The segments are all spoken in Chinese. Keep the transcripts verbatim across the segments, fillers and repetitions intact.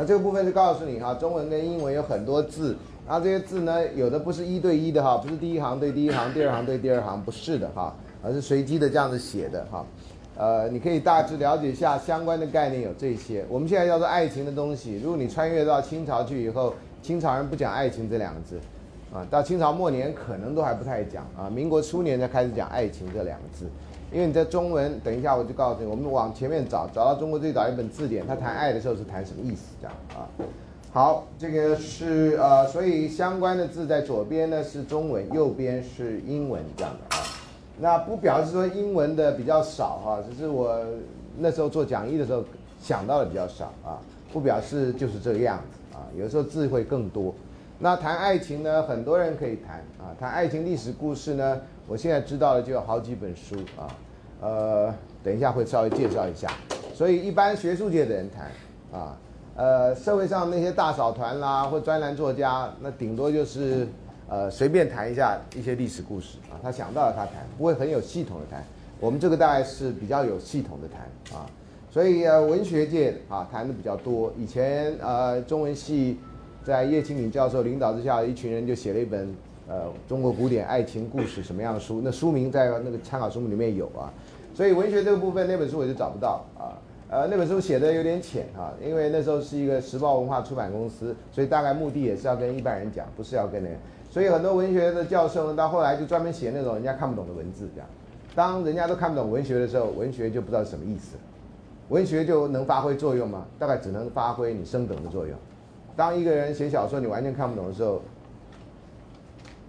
那这个部分就告诉你哈，中文跟英文有很多字，然后这些字呢，有的不是一对一的哈，不是第一行对第一行，第二行对第二行，不是的哈，而是随机的这样子写的哈。呃，你可以大致了解一下相关的概念有这些。我们现在叫做爱情的东西，如果你穿越到清朝去以后，清朝人不讲爱情这两个字。啊，到清朝末年可能都还不太讲啊，民国初年才开始讲爱情这两个字，因为你在中文，等一下我就告诉你，我们往前面找，找到中国最早一本字典，他谈爱的时候是谈什么意思这样啊。好，这个是呃，所以相关的字在左边呢是中文，右边是英文这样的啊。那不表示说英文的比较少哈、啊，只是我那时候做讲义的时候想到的比较少啊，不表示就是这个样子啊，有时候字会更多。那谈爱情呢，很多人可以谈啊，谈爱情历史故事呢，我现在知道的就有好几本书啊，呃，等一下会稍微介绍一下。所以一般学术界的人谈啊，呃，社会上那些大嫂团啦或专栏作家，那顶多就是呃随便谈一下一些历史故事啊，他想到了他谈，不会很有系统的谈。我们这个大概是比较有系统的谈啊，所以呃文学界啊谈的比较多。以前呃中文系。在叶庆敏教授领导之下，一群人就写了一本呃中国古典爱情故事什么样的书，那书名在那个参考书目里面有啊，所以文学这个部分那本书我就找不到啊，呃那本书写的有点浅啊，因为那时候是一个时报文化出版公司，所以大概目的也是要跟一般人讲，不是要跟人，所以很多文学的教授呢，到后来就专门写那种人家看不懂的文字，这样当人家都看不懂文学的时候，文学就不知道是什么意思，文学就能发挥作用吗？大概只能发挥你升等的作用。当一个人写小说你完全看不懂的时候，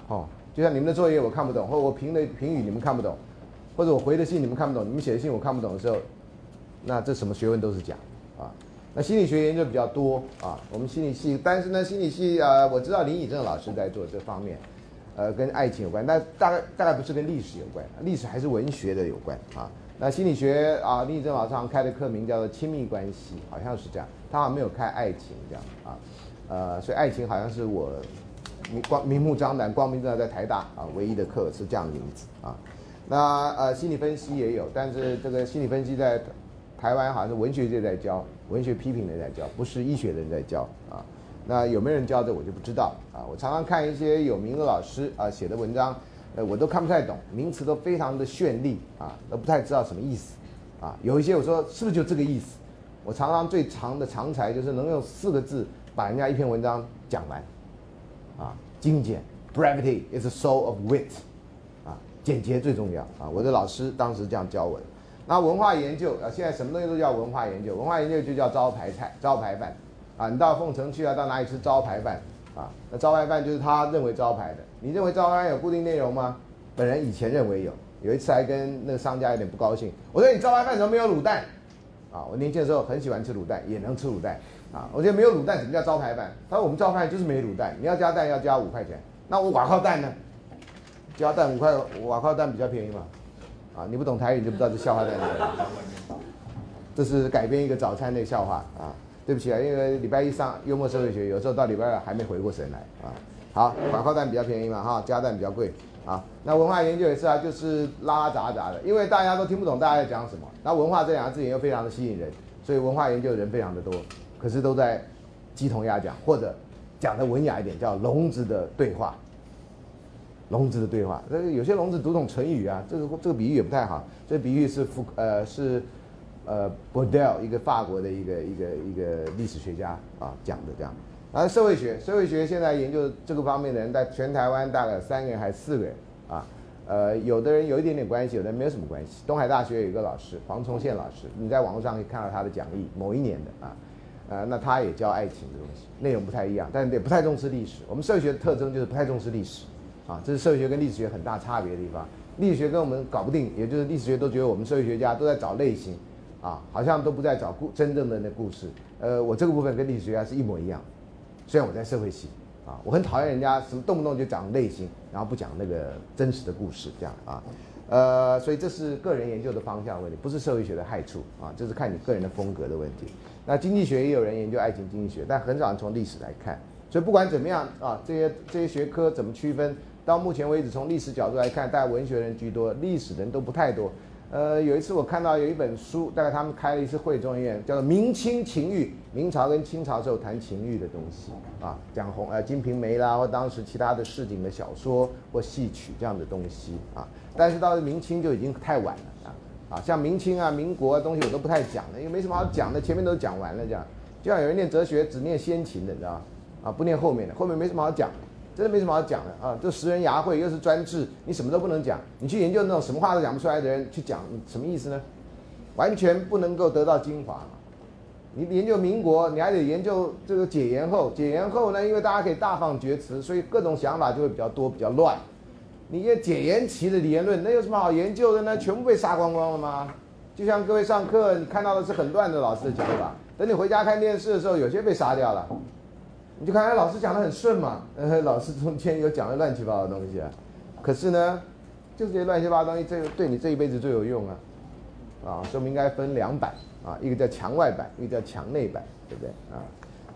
哦，就像你们的作业我看不懂，或者我评的评语你们看不懂，或者我回的信你们看不懂，你们写的信我看不懂的时候，那这什么学问都是假啊。那心理学研究比较多啊，我们心理系，但是呢，心理系呃，我知道林以正老师在做这方面，呃，跟爱情有关，但大概大概不是跟历史有关，历史还是文学的有关啊。那心理学啊，林以正老师好像开的课名叫做亲密关系，好像是这样，他好像没有开爱情这样啊。呃，所以爱情好像是我明光明目张胆、光明正大在台大啊唯一的课是这样的名字啊。那呃心理分析也有，但是这个心理分析在台湾好像是文学界在教，文学批评的人在教，不是医学的人在教啊。那有没有人教的我就不知道啊。我常常看一些有名的老师啊写的文章，呃我都看不太懂，名词都非常的绚丽啊，都不太知道什么意思啊。有一些我说是不是就这个意思？我常常最长的长才就是能用四个字。把人家一篇文章讲完，啊，精简 ，brevity is the soul of wit， 啊，简洁最重要啊。我的老师当时这样教我的。那文化研究啊，现在什么东西都叫文化研究，文化研究就叫招牌菜、招牌饭啊。你到凤城去啊，到哪里吃招牌饭啊？那招牌饭就是他认为招牌的。你认为招牌饭有固定内容吗？本人以前认为有，有一次还跟那个商家有点不高兴，我说你招牌饭怎么没有卤蛋？啊，我年轻的时候很喜欢吃卤蛋，也能吃卤蛋。啊，我觉得没有卤蛋什么叫招牌饭？他说我们招牌就是没卤蛋，你要加蛋要加五块钱。那我瓦靠蛋呢？加蛋五块，瓦靠蛋比较便宜嘛。啊，你不懂台语你就不知道这笑话在哪里。这是改编一个早餐的笑话啊。对不起啊，因为礼拜一上幽默社会学，有时候到礼拜二还没回过神来啊。好，瓦靠蛋比较便宜嘛哈，加蛋比较贵啊。那文化研究也是啊，就是拉拉杂杂的，因为大家都听不懂大家在讲什么。那文化这两个字眼又非常的吸引人，所以文化研究的人非常的多。可是都在鸡同鸭讲，或者讲的文雅一点叫聋子的对话。聋子的对话，那有些聋子读懂唇语啊，这个这个比喻也不太好。这个比喻是福呃是呃 Baudel 一个法国的一个一个一个历史学家啊讲的这样。然后社会学，社会学现在研究这个方面的人，在全台湾大概三个人还是四个人啊。呃，有的人有一点点关系，有的人没有什么关系。东海大学有一个老师黄崇宪老师，你在网络上可以看到他的讲义，某一年的啊。呃，那他也教爱情的东西，内容不太一样，但也不太重视历史。我们社会学的特征就是不太重视历史，啊，这是社会学跟历史学很大差别的地方。历史学跟我们搞不定，也就是历史学都觉得我们社会学家都在找类型，啊，好像都不在找故真正的那故事。呃，我这个部分跟历史学家是一模一样，虽然我在社会系，啊，我很讨厌人家什么动不动就讲类型，然后不讲那个真实的故事这样啊。呃，所以这是个人研究的方向问题，不是社会学的害处啊，这是看你个人的风格的问题。那经济学也有人研究爱情经济学，但很少人从历史来看。所以不管怎么样啊，这些这些学科怎么区分，到目前为止从历史角度来看，大概文学人居多，历史人都不太多。呃，有一次我看到有一本书，大概他们开了一次会，众议院叫做《明清情欲》，明朝跟清朝时候谈情欲的东西啊，讲红呃《金瓶梅》啦，或当时其他的市井的小说或戏曲这样的东西啊。但是到了明清就已经太晚了啊，啊，像明清啊、民国啊东西我都不太讲了，因为没什么好讲的，前面都讲完了这样。就像有人念哲学只念先秦的，你知道吗？啊，不念后面的，后面没什么好讲的。真的没什么好讲的啊！就十人牙慧又是专制，你什么都不能讲。你去研究那种什么话都讲不出来的人，去讲什么意思呢？完全不能够得到精华。你研究民国，你还得研究这个解严后。解严后呢，因为大家可以大放厥词，所以各种想法就会比较多，比较乱。你这解严期的言论，那有什么好研究的呢？全部被杀光光了吗？就像各位上课你看到的是很乱的老师的讲法，等你回家看电视的时候，有些被杀掉了。你就看，哎，老师讲得很顺嘛，呃，老师中间有讲了乱七八糟的东西啊，可是呢，就是这些乱七八糟的东西，对你这一辈子最有用啊，啊，所以我们应该分两版啊，一个叫墙外版，一个叫墙内版，对不对啊？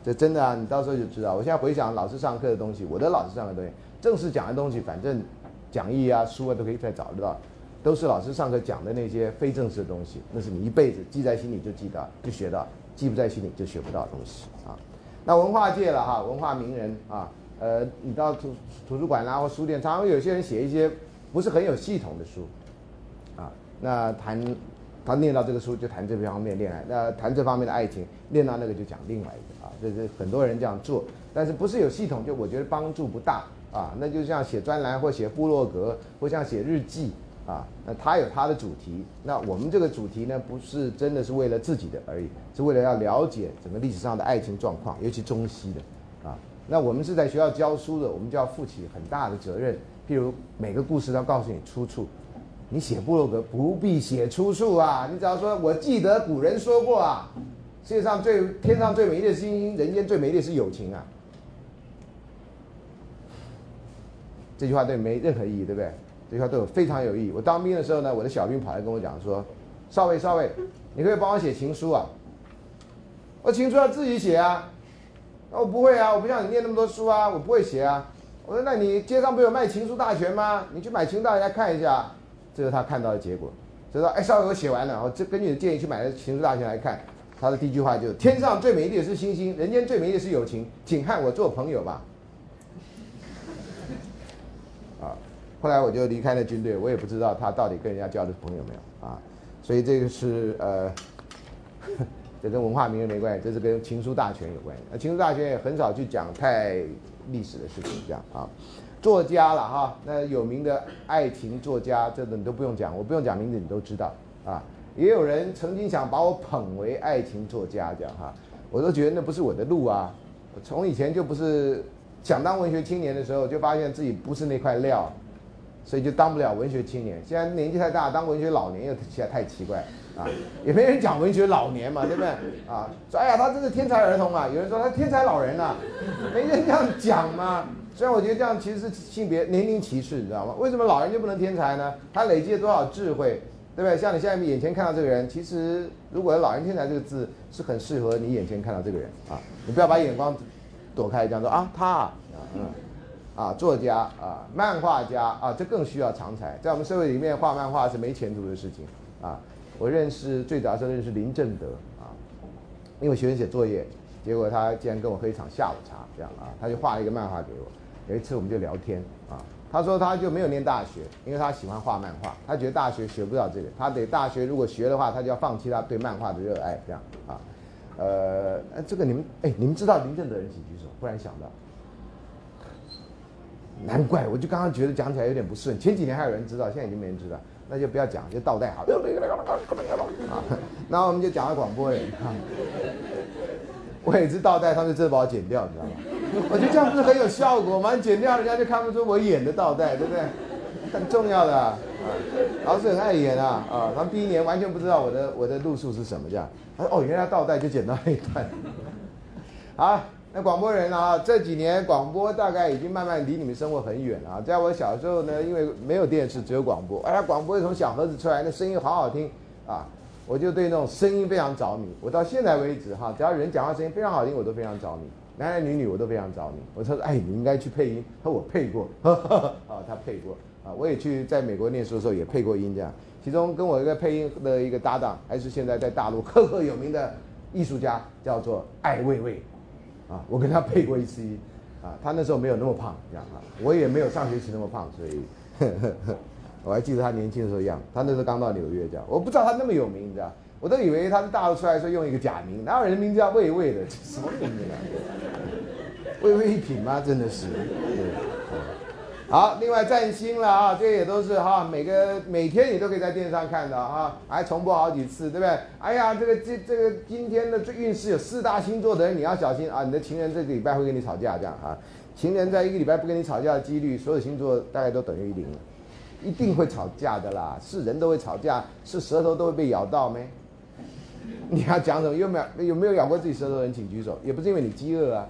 这真的啊，你到时候就知道。我现在回想老师上课的东西，我的老师上课的东西，正式讲的东西，反正讲义啊、书啊都可以再找得到，都是老师上课讲的那些非正式的东西，那是你一辈子记在心里就记到，就学到；记不在心里就学不到的东西啊。那文化界了哈，文化名人啊，呃，你到图图书馆啦、啊、或书店，常常有些人写一些不是很有系统的书，啊，那谈他念到这个书就谈这方面恋爱，那谈这方面的爱情，念到那个就讲另外一个啊，这是很多人这样做，但是不是有系统，就我觉得帮助不大啊。那就像写专栏或写部落格或像写日记啊，那他有他的主题，那我们这个主题呢，不是真的是为了自己的而已。是为了要了解整个历史上的爱情状况，尤其中西的，啊，那我们是在学校教书的，我们就要负起很大的责任。譬如每个故事都要告诉你出处，你写部落格不必写出处啊，你只要说我记得古人说过啊，世界上最天上最美丽的星星，人间最美丽的是友情啊。这句话对没任何意义，对不对？这句话对我非常有意义。我当兵的时候呢，我的小兵跑来跟我讲说，少尉少尉，你可以帮我写情书啊。我情书要自己写啊，我不会啊，我不像你念那么多书啊，我不会写啊。我说那你街上不有卖情书大全吗？你去买情书大全来看一下。这是他看到的结果，就说哎，少尉我写完了，我这根据你的建议去买了情书大全来看。他的第一句话就是天上最美丽的是星星，人间最美丽的是友情，请和我做朋友吧。啊，后来我就离开了军队，我也不知道他到底跟人家交的朋友没有啊。所以这个是呃。这跟文化名人没关系，这是跟情书大全有关系。那情书大全也很少去讲太历史的事情，这样啊。作家了哈，那有名的爱情作家，这个你都不用讲，我不用讲名字，你都知道啊。也有人曾经想把我捧为爱情作家，这样哈，我都觉得那不是我的路啊。我从以前就不是想当文学青年的时候，就发现自己不是那块料，所以就当不了文学青年。现在年纪太大，当文学老年又起来太奇怪。啊，也没人讲文学老年嘛，对不对？啊，说哎呀，他真是天才儿童啊！有人说他天才老人啊，没人这样讲嘛。虽然我觉得这样其实是性别年龄歧视，你知道吗？为什么老人就不能天才呢？他累积了多少智慧，对不对？像你现在眼前看到这个人，其实如果老人天才这个字是很适合你眼前看到这个人啊，你不要把眼光躲开，这样说啊他啊，嗯，啊作家啊，漫画家啊，这更需要长才。在我们社会里面，画漫画是没前途的事情啊。我认识最早的时候认识林正德啊，因为学生写作业，结果他竟然跟我喝一场下午茶，这样啊，他就画了一个漫画给我。有一次我们就聊天啊，他说他就没有念大学，因为他喜欢画漫画，他觉得大学学不到这个，他得大学如果学的话，他就要放弃他对漫画的热爱，这样啊，呃，这个你们哎，你们知道林正德人请举手，忽然想到，难怪我就刚刚觉得讲起来有点不顺，前几年还有人知道，现在已经没人知道。那就不要讲，就倒带好了。啊，然后我们就讲到广播人，啊，我也是倒带，他们就真的把我剪掉，你知道吗？我觉得这样不是很有效果吗？剪掉人家就看不出我演的倒带，对不对？很重要的啊，老师很爱演啊啊！他们第一年完全不知道我的我的路数是什么，这样，他说哦，原来倒带就剪到那一段。啊，那广播人啊，这几年广播大概已经慢慢离你们生活很远了啊。在我小时候呢，因为没有电视，只有广播，而且广播从小盒子出来，那声音好好听啊，我就对那种声音非常着迷。我到现在为止哈，只要人讲话声音非常好听，我都非常着迷，男男女女我都非常着迷。我说，哎，你应该去配音，他说我配过，呵呵呵，啊，他配过，啊，我也去在美国念书的时候也配过音这样。其中跟我一个配音的一个搭档，还是现在在大陆赫赫有名的艺术家，叫做艾未未，啊，我跟他配过一次音，啊，他那时候没有那么胖这样啊，我也没有上学期那么胖，所以呵呵我还记得他年轻的时候一样，他那时候刚到纽约这样，我不知道他那么有名，你知道。我都以为他是大陆出来，说用一个假名，哪有人名字叫魏魏的？这什么名字啊？魏魏一品吗？真的是。好，另外占星了啊，这些也都是哈、啊，每个每天你都可以在电视上看到啊，还重播好几次，对不对？哎呀，这个这这个今天的运势有四大星座的人，你要小心啊！你的情人这个礼拜会跟你吵架，这样啊，情人在一个礼拜不跟你吵架的几率，所有星座大概都等于零，一定会吵架的啦，是人都会吵架，是舌头都会被咬到没？你要讲什么？有没有有没有咬过自己舌头的人，请举手。也不是因为你饥饿啊，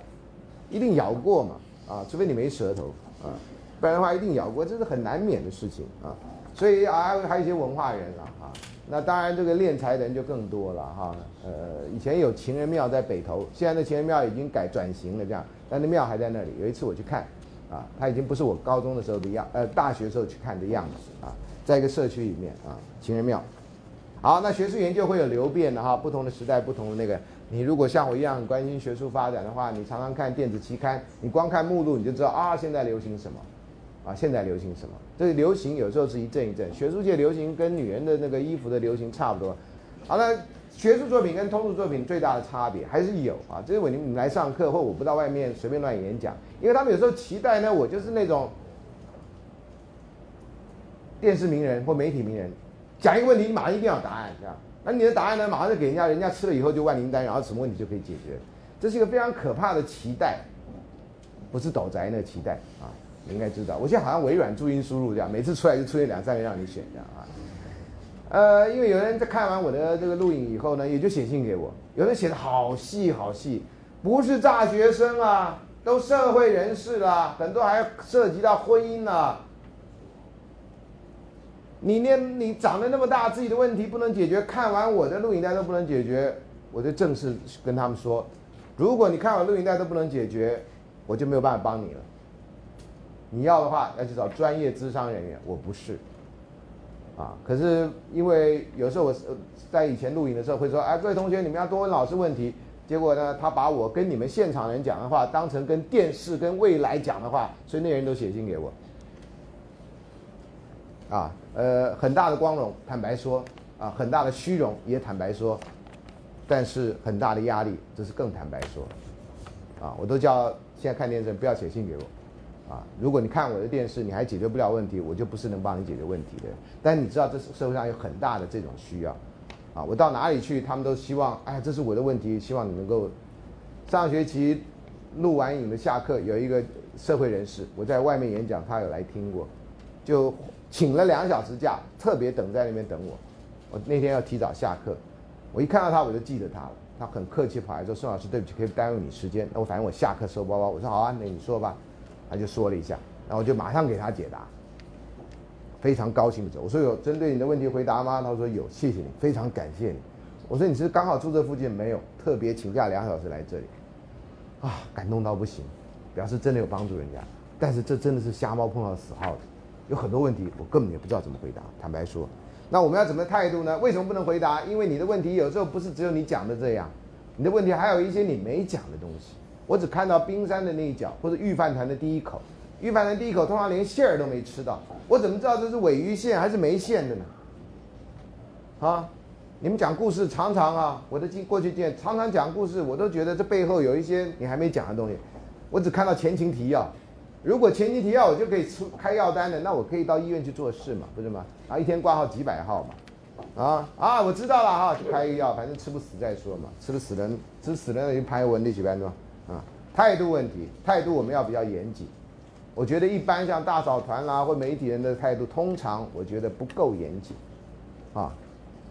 一定咬过嘛啊，除非你没舌头啊，不然的话一定咬过，这是很难免的事情啊。所以啊，还有一些文化人啊，啊那当然这个敛财的人就更多了哈、啊。呃，以前有情人庙在北投，现在的情人庙已经改转型了这样，但那庙还在那里。有一次我去看啊，它已经不是我高中的时候的样，呃，大学时候去看的样子啊，在一个社区里面啊，情人庙。好，那学术研究会有流变的哈，不同的时代，不同的那个。你如果像我一样很关心学术发展的话，你常常看电子期刊，你光看目录你就知道啊，现在流行什么，啊，现在流行什么。这流行有时候是一阵一阵，学术界流行跟女人的那个衣服的流行差不多。好，那学术作品跟通俗作品最大的差别还是有啊，这是我你们来上课或我不到外面随便乱演讲，因为他们有时候期待呢，我就是那种电视名人或媒体名人。讲一个问题，你马上一定要有答案，这样。那你的答案呢，马上就给人家，人家吃了以后就万灵丹，然后什么问题就可以解决。这是一个非常可怕的期待，不是斗宅那个期待啊，你应该知道。我现在好像微软注音输入这样，每次出来就出现两三个让你选这样啊。呃，因为有人在看完我的这个录影以后呢，也就写信给我，有人写的好细好细，不是大学生啊，都社会人士啦、啊，很多还涉及到婚姻啦、啊。你念你长得那么大，自己的问题不能解决，看完我的录影带都不能解决，我就正式跟他们说，如果你看完录影带都不能解决，我就没有办法帮你了。你要的话要去找专业咨商人员，我不是。啊，可是因为有时候我在以前录影的时候会说，哎，各位同学，你们要多问老师问题。结果呢，他把我跟你们现场人讲的话当成跟电视跟未来讲的话，所以那些人都写信给我。啊，呃，很大的光荣，坦白说，啊，很大的虚荣，也坦白说，但是很大的压力，这是更坦白说，啊，我都叫现在看电视不要写信给我，啊，如果你看我的电视你还解决不了问题，我就不是能帮你解决问题的人。但你知道这社会上有很大的这种需要，啊，我到哪里去，他们都希望，哎，这是我的问题，希望你能够。上学期录完影的下课，有一个社会人士，我在外面演讲，他有来听过，就。请了两小时假，特别等在那边等我。我那天要提早下课，我一看到他我就记得他了。他很客气跑来说：“孙老师，对不起，可以耽误你时间。”那我反正我下课收包包，我说：“好啊，那你说吧。”他就说了一下，然后我就马上给他解答，非常高兴的走。我说：“有针对你的问题回答吗？”他说：“有，谢谢你，非常感谢你。”我说：“你是刚好住这附近没有？特别请假两小时来这里。”啊，感动到不行，表示真的有帮助人家。但是这真的是瞎猫碰到死耗子。有很多问题我根本也不知道怎么回答，坦白说。那我们要怎么态度呢？为什么不能回答？因为你的问题有时候不是只有你讲的这样，你的问题还有一些你没讲的东西。我只看到冰山的那一角，或者御饭团的第一口。御饭团第一口通常连馅儿都没吃到，我怎么知道这是鲔鱼馅还是没馅的呢？啊，你们讲故事常常啊，我的过去经验常常讲故事，我都觉得这背后有一些你还没讲的东西。我只看到前情提要。如果前期提要我就可以出开药单的，那我可以到医院去做事嘛，不是吗？啊，一天挂号几百号嘛，啊啊，我知道了哈，就开一个药，反正吃不死再说嘛，吃了死人，吃死人也就排文的几班嘛，啊，态度问题，态度我们要比较严谨，我觉得一般像大嫂团啦、啊、或媒体人的态度，通常我觉得不够严谨，啊，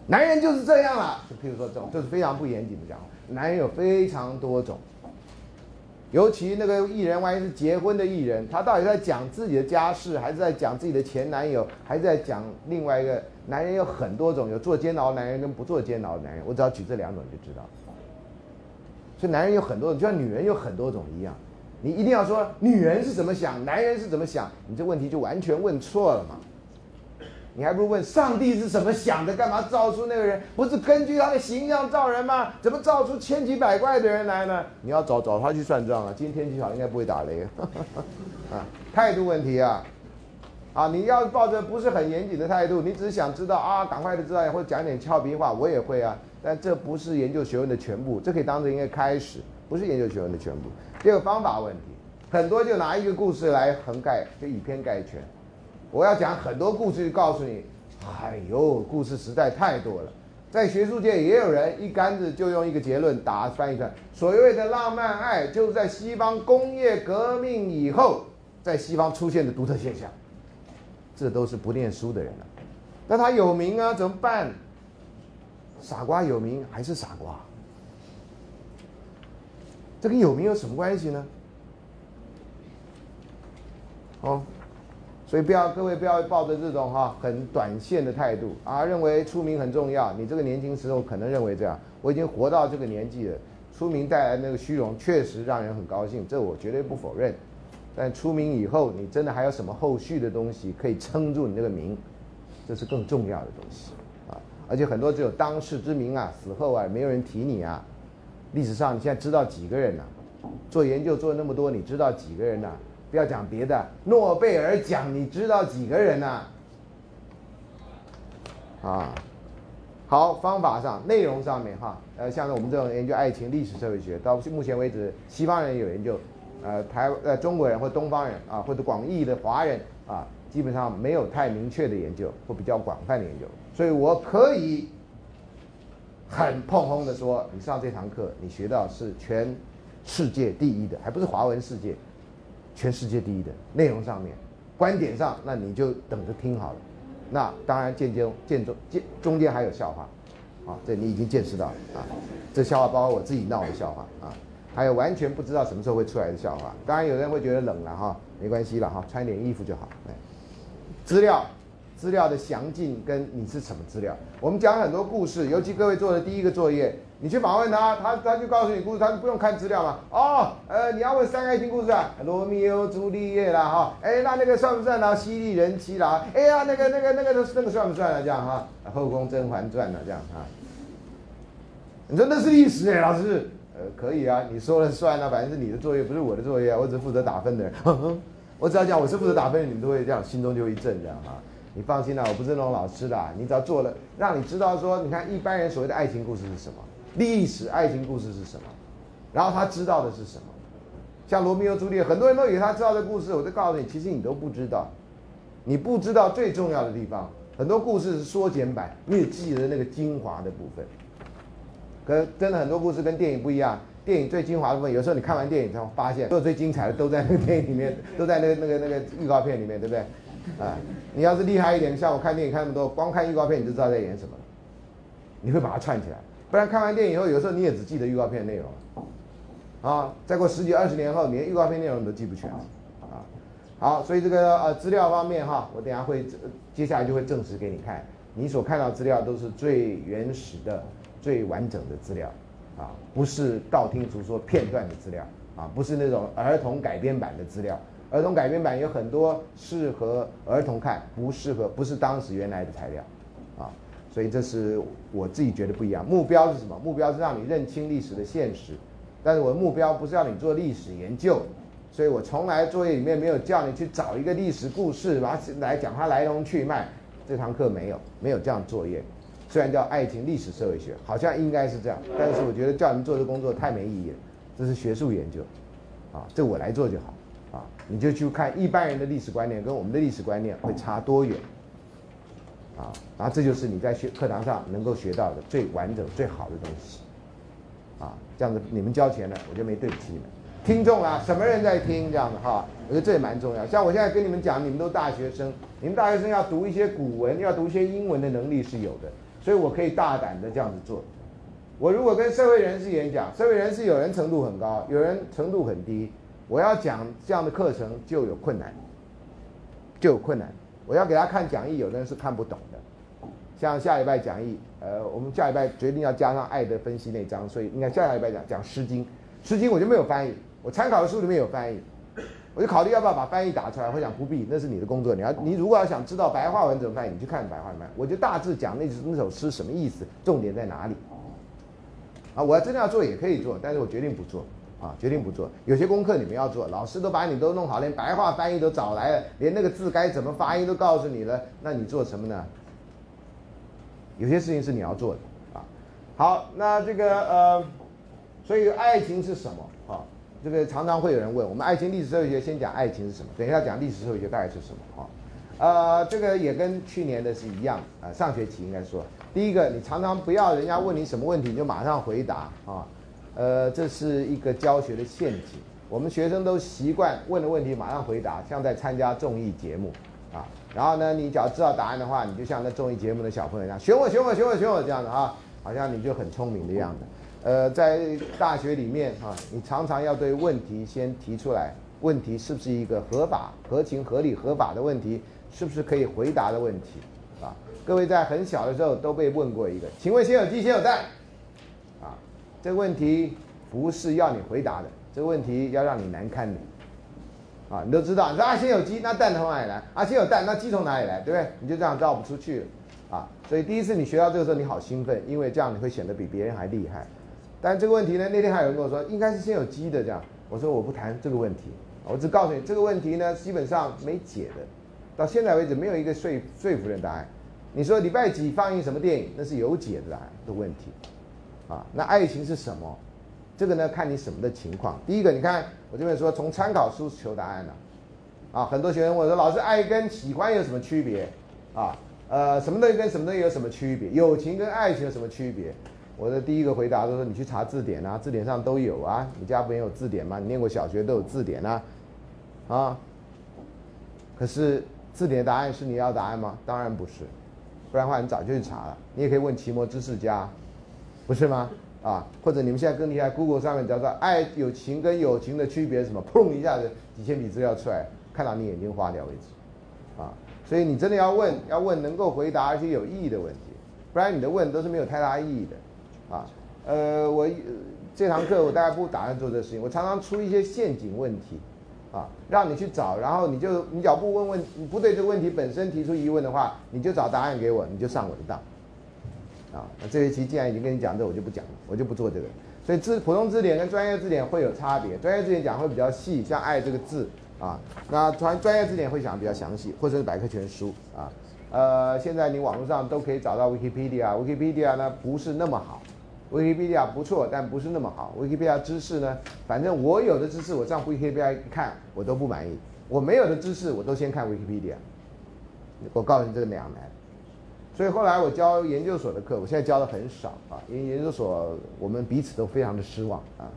男人就是这样啦，就譬如说这种，就是非常不严谨的讲，男人有非常多种。尤其那个艺人，万一是结婚的艺人，他到底在讲自己的家事，还是在讲自己的前男友，还是在讲另外一个男人？有很多种，有做煎熬男人跟不做煎熬男人，我只要举这两种就知道。所以男人有很多种，就像女人有很多种一样，你一定要说女人是怎么想，男人是怎么想，你这问题就完全问错了嘛。你还不如问上帝是怎么想的，干嘛造出那个人？不是根据他的形象造人吗？怎么造出千奇百怪的人来呢？你要找找他去算账啊！今天天气好，应该不会打雷啊。态度问题啊，啊，你要抱着不是很严谨的态度，你只是想知道啊，赶快的知道，或者讲点俏皮话，我也会啊。但这不是研究学问的全部，这可以当成一个开始，不是研究学问的全部。第二个方法问题，很多就拿一个故事来横盖，就以偏概全。我要讲很多故事，告诉你，哎呦，故事实在太多了。在学术界也有人一竿子就用一个结论打翻一翻。所谓的浪漫爱，就是在西方工业革命以后，在西方出现的独特现象。这都是不念书的人了、啊。那他有名啊，怎么办？傻瓜有名还是傻瓜？这跟有名有什么关系呢？哦。所以不要，各位不要抱着这种哈、啊、很短线的态度啊，认为出名很重要。你这个年轻时候可能认为这样，我已经活到这个年纪了，出名带来那个虚荣确实让人很高兴，这我绝对不否认。但出名以后，你真的还有什么后续的东西可以撑住你这个名？这是更重要的东西啊！而且很多只有当世之名啊，死后啊，没有人提你啊。历史上你现在知道几个人呢、啊？做研究做那么多，你知道几个人呢、啊？不要讲别的，诺贝尔奖你知道几个人呢、啊？啊，好，方法上、内容上面哈，呃，像我们这种研究爱情、历史、社会学，到目前为止，西方人有研究，呃，台呃中国人或东方人啊，或者广义的华人啊，基本上没有太明确的研究，或比较广泛的研究，所以我可以很碰轰的说，你上这堂课，你学到是全世界第一的，还不是华文世界。全世界第一的内容上面，观点上，那你就等着听好了。那当然间间间中间中间还有笑话，啊，这你已经见识到了啊。这笑话包括我自己闹的笑话啊，还有完全不知道什么时候会出来的笑话。当然有人会觉得冷了哈，没关系了哈，穿点衣服就好。哎，资料资料的详尽跟你是什么资料，我们讲很多故事，尤其各位做的第一个作业。你去访问他，他他就告诉你故事，他不用看资料嘛。哦，呃，你要问三个爱情故事啊，罗密欧、朱丽叶啦，哈、哦，哎，那那个算不算啊？犀利人妻啦，哎呀，那个那个那个那个算不算啊？这样哈、啊，后宫甄嬛传啊，这样啊。你说那是历史哎、欸，老师，呃，可以啊，你说了算啊，反正是你的作业，不是我的作业啊，我只负责打分的人。呵呵我只要讲我是负责打分的，你们都会这样，心中就一震这样哈、啊。你放心啦、啊，我不是那种老师啦，你只要做了，让你知道说，你看一般人所谓的爱情故事是什么。历史爱情故事是什么？然后他知道的是什么？像罗密欧朱丽叶，很多人都以为他知道的故事，我就告诉你，其实你都不知道。你不知道最重要的地方，很多故事是缩减版，没有记得那个精华的部分。可真的很多故事跟电影不一样，电影最精华的部分，有时候你看完电影才发现，所有最精彩的都在那个电影里面，都在那个那个那个预告片里面，对不对？啊，你要是厉害一点，像我看电影看那么多，光看预告片你就知道在演什么了，你会把它串起来。不然看完电影以后，有时候你也只记得预告片内容，啊，再过十几二十年后，你连预告片内容你都记不全了，啊，好，所以这个呃资料方面哈，我等一下会接下来就会证实给你看，你所看到的资料都是最原始的、最完整的资料，啊，不是道听途说片段的资料，啊，不是那种儿童改编版的资料，儿童改编版有很多适合儿童看，不适合不是当时原来的材料。所以这是我自己觉得不一样。目标是什么？目标是让你认清历史的现实，但是我的目标不是让你做历史研究，所以我从来作业里面没有叫你去找一个历史故事，把它来讲它来龙去脉。这堂课没有没有这样作业，虽然叫爱情、历史、社会学，好像应该是这样，但是我觉得叫你们做这工作太没意义了，这是学术研究，啊，这我来做就好，啊，你就去看一般人的历史观念跟我们的历史观念会差多远。啊，然后这就是你在学课堂上能够学到的最完整、最好的东西，啊，这样子你们交钱了，我就没对不起你们。听众啊，什么人在听这样的哈？我觉得这也蛮重要。像我现在跟你们讲，你们都大学生，你们大学生要读一些古文，要读一些英文的能力是有的，所以我可以大胆的这样子做。我如果跟社会人士演讲，社会人士有人程度很高，有人程度很低，我要讲这样的课程就有困难，就有困难。我要给他看讲义，有的人是看不懂的。像下礼拜讲义，呃，我们下礼拜决定要加上爱的分析那章，所以你看下礼拜讲讲《诗经》，《诗经》我就没有翻译，我参考的书里面有翻译，我就考虑要不要把翻译打出来。我想不必，那是你的工作。你要你如果要想知道白话文怎么翻译，你去看白话文。我就大致讲那那首诗什么意思，重点在哪里。啊，我要真的要做也可以做，但是我决定不做。啊，决定不做。有些功课你们要做，老师都把你都弄好，连白话翻译都找来了，连那个字该怎么发音都告诉你了，那你做什么呢？有些事情是你要做的。啊，好，那这个呃，所以爱情是什么？啊，这个常常会有人问我们，爱情历史社会学先讲爱情是什么，等一下讲历史社会学大概是什么。啊，呃，这个也跟去年的是一样啊，上学期应该说，第一个，你常常不要人家问你什么问题你就马上回答啊。呃，这是一个教学的陷阱。我们学生都习惯问的问题马上回答，像在参加综艺节目啊。然后呢，你只要知道答案的话，你就像那综艺节目的小朋友一样，选我，选我，选我，选我这样的啊，好像你就很聪明的样子。呃，在大学里面啊，你常常要对问题先提出来，问题是不是一个合法、合情、合理、合法的问题，是不是可以回答的问题啊？各位在很小的时候都被问过一个，请问先有鸡先有蛋？这个问题不是要你回答的，这个问题要让你难堪的，啊，你都知道，你说啊，先有鸡，那蛋从哪里来？啊，先有蛋，那鸡从哪里来？对不对？你就这样绕不出去了，啊，所以第一次你学到这个时候，你好兴奋，因为这样你会显得比别人还厉害。但这个问题呢，那天还有人跟我说，应该是先有鸡的这样，我说我不谈这个问题，我只告诉你这个问题呢，基本上没解的，到现在为止没有一个说说服人答案。你说礼拜几放映什么电影，那是有解的答案的问题。啊，那爱情是什么？这个呢，看你什么的情况。第一个，你看我这边说，从参考书求答案呢、啊，啊，很多学生问说，老师，爱跟喜欢有什么区别？啊，呃，什么东西跟什么东西有什么区别？友情跟爱情有什么区别？我的第一个回答都说，你去查字典啊，字典上都有啊，你家没有字典吗？你念过小学都有字典啊，啊，可是字典的答案是你要答案吗？当然不是，不然的话你早就去查了。你也可以问奇摩知识家。不是吗？啊，或者你们现在更厉害 ，Google 上面找到爱、友情跟友情的区别是什么，砰一下子几千笔资料出来，看到你眼睛花掉为止，啊，所以你真的要问，要问能够回答而且有意义的问题，不然你的问都是没有太大意义的，啊，呃，我这堂课我大概不打算做这个事情，我常常出一些陷阱问题，啊，让你去找，然后你就你只要不问问你不对这个问题本身提出疑问的话，你就找答案给我，你就上我的当。啊，那这学期既然已经跟你讲这，我就不讲了，我就不做这个。所以字普通字典跟专业字典会有差别，专业字典讲会比较细，像爱这个字啊，那专专业字典会讲比较详细，或者是百科全书啊。呃，现在你网络上都可以找到 Wikipedia，Wikipedia 呢不是那么好 ，Wikipedia 不错，但不是那么好。Wikipedia 知识呢，反正我有的知识我上 Wikipedia 一看我都不满意，我没有的知识我都先看 Wikipedia。我告诉你这个两难。所以后来我教研究所的课，我现在教的很少啊，因为研究所我们彼此都非常的失望啊，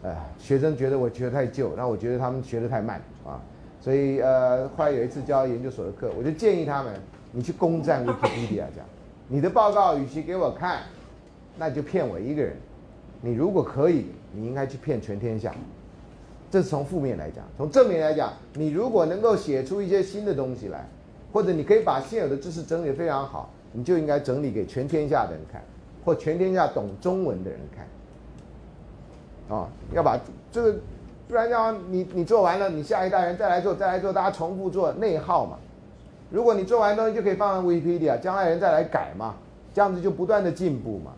呃，学生觉得我学得太旧，那我觉得他们学得太慢啊，所以呃，后来有一次教研究所的课，我就建议他们，你去攻占 Wikipedia 这样，你的报告与其给我看，那就骗我一个人，你如果可以，你应该去骗全天下，这是从负面来讲，从正面来讲，你如果能够写出一些新的东西来，或者你可以把现有的知识整理得非常好。你就应该整理给全天下的人看，或全天下懂中文的人看，啊、哦，要把这个，不然要你你做完了，你下一代人再来做，再来做，大家重复做内耗嘛。如果你做完东西就可以放在 Wikipedia， 将来人再来改嘛，这样子就不断的进步嘛。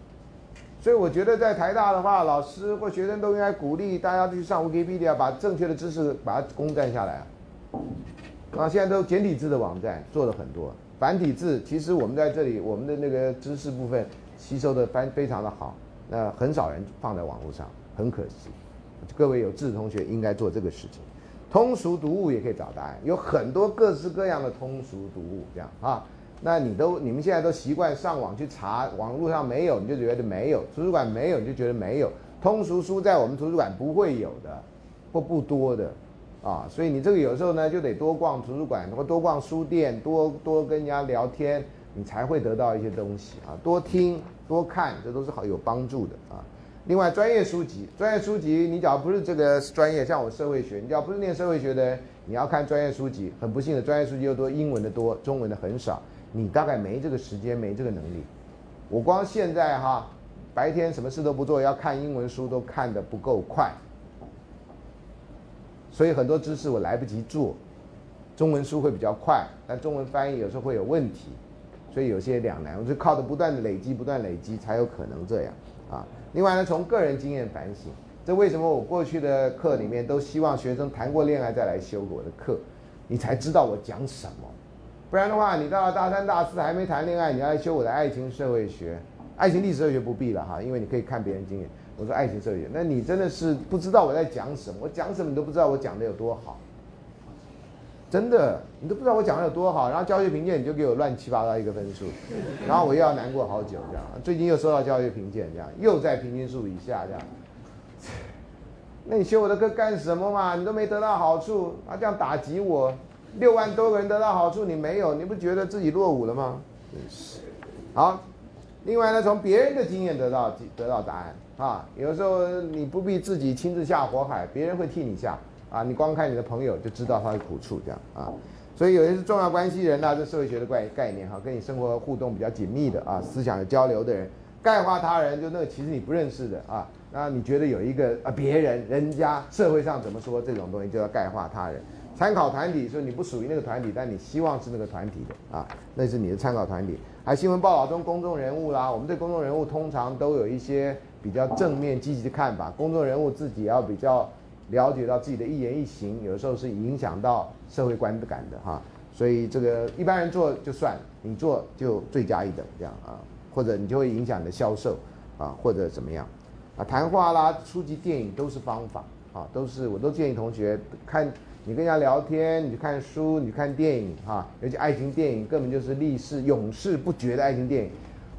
所以我觉得在台大的话，老师或学生都应该鼓励大家去上 Wikipedia， 把正确的知识把它攻占下来啊。啊，现在都简体字的网站做了很多。繁体字其实我们在这里，我们的那个知识部分吸收的非非常的好，那很少人放在网络上，很可惜。各位有志的同学应该做这个事情。通俗读物也可以找答案，有很多各式各样的通俗读物这样啊。那你都你们现在都习惯上网去查，网络上没有你就觉得没有，图书馆没有你就觉得没有，通俗书在我们图书馆不会有的，或不多的。啊，所以你这个有时候呢，就得多逛图书馆，或多逛书店，多多跟人家聊天，你才会得到一些东西啊。多听多看，这都是好有帮助的啊。另外，专业书籍，专业书籍，你只要不是这个专业，像我社会学，你只要不是念社会学的人，你要看专业书籍，很不幸的，专业书籍又多，英文的多，中文的很少，你大概没这个时间，没这个能力。我光现在哈，白天什么事都不做，要看英文书都看得不够快。所以很多知识我来不及做，中文书会比较快，但中文翻译有时候会有问题，所以有些两难，我就靠着不断的累积不断累积才有可能这样啊。另外呢，从个人经验反省，这为什么我过去的课里面都希望学生谈过恋爱再来修我的课，你才知道我讲什么，不然的话你到了大三大四还没谈恋爱，你要修我的爱情社会学，爱情历史社会学不必了哈，因为你可以看别人经验，我说爱情社会学，那你真的是不知道我在讲什么，我讲什么你都不知道我讲的有多好，真的，你都不知道我讲的有多好，然后教学评鉴你就给我乱七八糟一个分数，然后我又要难过好久这样。最近又收到教学评鉴这样，又在平均数以下这样。那你修我的课干什么嘛？你都没得到好处，啊这样打击我，六万多个人得到好处你没有，你不觉得自己落伍了吗？真是。好，另外呢，从别人的经验得到得到答案啊，有时候你不必自己亲自下火海，别人会替你下。啊，你光看你的朋友就知道他的苦处这样啊，所以有些是重要关系人啊，这社会学的概概念哈、啊，跟你生活互动比较紧密的啊，思想有交流的人，概括他人就那个其实你不认识的啊，那你觉得有一个啊别人人家社会上怎么说这种东西就要概括他人，参考团体说你不属于那个团体，但你希望是那个团体的啊，那是你的参考团体。还新闻报道中公众人物啦，我们对公众人物通常都有一些比较正面积极的看法，公众人物自己要比较。了解到自己的一言一行，有的时候是影响到社会观感的哈，所以这个一般人做就算，你做就罪加一等这样啊，或者你就会影响你的销售啊，或者怎么样啊，谈话啦、书籍、电影都是方法啊，都是我都建议同学看，你跟人家聊天，你去看书，你去看电影哈、啊，尤其爱情电影根本就是历世永世不绝的爱情电影，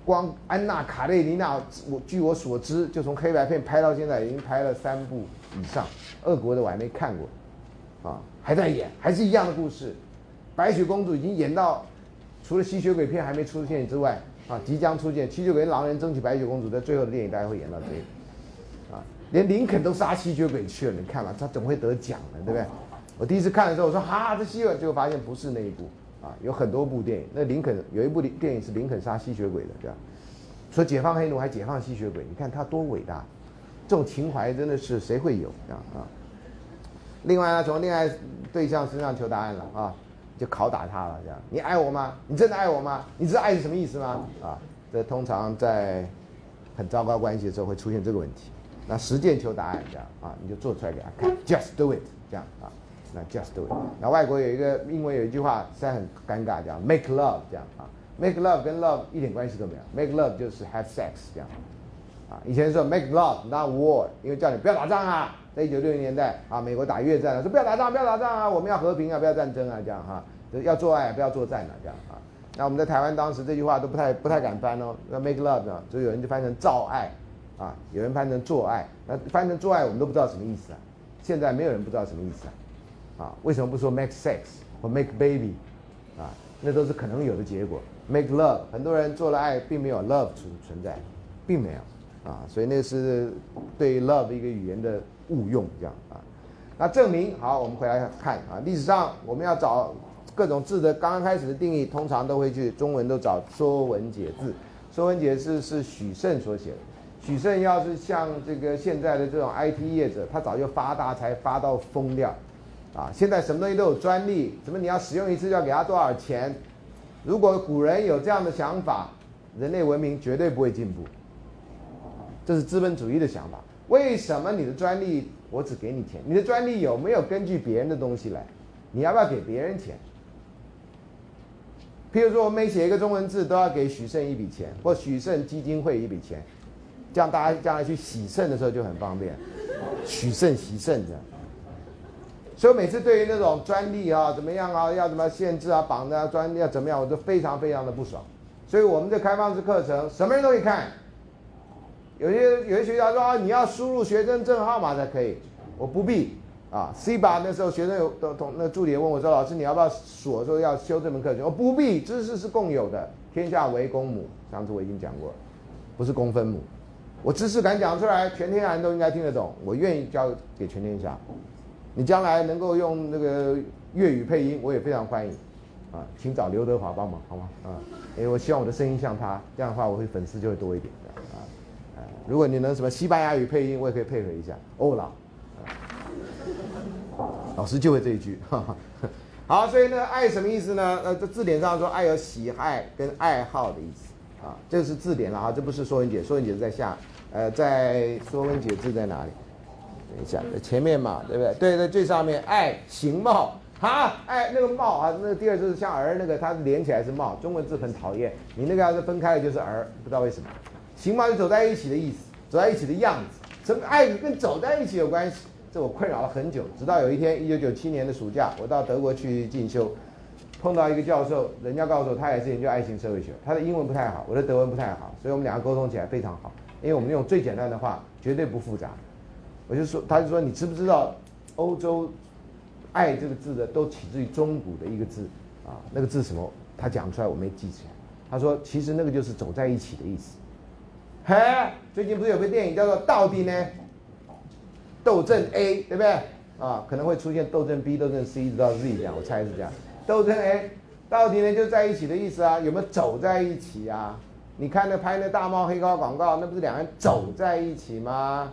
光安娜·卡列尼娜，我据我所知，就从黑白片拍到现在已经拍了三部以上。俄国的我还没看过，啊，还在演，还是一样的故事。白雪公主已经演到，除了吸血鬼片还没出现之外，啊，即将出现。吸血鬼狼人争取白雪公主，在最后的电影大概会演到这个，啊，连林肯都杀吸血鬼去了，你看嘛，他怎么会得奖呢？对不对？我第一次看的时候，我说哈，这吸血鬼，结果发现不是那一部，啊，有很多部电影。那林肯有一部电影是林肯杀吸血鬼的，对吧？说解放黑奴还解放吸血鬼，你看他多伟大。这种情怀真的是谁会有这样啊？另外呢，从恋爱对象身上求答案了啊，就拷打他了这样。你爱我吗？你真的爱我吗？你知道爱是什么意思吗？啊，这通常在很糟糕关系的时候会出现这个问题。那实践求答案这样啊，你就做出来给他看 ，just do it 这样啊，那 just do it。那外国有一个英文有一句话实在很尴尬，叫 make love 这样啊 ，make love 跟 love 一点关系都没有 ，make love 就是 have sex 这样。啊，以前说 make love not war， 因为叫你不要打仗啊，在一九六零年代啊，美国打越战了，说不要打仗，不要打仗啊，我们要和平啊，不要战争啊，这样哈、啊，要做爱不要作战啊，这样啊。那我们在台湾当时这句话都不太不太敢翻哦，那 make love 呢，就有人就翻成造爱，啊，有人翻成做爱，那翻成做爱我们都不知道什么意思啊，现在没有人不知道什么意思啊，啊，为什么不说 make sex 或 make baby， 啊，那都是可能有的结果 ，make love 很多人做了爱并没有 love 存存在，并没有。啊，所以那是对 love 一个语言的误用，这样啊。那证明好，我们回来看啊，历史上我们要找各种字的刚刚开始的定义，通常都会去中文都找《说文解字》。《说文解字》是许慎所写的。许慎要是像这个现在的这种 I T 业者，他早就发大财发到疯掉啊！现在什么东西都有专利，什么你要使用一次就要给他多少钱？如果古人有这样的想法，人类文明绝对不会进步。这是资本主义的想法。为什么你的专利我只给你钱？你的专利有没有根据别人的东西来？你要不要给别人钱？譬如说，我每写一个中文字都要给许慎一笔钱，或许慎基金会一笔钱，这样大家将来去洗肾的时候就很方便。许慎洗肾这样。所以每次对于那种专利啊，怎么样啊，要怎么限制啊，绑的专利要怎么样，我都非常非常的不爽。所以我们的开放式课程，什么人都可以看。有些有些学校说啊，你要输入学生证号码才可以，我不必啊。C B A 那时候学生有同那助理问我说，老师你要不要锁说要修这门课程？我不必，知识是共有的，天下为公母。上次我已经讲过，不是公分母。我知识敢讲出来，全天下人都应该听得懂。我愿意教给全天下。你将来能够用那个粤语配音，我也非常欢迎啊，请找刘德华帮忙好吗？啊，因为我希望我的声音像他，这样的话我会粉丝就会多一点。如果你能什么西班牙语配音，我也可以配合一下欧朗。老师就会这一句。呵呵好，所以呢，爱什么意思呢？呃，字典上说爱有喜爱跟爱好的意思啊，这是字典了哈，这不是说文解，说文解字在下，呃，在说文解字在哪里？等一下，在前面嘛，对不对？对，在最上面，爱形貌。啊，哎，那个貌啊，那个第二就是像儿那个，它连起来是貌，中文字很讨厌。你那个要是分开了就是儿，不知道为什么。形貌就走在一起的意思，走在一起的样子。什么爱跟走在一起有关系？这我困扰了很久，直到有一天，一九九七年的暑假，我到德国去进修，碰到一个教授，人家告诉我他也是研究爱情社会学，他的英文不太好，我的德文不太好，所以我们两个沟通起来非常好，因为我们用最简单的话，绝对不复杂。我就说，他就说你知不知道欧洲？爱这个字的都起自于中古的一个字啊，那个字什么？他讲出来我没记起来。他说其实那个就是走在一起的意思。嘿，最近不是有个电影叫做《到底呢斗争 A》， 对不对啊？可能会出现斗争 B、斗争 C 一直到 Z 这样，我猜是这样。斗争 A 到底呢就在一起的意思啊，有没有走在一起啊？你看那拍那大猫黑高广告，那不是两个人走在一起吗？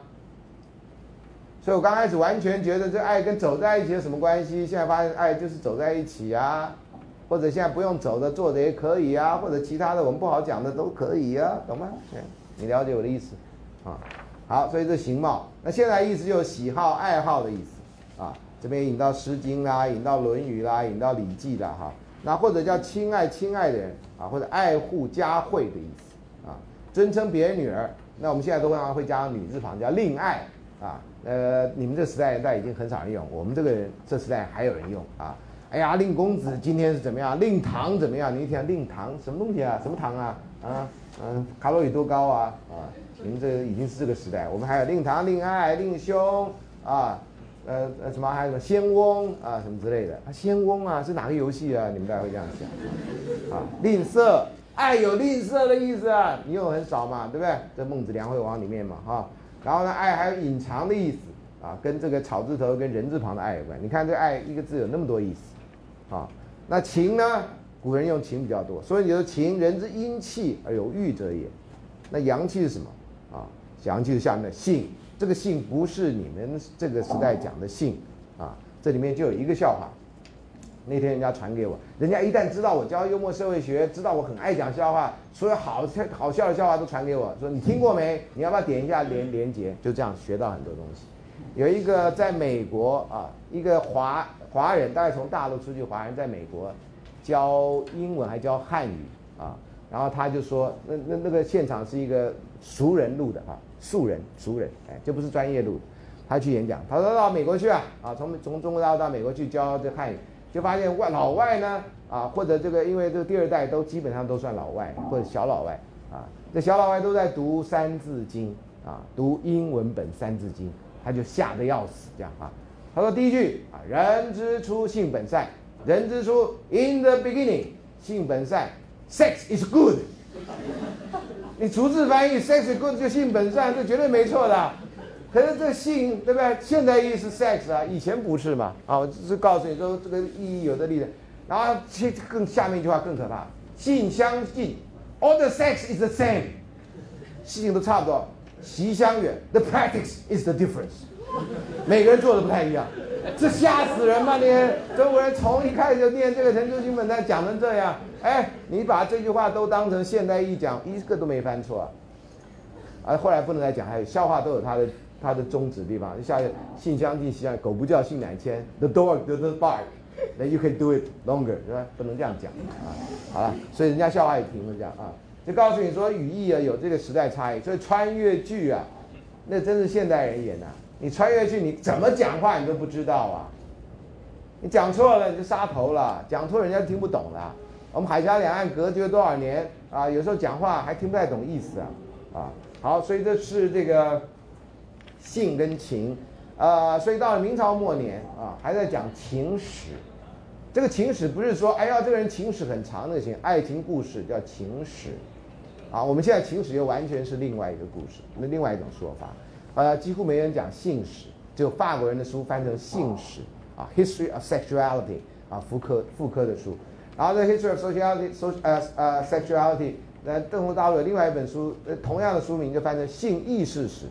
所以我刚开始完全觉得这爱跟走在一起有什么关系，现在发现爱就是走在一起啊，或者现在不用走的坐着也可以啊，或者其他的我们不好讲的都可以啊，懂吗？你了解我的意思啊？好，所以这形貌，那现在意思就是喜好爱好的意思啊，这边引到诗经啦，引到论语啦，引到礼记啦哈，那或者叫亲爱亲爱的人啊，或者爱护佳慧的意思啊，尊称别人女儿，那我们现在都常常会加上女字旁叫令爱啊，呃，你们这时代现在已经很少人用，我们这个人这时代还有人用啊。哎呀，令公子今天是怎么样？令堂怎么样？你一听令堂什么东西啊？什么堂啊？啊，嗯，卡路里多高啊？啊，你们这已经是这个时代，我们还有令堂、令爱、令兄啊，呃呃什么还有什么仙翁啊什么之类的。啊，仙翁啊是哪个游戏啊？你们大家会这样想啊？吝啬，爱有吝啬的意思啊，你用很少嘛，对不对？这孟子梁惠王里面嘛哈。啊，然后呢，爱还有隐藏的意思啊，跟这个草字头跟人字旁的爱有关。你看这爱一个字有那么多意思啊。那情呢，古人用情比较多，所以你说情，人之阴气而有欲者也。那阳气是什么啊？阳气是下面的性，这个性不是你们这个时代讲的性啊。这里面就有一个笑话，那天人家传给我，人家一旦知道我教幽默社会学，知道我很爱讲笑话，所有好好笑的笑话都传给我，说你听过没？你要不要点一下连连结？就这样学到很多东西。有一个在美国啊，一个华华人，大概从大陆出去华人，在美国教英文还教汉语啊，然后他就说，那那那个现场是一个熟人录的啊，素人熟人，哎，这不是专业录的。他去演讲，他说到美国去啊，啊，从从中国大陆到美国去教这汉语。就发现外老外呢啊，或者这个因为这个第二代都基本上都算老外或者小老外啊，这小老外都在读三字经啊，读英文本三字经，他就吓得要死这样啊。他说第一句啊，人之初性本善，人之初 in the beginning 性本善 sex is good 你逐字翻译 sex is good 就性本善，这绝对没错的啊。可是这性对不对？现在意义是 sex 啊，以前不是嘛啊！我只告诉你说这个意义有的例子，然后其更下面一句话更可怕，性相近 ，all the sex is the same， 性都差不多，习相远 ，the practice is the difference， 每个人做的不太一样，这吓死人嘛！你中国人从一开始就念这个程朱性本善讲成这样，哎，你把这句话都当成现代意义讲，一个都没犯错啊！啊，后来不能再讲，还有笑话都有它的。它的宗旨地方，就像性相近，习相远，狗不叫性乃迁 ，the dog doesn't bark， then you can do it longer， 是吧？不能这样讲啊。好了，所以人家笑话也停了这样啊，就告诉你说语义啊有这个时代差异，所以穿越剧啊，那真是现代人演的、啊。你穿越剧，你怎么讲话你都不知道啊，你讲错了你就杀头了，讲错人家听不懂了。我们海峡两岸隔绝多少年啊，有时候讲话还听不太懂意思啊啊。好，所以这是这个。性跟情，呃，所以到了明朝末年啊，还在讲情史。这个情史不是说，哎呀，这个人情史很长的情，爱情故事叫情史，啊，我们现在情史又完全是另外一个故事，那另外一种说法，呃，几乎没人讲性史，只有法国人的书翻成性史啊 ，History of Sexuality 啊，福柯福柯的书，然后在 History of Sociality， so 呃呃 Sexuality， 那中国大陆有另外一本书，同样的书名就翻成性意识史。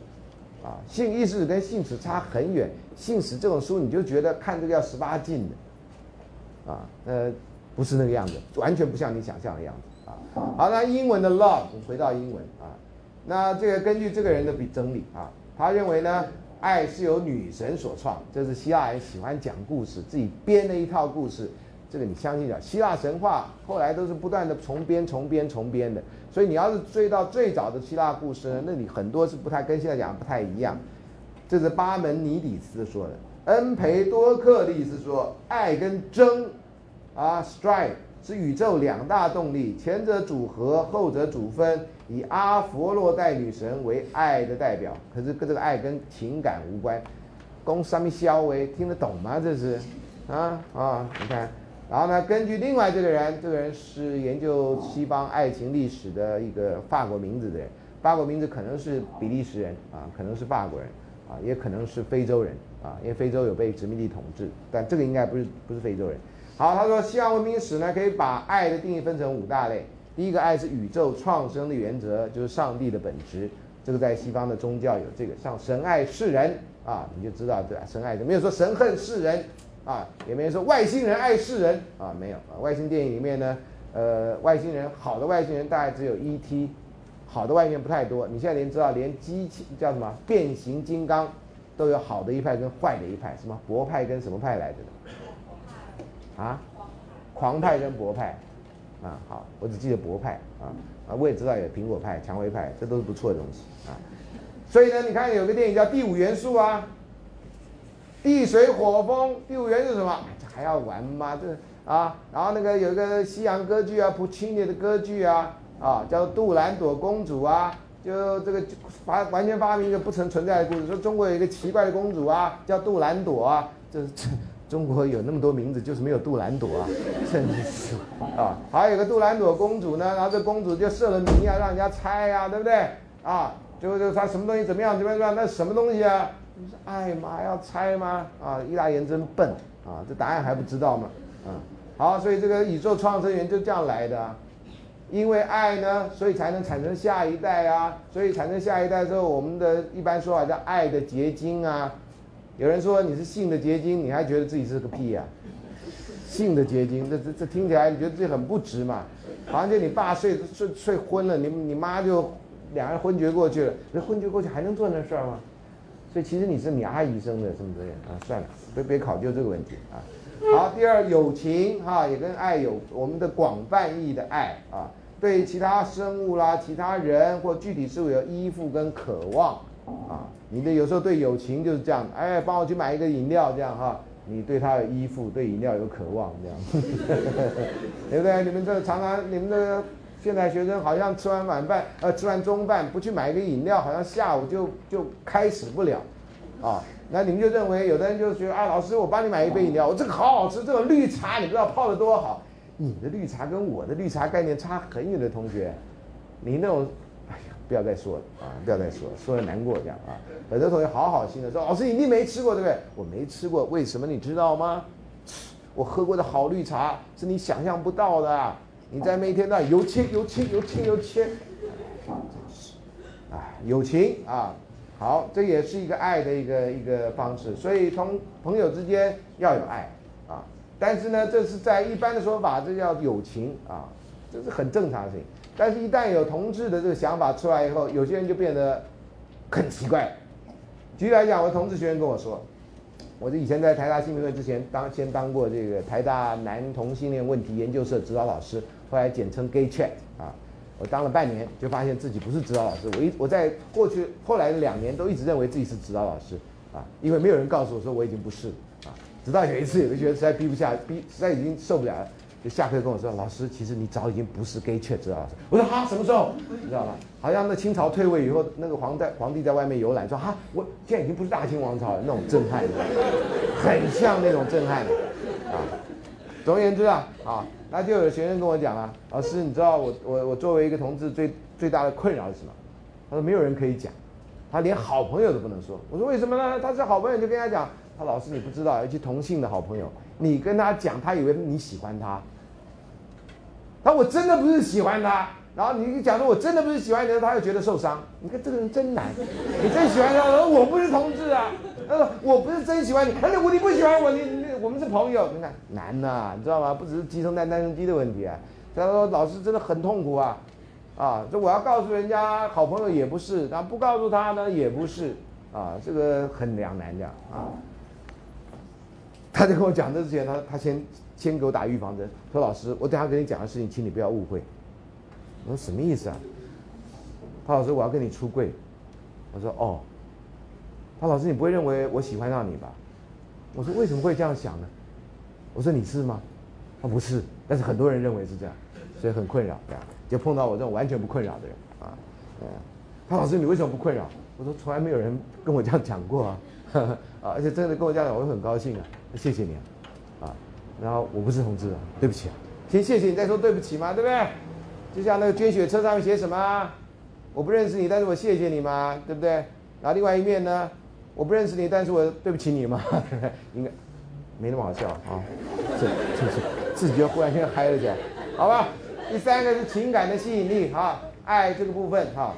啊，性意识跟性史差很远，性史这种书你就觉得看这个要十八禁的，啊，呃，不是那个样子，完全不像你想象的样子啊。好，那英文的 love， 我们回到英文啊，那这个根据这个人的比整理啊，他认为呢，爱是由女神所创，这是希腊人喜欢讲故事，自己编了一套故事。这个你相信啊？希腊神话后来都是不断的重编、重编、重编的，所以你要是追到最早的希腊故事呢，那你很多是不太跟现在讲的不太一样。这是巴门尼底斯说的，恩培多克利斯说，爱跟争啊 ，strife 是宇宙两大动力，前者主和，后者主分。以阿佛洛代女神为爱的代表，可是跟这个爱跟情感无关。公什么肖维听得懂吗？这是啊啊，你看。然后呢，根据另外这个人，这个人是研究西方爱情历史的一个法国名字的人，法国名字可能是比利时人啊，可能是法国人啊，也可能是非洲人啊，因为非洲有被殖民地统治，但这个应该不是不是非洲人。好，他说西洋文明史呢，可以把爱的定义分成五大类。第一个，爱是宇宙创生的原则，就是上帝的本质，这个在西方的宗教有这个，像神爱世人啊，你就知道对吧？神爱，没有说神恨世人。啊，也没人说外星人爱世人啊，没有啊。外星电影里面呢，呃，外星人好的外星人大概只有 E T， 好的外星人不太多。你现在连知道，连机器叫什么变形金刚，都有好的一派跟坏的一派，什么博派跟什么派来着的？啊，狂派跟博派，啊，好，我只记得博派啊啊，我也知道有苹果派、蔷薇派，这都是不错的东西啊。所以呢，你看有个电影叫《第五元素》啊。地水火风，第五元素是什么？这还要玩吗？这啊，然后那个有一个西洋歌剧啊，普契尼的歌剧啊，啊，叫《杜兰朵公主》啊，就这个发完全发明一个不曾存在的故事，说中国有一个奇怪的公主啊，叫杜兰朵啊，这这中国有那么多名字，就是没有杜兰朵啊，真是啊，还有一个杜兰朵公主呢，然后这公主就设了谜啊，让人家猜啊，对不对？啊，就就她什么东西怎么样怎么样，那什么东西啊？就是爱吗？要猜吗？啊，伊大言真笨啊！这答案还不知道吗？啊，好，所以这个宇宙创生源就这样来的、啊，因为爱呢，所以才能产生下一代啊，所以产生下一代之后，我们的一般说法叫爱的结晶啊。有人说你是性的结晶，你还觉得自己是个屁呀、啊？性的结晶，这这这听起来你觉得自己很不值嘛？好像就你爸睡睡睡昏了，你你妈就两人昏厥过去了，那昏厥过去还能做那事儿吗？所以其实你是你阿姨生的什么之类的啊，算了，别别考究这个问题啊。好，第二，友情哈、啊、也跟爱有我们的广泛意义的爱啊，对其他生物啦、其他人或具体事物有依附跟渴望啊。你的有时候对友情就是这样，哎，帮我去买一个饮料这样哈、啊，你对他有依附，对饮料有渴望这样，对不对？你们这常常你们的现在学生好像吃完晚饭，呃，吃完中饭不去买个饮料，好像下午就就开始不了，啊，那你们就认为有的人就觉得啊，老师我帮你买一杯饮料，我这个好好吃，这个绿茶你不知道泡得多好，你的绿茶跟我的绿茶概念差很远的同学，你那种，哎呀，不要再说了啊，不要再说了，说了难过这样啊，很多同学好好心的说，老师你一定没吃过对不对？我没吃过，为什么你知道吗？我喝过的好绿茶是你想象不到的、啊。你在每天到有情有情有情有情，啊，友情啊，好，这也是一个爱的一个一个方式，所以同朋友之间要有爱啊，但是呢，这是在一般的说法，这叫友情啊，这是很正常的事情。但是，一旦有同志的这个想法出来以后，有些人就变得很奇怪。举例来讲，我的同志学员跟我说，我以前在台大性平会之前当先当过这个台大男同性恋问题研究社指导老师。后来简称 gay chat 啊，我当了半年，就发现自己不是指导老师。我一我在过去后来的两年都一直认为自己是指导老师啊，因为没有人告诉我说我已经不是了啊。直到有一次有个学生实在逼不下，逼实在已经受不了了，就下课跟我说：“老师，其实你早已经不是 gay chat 指导老师。”我说：“哈，什么时候？你知道吗？好像那清朝退位以后，那个皇在皇帝在外面游览，说哈，我现在已经不是大清王朝了，那种震撼，很像那种震撼啊。总而言之啊，啊。”那就有学生跟我讲啊，老师，你知道我我我作为一个同志最最大的困扰是什么？他说没有人可以讲，他连好朋友都不能说。我说为什么呢？他是好朋友，就跟他讲，他老师你不知道，尤其同性的好朋友，你跟他讲，他以为你喜欢他。他我真的不是喜欢他，然后你假如我真的不是喜欢你的，他又觉得受伤。你看这个人真难，你真喜欢他，而我不是同志啊，呃，我不是真喜欢你，而且我你不喜欢我，你你我们是朋友，你看难呐、啊，你知道吗？不只是鸡生蛋，蛋生鸡的问题啊。他说老师真的很痛苦啊，啊，这我要告诉人家好朋友也不是，然后不告诉他呢也不是，啊，这个很两难的啊。他在跟我讲这之前，他他先先给我打预防针，说老师，我等下跟你讲的事情，请你不要误会。我说什么意思啊？他老师，我要跟你出柜。我说哦。他老师，你不会认为我喜欢上你吧？我说为什么会这样想呢？我说你是吗？他不是，但是很多人认为是这样，所以很困扰。这样就碰到我这种完全不困扰的人啊。嗯，他老师，你为什么不困扰？我说从来没有人跟我这样讲过啊。啊，而且真的跟我家长，我会很高兴啊，谢谢你啊，啊，然后我不是同志啊，对不起啊，先谢谢你再说对不起嘛，对不对？就像那个捐血车上面写什么，我不认识你，但是我谢谢你嘛，对不对？然后另外一面呢，我不认识你，但是我对不起你嘛，对不对？应该没那么好笑啊，这这是自己就忽然间嗨了起来，好吧？第三个是情感的吸引力啊，爱这个部分哈、啊，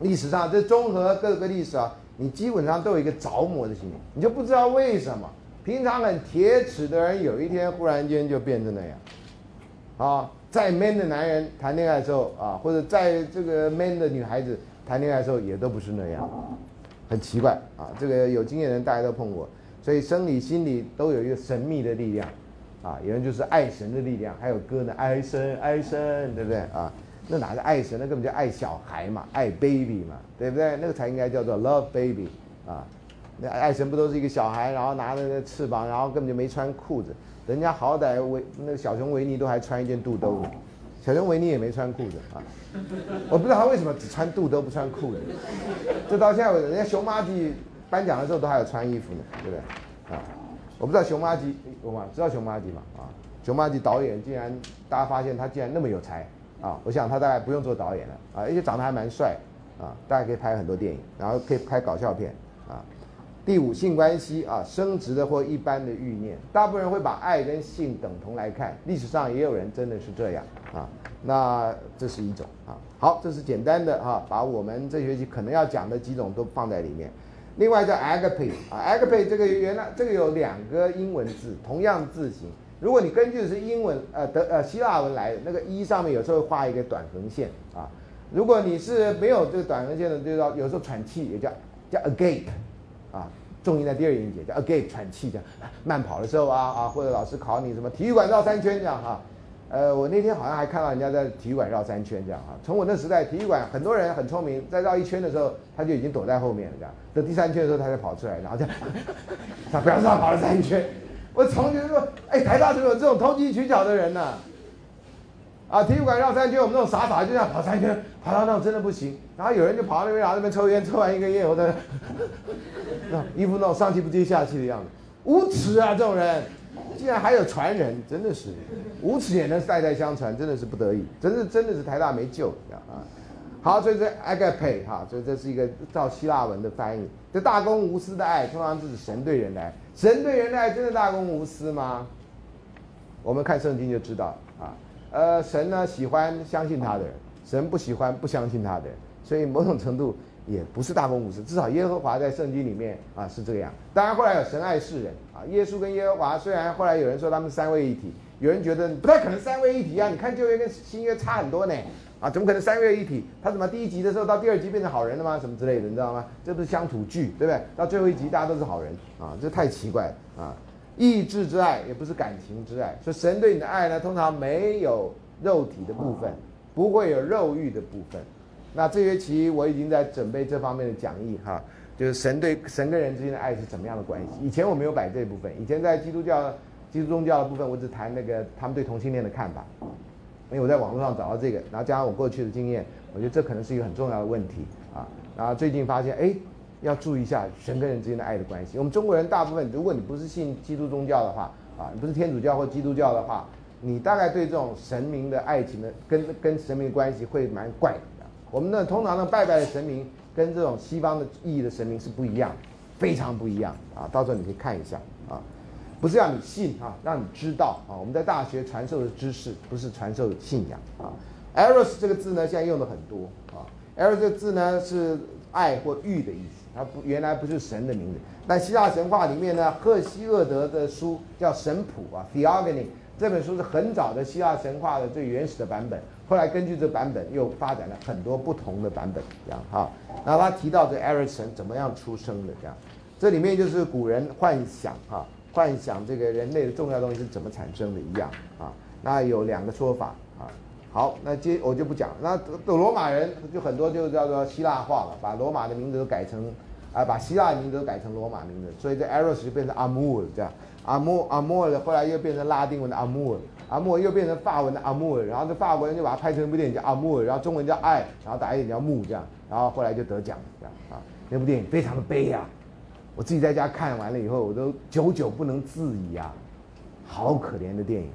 历史上这综合各个历史啊。你基本上都有一个着魔的心理，你就不知道为什么平常很铁齿的人有一天忽然间就变成那样啊。再 man 的男人谈恋爱的时候啊，或者再这个 man 的女孩子谈恋爱的时候也都不是那样，很奇怪啊。这个有经验的人大家都碰过，所以生理心理都有一个神秘的力量啊。有人就是爱神的力量，还有歌呢，爱神爱神，对不对啊？那哪是爱神？那根本就爱小孩嘛，爱 baby 嘛，对不对？那个才应该叫做 love baby 啊！那爱神不都是一个小孩，然后拿着那翅膀，然后根本就没穿裤子。人家好歹维那个小熊维尼都还穿一件肚兜，小熊维尼也没穿裤子啊！我不知道他为什么只穿肚兜不穿裤子，这到现在人家熊麻吉颁奖的时候都还有穿衣服呢，对不对啊？我不知道熊麻吉，我嘛知道熊麻吉嘛啊！熊麻吉导演竟然大家发现他竟然那么有才。啊，我想他大概不用做导演了啊，而且长得还蛮帅啊，大概可以拍很多电影，然后可以拍搞笑片啊。第五，性关系啊，生殖的或一般的欲念，大部分人会把爱跟性等同来看，历史上也有人真的是这样啊。那这是一种啊，好，这是简单的啊，把我们这学期可能要讲的几种都放在里面。另外叫 agape 啊 ，agape 这个原来这个有两个英文字，同样字形。如果你根据的是英文呃德呃希腊文来的，那个一上面有时候会画一个短横线啊。如果你是没有这个短横线的，就叫有时候喘气也叫叫 agape 啊，重音在第二音节，叫 agape 喘气，这样慢跑的时候啊啊，或者老师考你什么体育馆绕三圈这样哈、啊。呃，我那天好像还看到人家在体育馆绕三圈这样哈、啊。从我那时代，体育馆很多人很聪明，在绕一圈的时候他就已经躲在后面了，这样等第三圈的时候他才跑出来，然后这样他不要让跑了三圈。我从前说，哎，台大怎么有这种投机取巧的人呢、啊？啊，体育馆绕三圈，我们那种傻傻就这样跑三圈，跑到那种真的不行。然后有人就跑到那边，然后那边抽烟，抽完一根烟，我的衣服那种上气不接下气的样子，无耻啊！这种人，竟然还有传人，真的是无耻也能代代相传，真的是不得已，真是真的是台大没救啊！好，所以这 agape 哈，所以这是一个照希腊文的翻译。这大公无私的爱，通常指神对人的爱。神对人的爱真的大公无私吗？我们看圣经就知道啊。呃，神呢喜欢相信他的人，神不喜欢不相信他的人，所以某种程度也不是大公无私。至少耶和华在圣经里面啊是这个样。当然后来有神爱世人啊，耶稣跟耶和华虽然后来有人说他们三位一体，有人觉得不太可能三位一体啊，你看旧约跟新约差很多呢。啊，怎么可能三位一体？他怎么第一集的时候到第二集变成好人了吗？什么之类的，你知道吗？这不是乡土剧，对不对？到最后一集大家都是好人啊，这太奇怪了啊！意志之爱也不是感情之爱，所以神对你的爱呢，通常没有肉体的部分，不会有肉欲的部分。那这学期我已经在准备这方面的讲义哈、啊，就是神对神跟人之间的爱是怎么样的关系。以前我没有摆这部分，以前在基督教、基督宗教的部分，我只谈那个他们对同性恋的看法。因为我在网络上找到这个，然后加上我过去的经验，我觉得这可能是一个很重要的问题啊。然后最近发现，哎，要注意一下神跟人之间的爱的关系。我们中国人大部分，如果你不是信基督宗教的话啊，你不是天主教或基督教的话，你大概对这种神明的爱情的跟跟神明的关系会蛮怪的。我们呢，通常呢拜拜的神明跟这种西方的意义的神明是不一样，非常不一样啊。到时候你可以看一下啊。不是让你信啊，让你知道啊。我们在大学传授的知识，不是传授信仰啊。Eros 这个字呢，现在用的很多啊。Eros 这个字呢是爱或欲的意思，它不原来不是神的名字。但希腊神话里面呢，赫西厄德的书叫《神谱》啊 ，Theogony 这本书是很早的希腊神话的最原始的版本，后来根据这版本又发展了很多不同的版本，这样哈。然后他提到这 Eros 神怎么样出生的这样，这里面就是古人幻想哈，幻想这个人类的重要东西是怎么产生的一样啊。那有两个说法啊。好，那接我就不讲。那罗马人就很多就叫做希腊化了，把罗马的名字都改成，啊、呃，把希腊的名字都改成罗马名字，所以这 Eros 就变成 Amor 这样 ，Amor Amor 后来又变成拉丁文的 Amor， Amor 又变成法文的 Amor， 然后这法国人就把它拍成一部电影叫 Amor， 然后中文叫爱，然后打一点叫木这样，然后后来就得奖这样啊。那部电影非常的悲啊，我自己在家看完了以后，我都久久不能自已啊，好可怜的电影，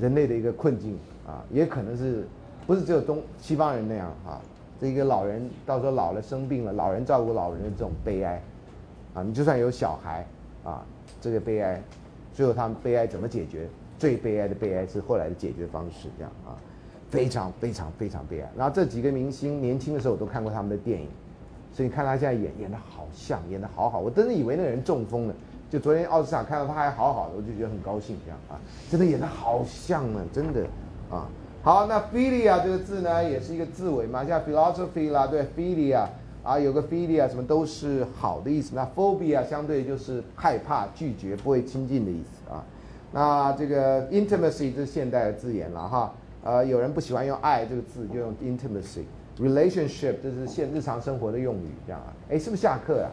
人类的一个困境。啊，也可能是，不是只有东西方人那样啊？这一个老人到时候老了生病了，老人照顾老人的这种悲哀，啊，你就算有小孩，啊，这个悲哀，最后他们悲哀怎么解决？最悲哀的悲哀是后来的解决方式，这样啊，非常非常非常悲哀。然后这几个明星年轻的时候我都看过他们的电影，所以你看他现在演演得好像，演得好好，我真的以为那人中风了。就昨天奥斯卡看到他还好好的，我就觉得很高兴，这样啊，真的演得好像啊，真的。啊，好，那 philia 这个字呢，也是一个字尾嘛，像 philosophy 啦，对 philia 啊，有个 philia 什么都是好的意思。那 phobia 相对就是害怕、拒绝、不会亲近的意思啊。那这个 intimacy 这是现代的字眼了哈，呃，有人不喜欢用爱这个字，就用 intimacy。relationship 这是现日常生活的用语，这样啊。哎，是不是下课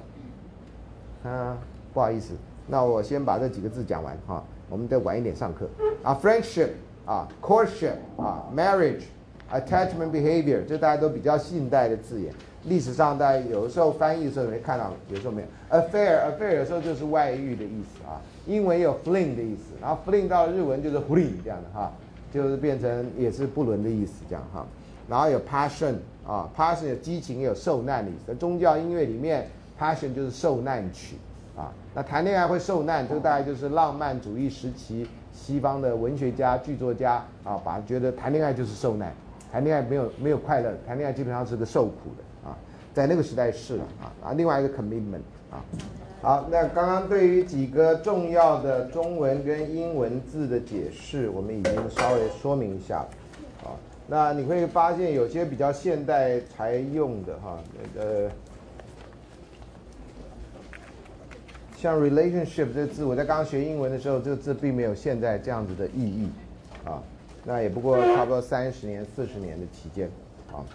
啊？啊，不好意思，那我先把这几个字讲完哈，我们再晚一点上课啊。friendship。啊 ，courtship 啊 ，marriage，attachment behavior， 这大家都比较近代的字眼。历史上大家有时候翻译的时候你会看到，有时候没有。affair，affair 有时候就是外遇的意思啊，英文也有 fling 的意思，然后 fling 到日文就是 fling 这样的哈，就是变成也是不伦的意思这样哈。然后有 passion 啊 ，passion 有激情也有受难的意思。宗教音乐里面 passion 就是受难曲啊。那谈恋爱会受难，这个大概就是浪漫主义时期。西方的文学家、剧作家啊，把觉得谈恋爱就是受难，谈恋爱没有没有快乐，谈恋爱基本上是个受苦的啊，在那个时代是了啊。啊，另外一个 commitment 啊，好，那刚刚对于几个重要的中文跟英文字的解释，我们已经稍微说明一下了啊。那你会发现有些比较现代才用的哈、啊，呃。像 relationship 这个字，我在刚学英文的时候，这个字并没有现在这样子的意义，啊，那也不过差不多三十年、四十年的期间，啊，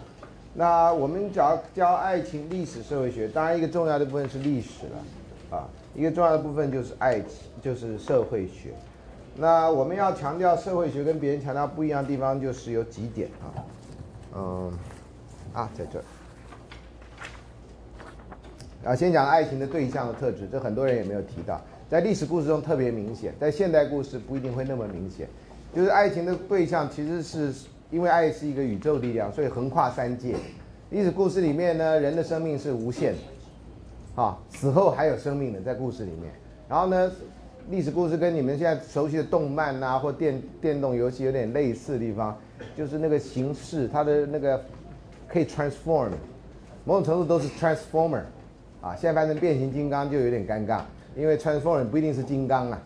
那我们教教爱情、历史、社会学，当然一个重要的部分是历史了，啊，一个重要的部分就是爱情，就是社会学。那我们要强调社会学跟别人强调不一样的地方，就是有几点啊，嗯，啊，在这儿。啊，先讲爱情的对象的特质，这很多人也没有提到，在历史故事中特别明显，在现代故事不一定会那么明显。就是爱情的对象其实是因为爱是一个宇宙力量，所以横跨三界。历史故事里面呢，人的生命是无限的，啊，死后还有生命的在故事里面。然后呢，历史故事跟你们现在熟悉的动漫啊或电电动游戏有点类似的地方，就是那个形式，它的那个可以 transform， 某种程度都是 transformer。啊，现在翻成变形金刚就有点尴尬，因为 transformer 不一定是金刚啊，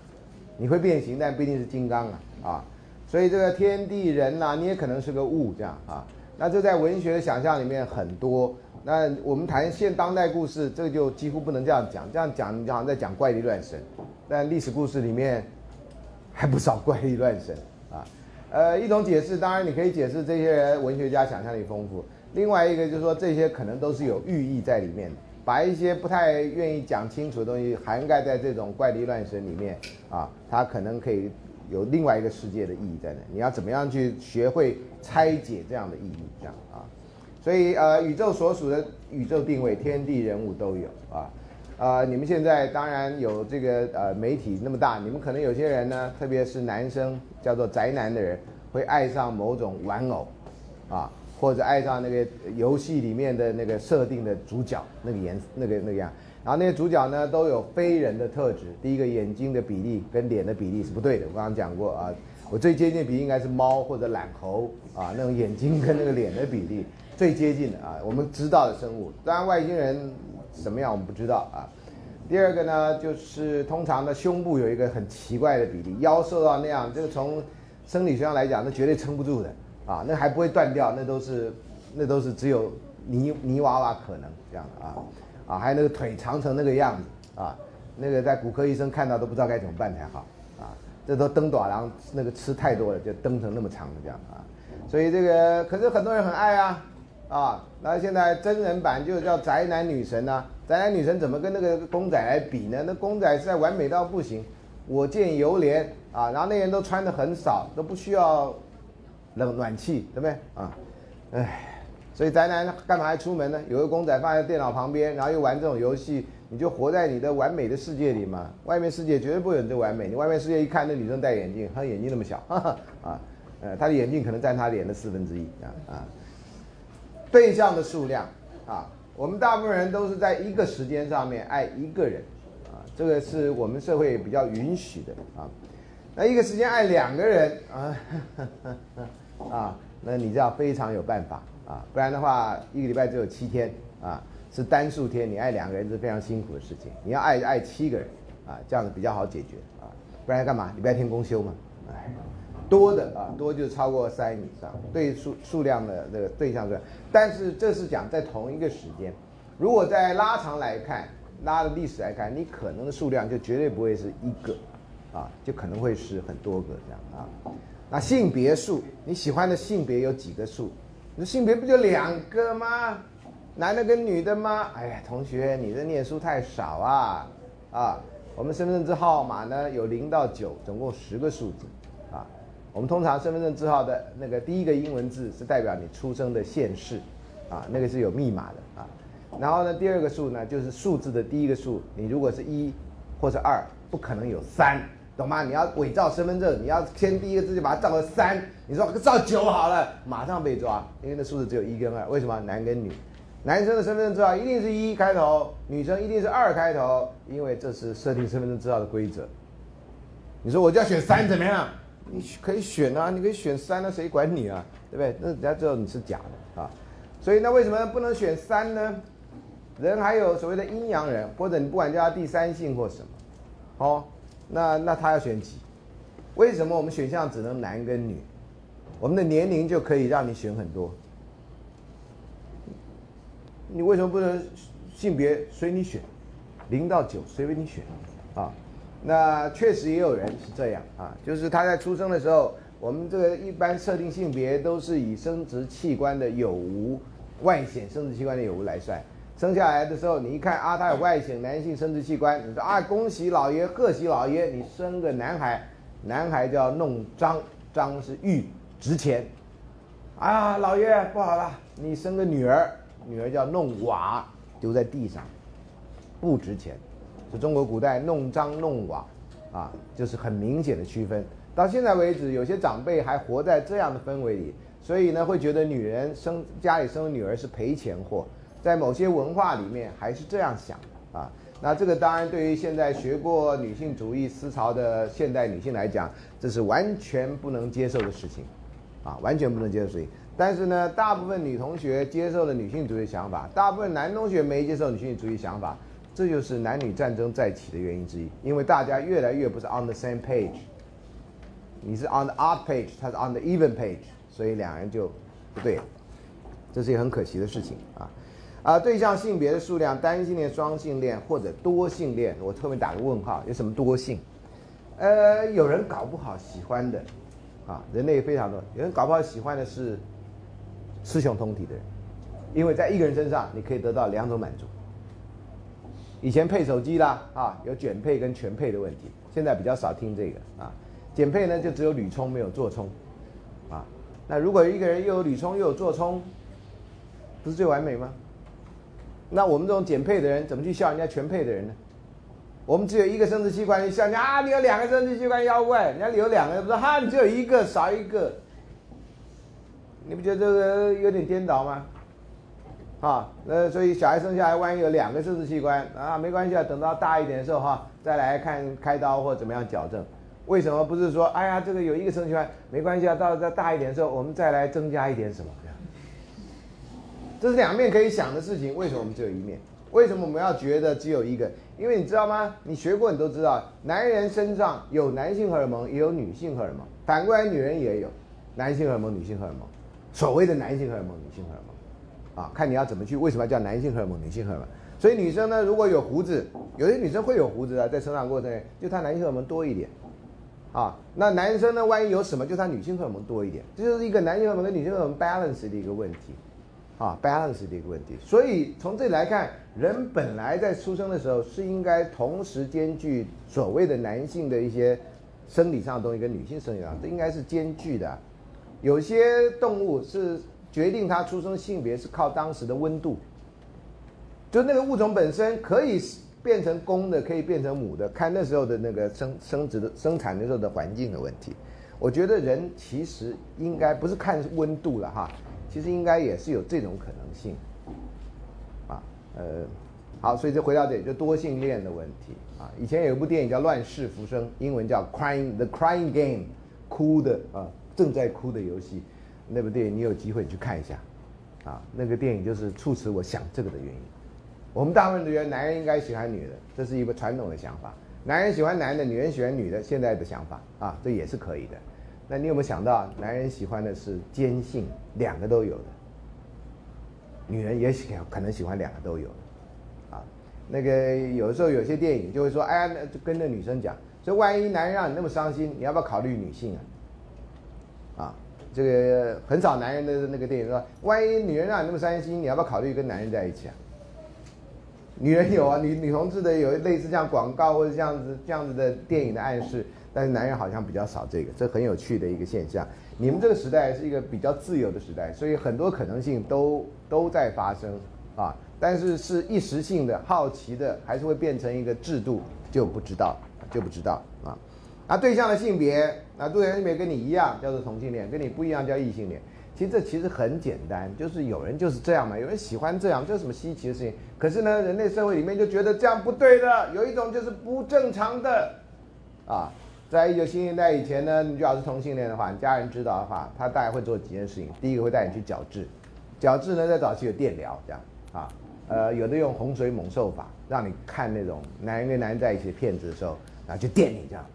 你会变形，但不一定是金刚啊，啊，所以这个天地人呐、啊，你也可能是个物这样啊。那这在文学的想象里面很多。那我们谈现当代故事，这个就几乎不能这样讲，这样讲你好像在讲怪力乱神，但历史故事里面还不少怪力乱神啊。呃，一种解释，当然你可以解释这些文学家想象力丰富，另外一个就是说这些可能都是有寓意在里面的。把一些不太愿意讲清楚的东西涵盖在这种怪力乱神里面啊，它可能可以有另外一个世界的意义在那。你要怎么样去学会拆解这样的意义，这样啊。所以呃，宇宙所属的宇宙定位，天地人物都有啊。呃，你们现在当然有这个呃媒体那么大，你们可能有些人呢，特别是男生叫做宅男的人，会爱上某种玩偶，啊。或者爱上那个游戏里面的那个设定的主角，那个颜那个那个样，然后那些主角呢都有非人的特质。第一个，眼睛的比例跟脸的比例是不对的，我刚刚讲过啊，我最接近比应该是猫或者懒猴啊，那种眼睛跟那个脸的比例最接近的啊，我们知道的生物。当然外星人什么样我们不知道啊。第二个呢，就是通常的胸部有一个很奇怪的比例，腰瘦到那样，这个从生理学上来讲，那绝对撑不住的啊，那还不会断掉，那都是那都是只有泥泥娃娃可能这样的啊啊，还有那个腿长成那个样子啊，那个在骨科医生看到都不知道该怎么办才好啊，这都蹬短郎那个吃太多了就蹬成那么长的这样啊，所以这个可是很多人很爱啊。啊，然后现在真人版就叫宅男女神啊，宅男女神怎么跟那个公仔来比呢？那公仔实在完美到不行，我见犹怜啊，然后那人都穿的很少，都不需要冷暖气，对不对啊？唉，所以宅男干嘛还出门呢？有个公仔放在电脑旁边，然后又玩这种游戏，你就活在你的完美的世界里嘛。外面世界绝对不会有你的完美，你外面世界一看那女生戴眼镜，她眼睛那么小，哈哈啊，呃，她的眼镜可能占她脸的四分之一啊啊。啊对象的数量啊，我们大部分人都是在一个时间上面爱一个人啊，这个是我们社会比较允许的啊。那一个时间爱两个人啊呵呵啊，那你这样非常有办法啊，不然的话一个礼拜只有七天啊，是单数天，你爱两个人是非常辛苦的事情。你要爱爱七个人啊，这样子比较好解决啊，不然干嘛？礼拜天公休嘛，哎。多的啊，多就超过三以上，对数数量的这个对象是，但是这是讲在同一个时间，如果在拉长来看，拉的历史来看，你可能的数量就绝对不会是一个，啊，就可能会是很多个这样啊。那性别数，你喜欢的性别有几个数？你的性别不就两个吗？男的跟女的吗？哎呀，同学，你这念书太少啊啊！我们身份证字号码呢有零到九，总共十个数字。我们通常身份证字号的那个第一个英文字是代表你出生的县市，啊，那个是有密码的啊。然后呢，第二个数呢就是数字的第一个数，你如果是一或是二，不可能有三，懂吗？你要伪造身份证，你要先第一个字就把它造个三，你说造九好了，马上被抓，因为那数字只有一跟二。为什么？男跟女，男生的身份证字号一定是一开头，女生一定是二开头，因为这是设定身份证字号的规则。你说我就要选三怎么样？你可以选啊，你可以选三啊，谁管你啊，对不对？那人家知道你是假的啊，所以那为什么不能选三呢？人还有所谓的阴阳人，或者你不管叫他第三性或什么，哦，那那他要选几？为什么我们选项只能男跟女？我们的年龄就可以让你选很多，你为什么不能性别随你选，零到九随便你选啊？那确实也有人是这样啊，就是他在出生的时候，我们这个一般设定性别都是以生殖器官的有无、外显生殖器官的有无来算。生下来的时候，你一看啊，他有外显男性生殖器官，你说啊，恭喜老爷，贺喜老爷，你生个男孩，男孩叫弄璋，璋是玉，值钱。啊，老爷不好了，你生个女儿，女儿叫弄瓦，丢在地上，不值钱。是中国古代弄璋弄瓦，啊，就是很明显的区分。到现在为止，有些长辈还活在这样的氛围里，所以呢，会觉得女人生家里生女儿是赔钱货，在某些文化里面还是这样想的啊。那这个当然对于现在学过女性主义思潮的现代女性来讲，这是完全不能接受的事情，啊，完全不能接受的事情。但是呢，大部分女同学接受了女性主义想法，大部分男同学没接受女性主义想法。这就是男女战争再起的原因之一，因为大家越来越不是 on the same page， 你是 on the odd page， 他是 on the even page， 所以两人就不对了，这是一个很可惜的事情啊啊！对象性别的数量，单性恋、双性恋或者多性恋，我特别打个问号，有什么多性？呃，有人搞不好喜欢的啊，人类非常多，有人搞不好喜欢的是雌雄同体的人，因为在一个人身上你可以得到两种满足。以前配手机啦，啊，有卷配跟全配的问题，现在比较少听这个啊。减配呢，就只有铝充没有座充，啊，那如果一个人又有铝充又有座充，不是最完美吗？那我们这种减配的人怎么去笑人家全配的人呢？我们只有一个生殖器官，笑人家啊，你有两个生殖器官妖怪，人家有两个，不是哈，你只有一个少一个，你不觉得这个有点颠倒吗？啊，那所以小孩生下来，万一有两个生殖器官啊，没关系啊，等到大一点的时候哈、啊，再来看开刀或怎么样矫正。为什么不是说哎呀这个有一个程序员没关系啊，到再大一点的时候我们再来增加一点什么？这是两面可以想的事情，为什么我们只有一面？为什么我们要觉得只有一个？因为你知道吗？你学过，你都知道，男人身上有男性荷尔蒙，也有女性荷尔蒙。反过来，女人也有男性荷尔蒙、女性荷尔蒙。所谓的男性荷尔蒙、女性荷尔蒙，啊，看你要怎么去。为什么要叫男性荷尔蒙、女性荷尔蒙？所以女生呢，如果有胡子，有些女生会有胡子啊，在成长过程中，就她男性荷尔蒙多一点。啊，那男生呢，万一有什么，就他女性荷尔蒙多一点。这就是一个男性荷尔蒙跟女性荷尔蒙 balance 的一个问题。啊 ，balance 的一个问题，所以从这里来看，人本来在出生的时候是应该同时兼具所谓的男性的一些生理上的东西跟女性生理上，这应该是兼具的。有些动物是决定它出生性别是靠当时的温度，就那个物种本身可以变成公的，可以变成母的，看那时候的那个生生殖的生产的时候的环境的问题。我觉得人其实应该不是看温度了哈。其实应该也是有这种可能性，啊，呃，好，所以就回到这里，就多性恋的问题啊。以前有一部电影叫《乱世浮生》，英文叫《Crying the Crying Game》，哭的啊，正在哭的游戏。那部电影你有机会去看一下，啊，那个电影就是促使我想这个的原因。我们大部分觉得男人应该喜欢女人，这是一个传统的想法，男人喜欢男的，女人喜欢女的，现在的想法啊，这也是可以的。那你有没有想到，男人喜欢的是兼性，两个都有的；女人也喜可能喜欢两个都有的，啊，那个有时候有些电影就会说，哎呀，就跟着女生讲，所以万一男人让你那么伤心，你要不要考虑女性啊？啊，这个很少男人的那个电影说，万一女人让你那么伤心，你要不要考虑跟男人在一起啊？女人有啊，女女同志的有类似像广告或者这样子这样子的电影的暗示。但是男人好像比较少这个，这很有趣的一个现象。你们这个时代是一个比较自由的时代，所以很多可能性都都在发生啊。但是是一时性的、好奇的，还是会变成一个制度，就不知道，就不知道啊。啊，对象的性别，啊，对象性别跟你一样叫做同性恋，跟你不一样叫异性恋。其实这其实很简单，就是有人就是这样嘛，有人喜欢这样，这有什么稀奇的事情？可是呢，人类社会里面就觉得这样不对的，有一种就是不正常的，啊。在一九七零年代以前呢，你要是同性恋的话，你家人知道的话，他大概会做几件事情。第一个会带你去矫治，矫治呢在早期有电疗这样啊，呃，有的用洪水猛兽法，让你看那种男人跟男人在一起的片子的时候，然后就电你这样。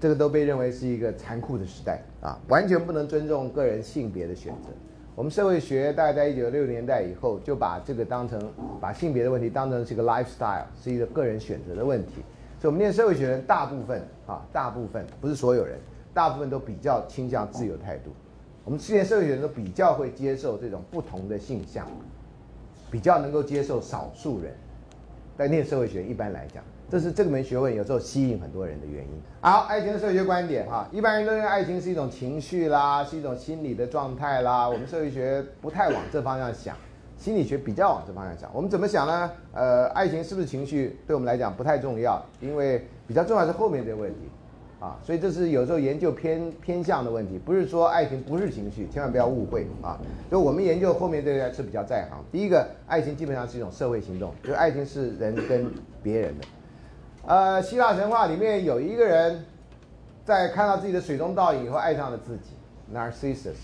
这个都被认为是一个残酷的时代啊，完全不能尊重个人性别的选择。我们社会学大概在一九六零年代以后，就把这个当成把性别的问题当成是一个 lifestyle， 是一个个人选择的问题。所以我们念社会学人，大部分啊，大部分不是所有人，大部分都比较倾向自由态度。我们念社会学人都比较会接受这种不同的性向，比较能够接受少数人。但念社会学一般来讲，这是这个门学问有时候吸引很多人的原因。好，爱情的社会学观点哈，一般人都认为爱情是一种情绪啦，是一种心理的状态啦。我们社会学不太往这方向想。心理学比较往这方向讲，我们怎么想呢？呃，爱情是不是情绪，对我们来讲不太重要，因为比较重要是后面这个问题，啊，所以这是有时候研究偏偏向的问题，不是说爱情不是情绪，千万不要误会啊。所以我们研究后面这个是比较在行。第一个，爱情基本上是一种社会行动，就是爱情是人跟别人的。呃，希腊神话里面有一个人，在看到自己的水中倒影以后，爱上了自己 ，Narcissus。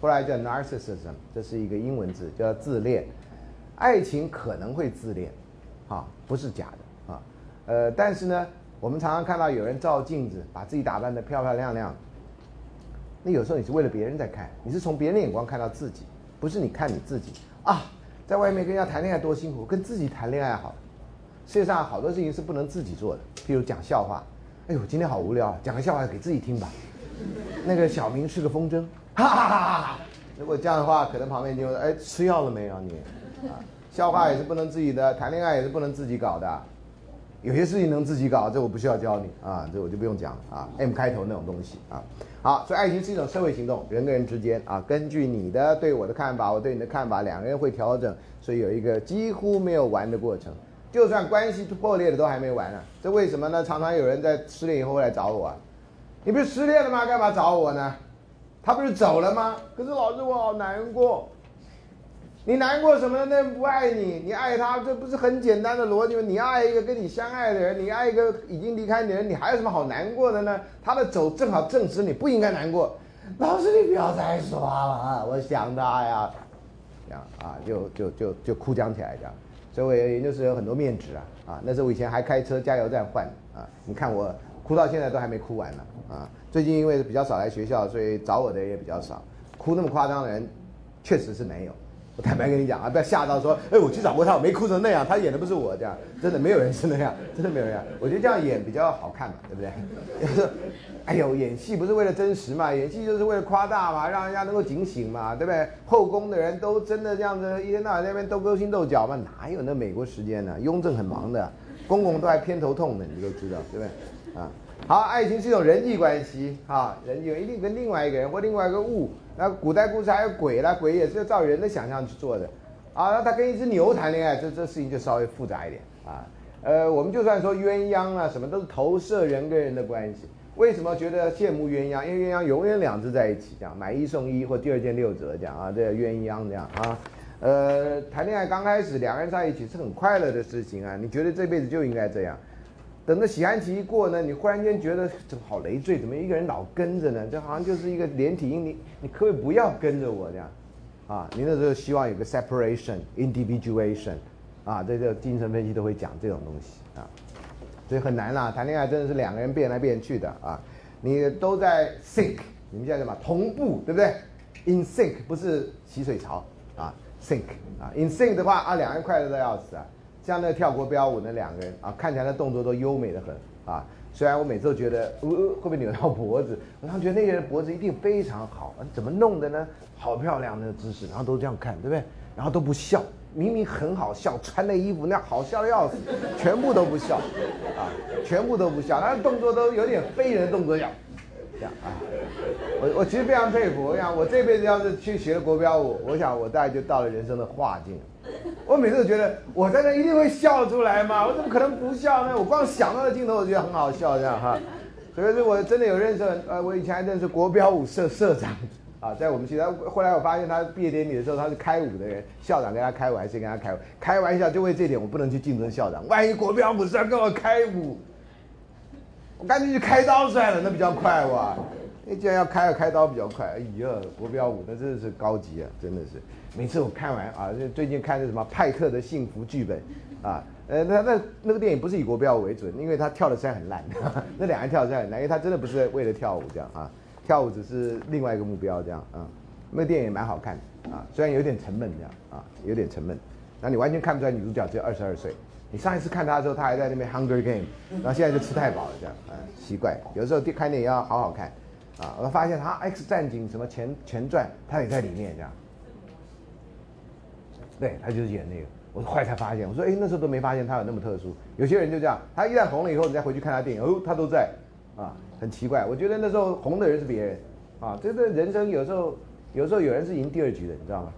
后来叫 narcissism， 这是一个英文字，叫自恋。爱情可能会自恋，啊，不是假的啊。呃，但是呢，我们常常看到有人照镜子，把自己打扮得漂漂亮亮。那有时候你是为了别人在看，你是从别人眼光看到自己，不是你看你自己啊。在外面跟人家谈恋爱多辛苦，跟自己谈恋爱好。世界上好多事情是不能自己做的，譬如讲笑话。哎呦，今天好无聊，讲个笑话给自己听吧。那个小明是个风筝。哈哈哈哈！如果这样的话，可能旁边就说：“哎，吃药了没有你？”啊，笑话也是不能自己的，谈恋爱也是不能自己搞的。有些事情能自己搞，这我不需要教你啊，这我就不用讲了啊。M 开头那种东西啊。好，所以爱情是一种社会行动，人跟人之间啊，根据你的对我的看法，我对你的看法，两个人会调整，所以有一个几乎没有完的过程。就算关系破裂的都还没完呢、啊，这为什么呢？常常有人在失恋以后会来找我、啊，你不是失恋了吗？干嘛找我呢？他不是走了吗？可是老师我好难过，你难过什么？那人不爱你，你爱他，这不是很简单的逻辑吗？你爱一个跟你相爱的人，你爱一个已经离开你的人，你还有什么好难过的呢？他的走正好证实你不应该难过。老师，你不要再说了，我想他呀，这样啊，就就就就哭僵起来这样。所以我研究室有很多面纸啊，啊，那是我以前还开车加油站换啊。你看我哭到现在都还没哭完呢啊。最近因为比较少来学校，所以找我的也比较少。哭那么夸张的人，确实是没有。我坦白跟你讲啊，不要吓到说，哎，我去找过他，我没哭成那样，他演的不是我这样，真的没有人是那样，真的没有人。我觉得这样演比较好看嘛，对不对？哎呦，演戏不是为了真实嘛，演戏就是为了夸大嘛，让人家能够警醒嘛，对不对？后宫的人都真的这样子，一天到晚在那边斗勾心斗角嘛，哪有那美国时间呢？雍正很忙的，公公都还偏头痛呢，你都知道，对不对？啊，好，爱情是一种人际关系啊，人际一定跟另外一个人或另外一个物。那古代故事还有鬼啦，鬼也是照人的想象去做的，啊，那他跟一只牛谈恋爱，这这事情就稍微复杂一点啊。呃，我们就算说鸳鸯啊，什么都是投射人跟人的关系。为什么觉得羡慕鸳鸯？因为鸳鸯永远两只在一起，这样买一送一或第二件六折这样啊，这鸳鸯这样啊。呃，谈恋爱刚开始两个人在一起是很快乐的事情啊，你觉得这辈子就应该这样。等到喜憨期一过呢，你忽然间觉得怎么好累赘，怎么一个人老跟着呢？这好像就是一个连体婴，你你可不可以不要跟着我这样？啊，你那时候希望有个 separation、individuation， 啊，这个精神分析都会讲这种东西啊，所以很难啦。谈恋爱真的是两个人变来变去的啊，你都在 sync， 你们叫什么？同步，对不对 ？In sync 不是洗水槽啊 ，sync 啊 ，in sync 的话啊，两个人快乐的要死啊。像那跳国标舞那两个人啊，看起来那动作都优美的很啊。虽然我每次都觉得，呃，会不会扭到脖子？我常觉得那个人脖子一定非常好，怎么弄的呢？好漂亮的姿势，然后都这样看，对不对？然后都不笑，明明很好笑，穿那衣服那好笑的要死，全部都不笑啊，全部都不笑，他的动作都有点非人动作样，这样啊。我我其实非常佩服，我想我这辈子要是去学了国标舞，我想我大概就到了人生的化境。我每次都觉得我在那一定会笑出来嘛，我怎么可能不笑呢？我光想到的镜头我觉得很好笑这样哈，所以说我真的有认识，呃，我以前还认识国标舞社社长啊，在我们学校，后来我发现他毕业典礼的时候他是开舞的人，校长跟他开玩笑，跟他开开玩笑，就为这点我不能去竞争校长，万一国标舞社跟我开舞，我干脆去开刀算了，那比较快哇。既然要开，开刀比较快。哎呀，国标舞那真的是高级啊，真的是。每次我看完啊，最近看的什么派特的幸福剧本，啊，呃，那那那个电影不是以国标舞为准，因为他跳的实在很烂，呵呵那两人跳的实在很烂，因为他真的不是为了跳舞这样啊，跳舞只是另外一个目标这样啊。那个电影也蛮好看的啊，虽然有点沉闷这样啊，有点沉闷。那你完全看不出来女主角只有二十二岁。你上一次看他的时候，他还在那边 Hunger Game， 然后现在就吃太饱了这样啊，奇怪。有时候看电影要好好看。啊，我发现他 X 战警什么前前传，他也在里面这样。对，他就是演那个。我后来才发现，我说哎，那时候都没发现他有那么特殊。有些人就这样，他一旦红了以后，你再回去看他电影，哦，他都在，啊，很奇怪。我觉得那时候红的人是别人，啊，这个人生有时候，有时候有人是赢第二局的，你知道吗？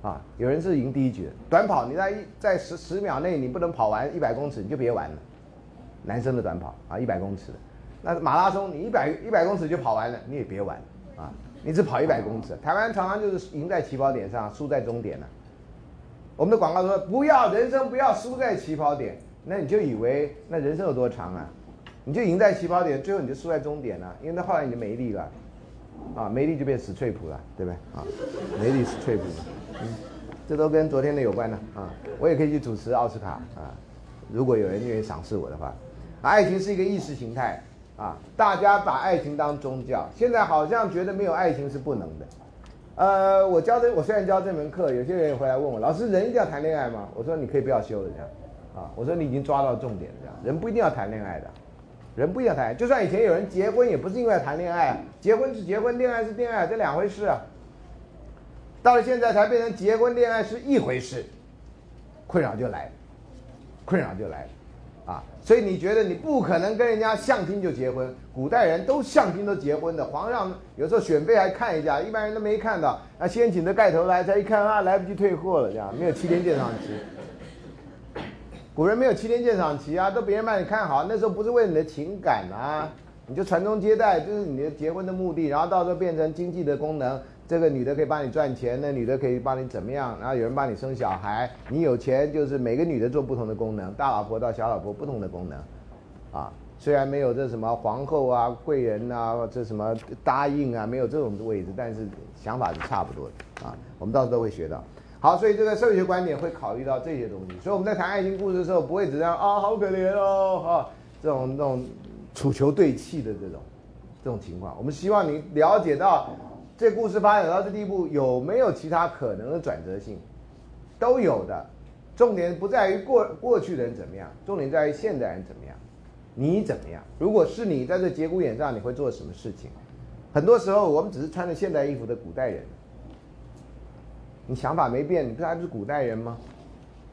啊，有人是赢第一局的。短跑，你在一在十十秒内你不能跑完一百公尺，你就别玩了。男生的短跑啊，一百公尺的。那马拉松你一百一百公尺就跑完了，你也别玩啊！你只跑一百公尺。台湾常常就是赢在起跑点上，输在终点了、啊。我们的广告说不要人生不要输在起跑点，那你就以为那人生有多长啊？你就赢在起跑点，最后你就输在终点了、啊，因为那后来你就没力了，啊，没力就变死脆谱了，对不对？啊，没力死脆谱了、嗯，这都跟昨天的有关了啊！我也可以去主持奥斯卡啊，如果有人愿意赏识我的话。爱情是一个意识形态。啊，大家把爱情当宗教，现在好像觉得没有爱情是不能的。呃，我教这，我虽然教这门课，有些人也回来问我，老师，人一定要谈恋爱吗？我说你可以不要修了这样，啊，我说你已经抓到重点了这样，人不一定要谈恋爱的，人不一定要谈恋爱，就算以前有人结婚，也不是因为谈恋爱，结婚是结婚，恋爱是恋爱，这两回事啊。到了现在才变成结婚恋爱是一回事，困扰就来了，困扰就来了。啊，所以你觉得你不可能跟人家相亲就结婚？古代人都相亲都结婚的，皇上有时候选妃还看一下，一般人都没看到。那先请的盖头来，才一看啊，来不及退货了，这样没有七天鉴赏期。古人没有七天鉴赏期啊，都别人帮你看好，那时候不是为你的情感啊，你就传宗接代，就是你的结婚的目的，然后到时候变成经济的功能。这个女的可以帮你赚钱，那女的可以帮你怎么样，然后有人帮你生小孩，你有钱，就是每个女的做不同的功能，大老婆到小老婆不同的功能啊。虽然没有这什么皇后啊、贵人啊、这什么答应啊，没有这种位置，但是想法是差不多的啊。我们到时候都会学到。好，所以这个社会学观点会考虑到这些东西。所以我们在谈爱情故事的时候，不会只让啊好可怜哦啊这种这种楚求对气的这种这种情况。我们希望你了解到这故事发展到这地步有没有其他可能的转折性，都有的。重点不在于过过去的人怎么样，重点在于现代人怎么样。你怎么样？如果是你在这节骨眼上，你会做什么事情？很多时候我们只是穿着现代衣服的古代人，你想法没变，你不是还不是古代人吗？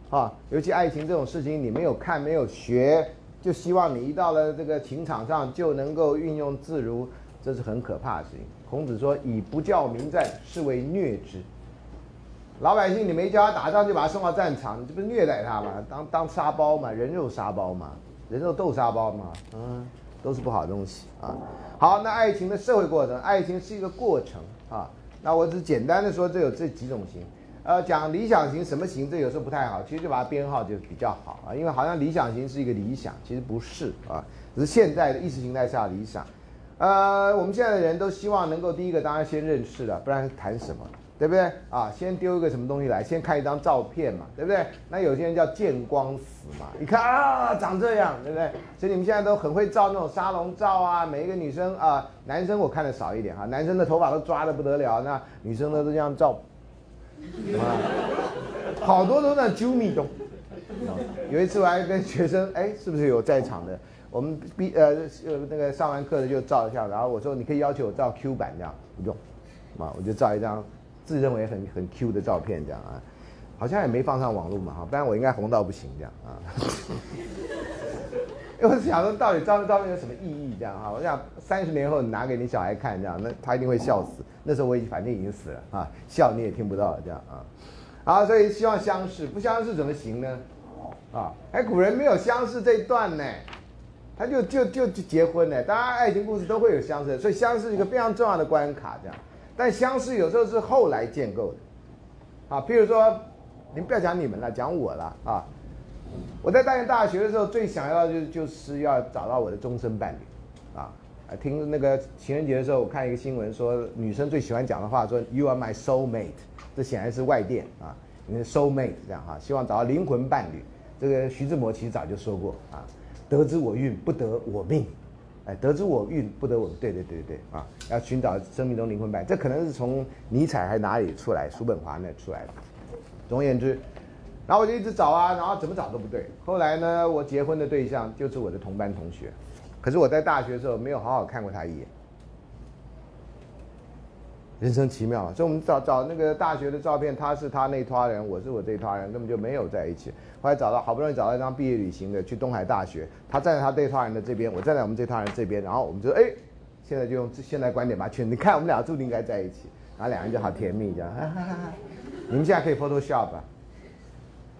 啊，尤其爱情这种事情，你没有看没有学，就希望你一到了这个情场上就能够运用自如，这是很可怕的事情。孔子说：“以不教民战，是为虐之。”老百姓你没教他打仗，就把他送到战场，你这不是虐待他吗？当当沙包嘛，人肉沙包嘛。人肉豆沙包嘛，嗯，都是不好的东西啊。好，那爱情的社会过程，爱情是一个过程啊。那我只简单的说，这有这几种型。呃，讲理想型什么型，这有时候不太好，其实就把它编号就比较好啊，因为好像理想型是一个理想，其实不是啊，只是现在的意识形态下的理想。呃，我们现在的人都希望能够第一个当然先认识了，不然谈什么，对不对啊？先丢一个什么东西来，先看一张照片嘛，对不对？那有些人叫见光死嘛，一看啊长这样，对不对？所以你们现在都很会照那种沙龙照啊，每一个女生啊、呃，男生我看的少一点哈，男生的头发都抓得不得了，那女生呢都这样照，啊，好多都那揪密动。有一次我还跟学生，哎，是不是有在场的？我们毕呃那个上完课的就照一下，然后我说你可以要求我照 Q 版这样，不用，啊，我就照一张。自认为很很 Q 的照片这样啊，好像也没放上网络嘛哈，不然我应该红到不行这样啊。因为我想说到底照这照片有什么意义这样哈？我想三十年后你拿给你小孩看这样，那他一定会笑死。那时候我已经反正已经死了啊，笑你也听不到了这样啊。好，所以希望相识，不相识怎么行呢？啊，哎，古人没有相识这一段呢，他就就就就结婚呢。当然爱情故事都会有相识，所以相识是一个非常重要的关卡这样。但相识有时候是后来建构的，啊，譬如说，你不要讲你们了，讲我了啊。我在大学大学的时候，最想要就就是要找到我的终身伴侣，啊，听那个情人节的时候，我看一个新闻说，女生最喜欢讲的话说 "You are my soul mate"， 这显然是外电啊，你的 soul mate 这样哈、啊，希望找到灵魂伴侣。这个徐志摩其实早就说过啊，得之我运，不得我命。哎，得知我运不得我，对对对对啊！要寻找生命中灵魂伴，这可能是从尼采还哪里出来，叔本华那出来的。总而言之，然后我就一直找啊，然后怎么找都不对。后来呢，我结婚的对象就是我的同班同学，可是我在大学的时候没有好好看过他一眼。人生奇妙，所以我们找找那个大学的照片，他是他那一撮人，我是我这一撮人，根本就没有在一起。后来找到，好不容易找到一张毕业旅行的，去东海大学，他站在他这一撮人的这边，我站在我们这一撮人这边，然后我们就哎，现在就用现代观点把圈，你看我们俩注定应该在一起，然后两人就好甜蜜这样。哈哈哈哈你们现在可以 Photoshop 吧？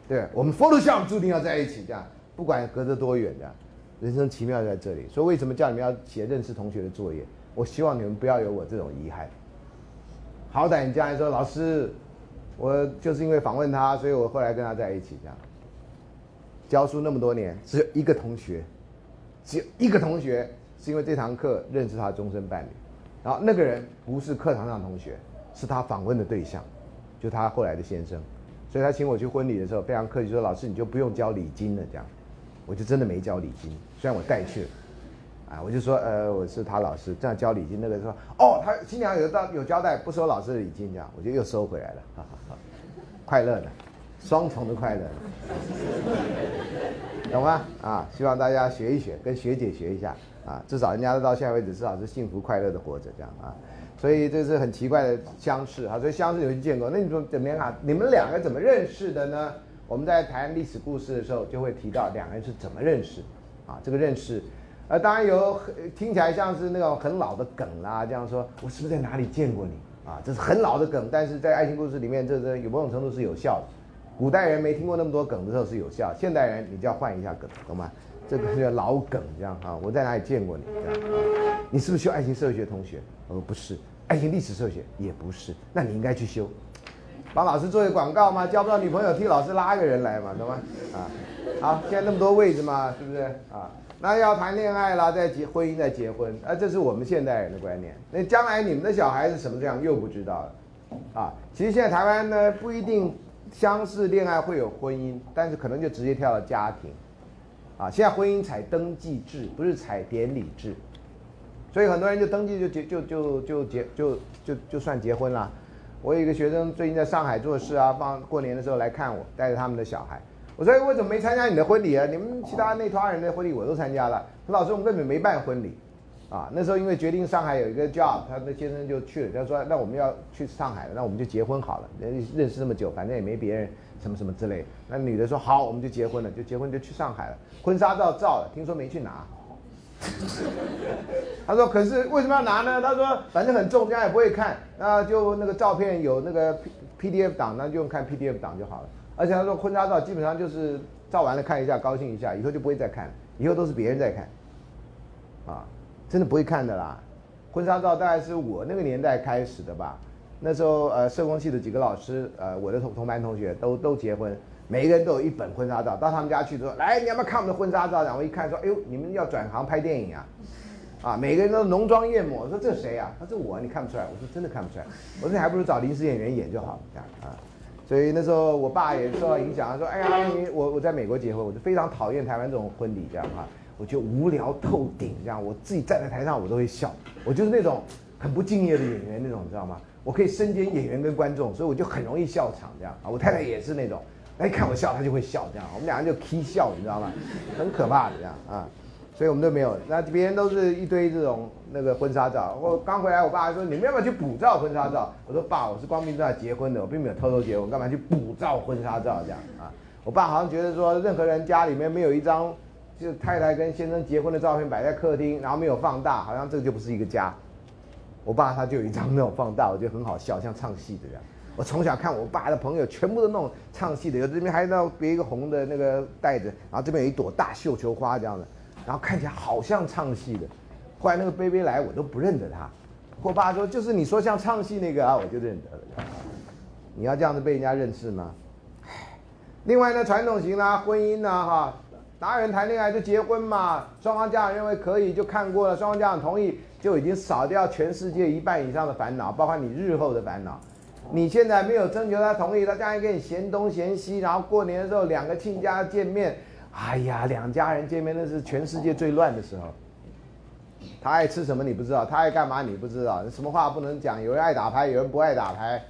对，我们 Photoshop 注定要在一起这样，不管隔着多远这样，人生奇妙在这里。所以为什么叫你们要写认识同学的作业？我希望你们不要有我这种遗憾。好歹你将来说老师，我就是因为访问他，所以我后来跟他在一起这样。教书那么多年，只有一个同学，只有一个同学是因为这堂课认识他终身伴侣，然后那个人不是课堂上同学，是他访问的对象，就他后来的先生，所以他请我去婚礼的时候非常客气说，老师你就不用交礼金了这样，我就真的没交礼金，虽然我带去了。啊，我就说，呃，我是他老师，这样交礼金。那个说，哦，他新娘有到有交代，不收老师的礼金，这样我就又收回来了，哈哈哈，快乐呢，双重的快乐，懂吗？啊，希望大家学一学，跟学姐学一下啊，至少人家到现在为止，至少是幸福快乐的活着这样啊，所以这是很奇怪的相识啊，所以相识有些建构。那你说怎么样啊？你们两个怎么认识的呢？我们在谈历史故事的时候，就会提到两个人是怎么认识，啊，这个认识。呃，当然有，听起来像是那种很老的梗啦，这样说，我是不是在哪里见过你啊？这是很老的梗，但是在爱情故事里面，这这有某种程度是有效的。古代人没听过那么多梗的时候是有效，现代人你就要换一下梗，懂吗？这个叫老梗，这样啊，我在哪里见过你？这样啊，你是不是学爱情社会学同学？我说不是，爱情历史社学也不是，那你应该去修。帮老师做个广告嘛，交不到女朋友替老师拉一个人来嘛，懂吗？啊，好，现在那么多位置嘛，是不是啊？那要谈恋爱啦，再结婚姻再结婚，啊，这是我们现代人的观念。那将来你们的小孩子什么样又不知道了，啊，其实现在台湾呢不一定相似恋爱会有婚姻，但是可能就直接跳到家庭，啊，现在婚姻采登记制，不是采典礼制，所以很多人就登记就结就就就结就就就算结婚啦。我有一个学生最近在上海做事啊，放过年的时候来看我，带着他们的小孩。我说我怎么没参加你的婚礼啊？你们其他那团人的婚礼我都参加了。他说老师我们根本没办婚礼，啊，那时候因为决定上海有一个 job， 他的先生就去了。他说那我们要去上海了，那我们就结婚好了。认识那么久，反正也没别人什么什么之类的。那女的说好，我们就结婚了，就结婚就去上海了。婚纱照照了，听说没去拿。他说可是为什么要拿呢？他说反正很重，人家也不会看，那就那个照片有那个 P D F 档，那就用看 P D F 档就好了。而且他说婚纱照基本上就是照完了看一下高兴一下，以后就不会再看，以后都是别人在看啊，真的不会看的啦。婚纱照大概是我那个年代开始的吧，那时候呃社工系的几个老师，呃我的同同班同学都都结婚，每一个人都有一本婚纱照，到他们家去说：“来，你要不要看我们的婚纱照？”然后一看说：“哎呦，你们要转行拍电影啊！”啊，每个人都浓妆艳抹。我说：“这谁啊？”他说：“我，你看不出来。”我说：“真的看不出来。”我说：“还不如找临时演员演就好了。”这样啊，所以那时候我爸也受到影响，他说：“哎呀，你我我在美国结婚，我就非常讨厌台湾这种婚礼这样哈、啊，我觉得无聊透顶这样，我自己站在台上我都会笑，我就是那种很不敬业的演员那种，你知道吗？我可以身兼演员跟观众，所以我就很容易笑场这样啊。我太太也是那种。”哎，看我笑，他就会笑，这样，我们两个就起笑，你知道吗？很可怕的这样啊，所以我们都没有。那别人都是一堆这种那个婚纱照。我刚回来，我爸还说你们要不要去补照婚纱照？我说爸，我是光明正大结婚的，我并没有偷偷结婚，我干嘛去补照婚纱照这样啊？我爸好像觉得说，任何人家里面没有一张就是太太跟先生结婚的照片摆在客厅，然后没有放大，好像这个就不是一个家。我爸他就有一张那种放大，我觉得很好笑，像唱戏的这样。我从小看我爸的朋友全部都那种唱戏的，有这边还要别一个红的那个袋子，然后这边有一朵大绣球花这样的，然后看起来好像唱戏的。后来那个贝贝来我都不认得他，我爸说就是你说像唱戏那个啊，我就认得了。你要这样子被人家认识吗？另外呢，传统型啦、啊、婚姻啦、啊、哈，哪有人谈恋爱就结婚嘛？双方家长认为可以就看过了，双方家长同意就已经少掉全世界一半以上的烦恼，包括你日后的烦恼。你现在没有征求他同意，他将来跟你嫌东嫌西，然后过年的时候两个亲家见面，哎呀，两家人见面那是全世界最乱的时候。他爱吃什么你不知道，他爱干嘛你不知道，什么话不能讲，有人爱打牌，有人不爱打牌，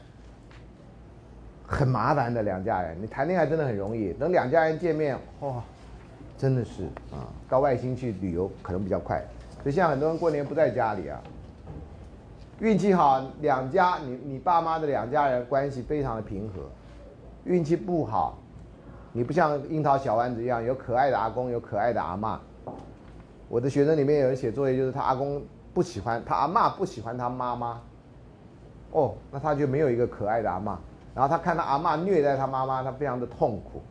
很麻烦的两家人。你谈恋爱真的很容易，等两家人见面，哇、哦，真的是啊，到外星去旅游可能比较快。所以现在很多人过年不在家里啊。运气好，两家你你爸妈的两家人关系非常的平和。运气不好，你不像樱桃小丸子一样有可爱的阿公，有可爱的阿嬷。我的学生里面有人写作业，就是他阿公不喜欢他阿嬷，不喜欢他妈妈。哦，那他就没有一个可爱的阿嬷。然后他看他阿嬷虐待他妈妈，他非常的痛苦。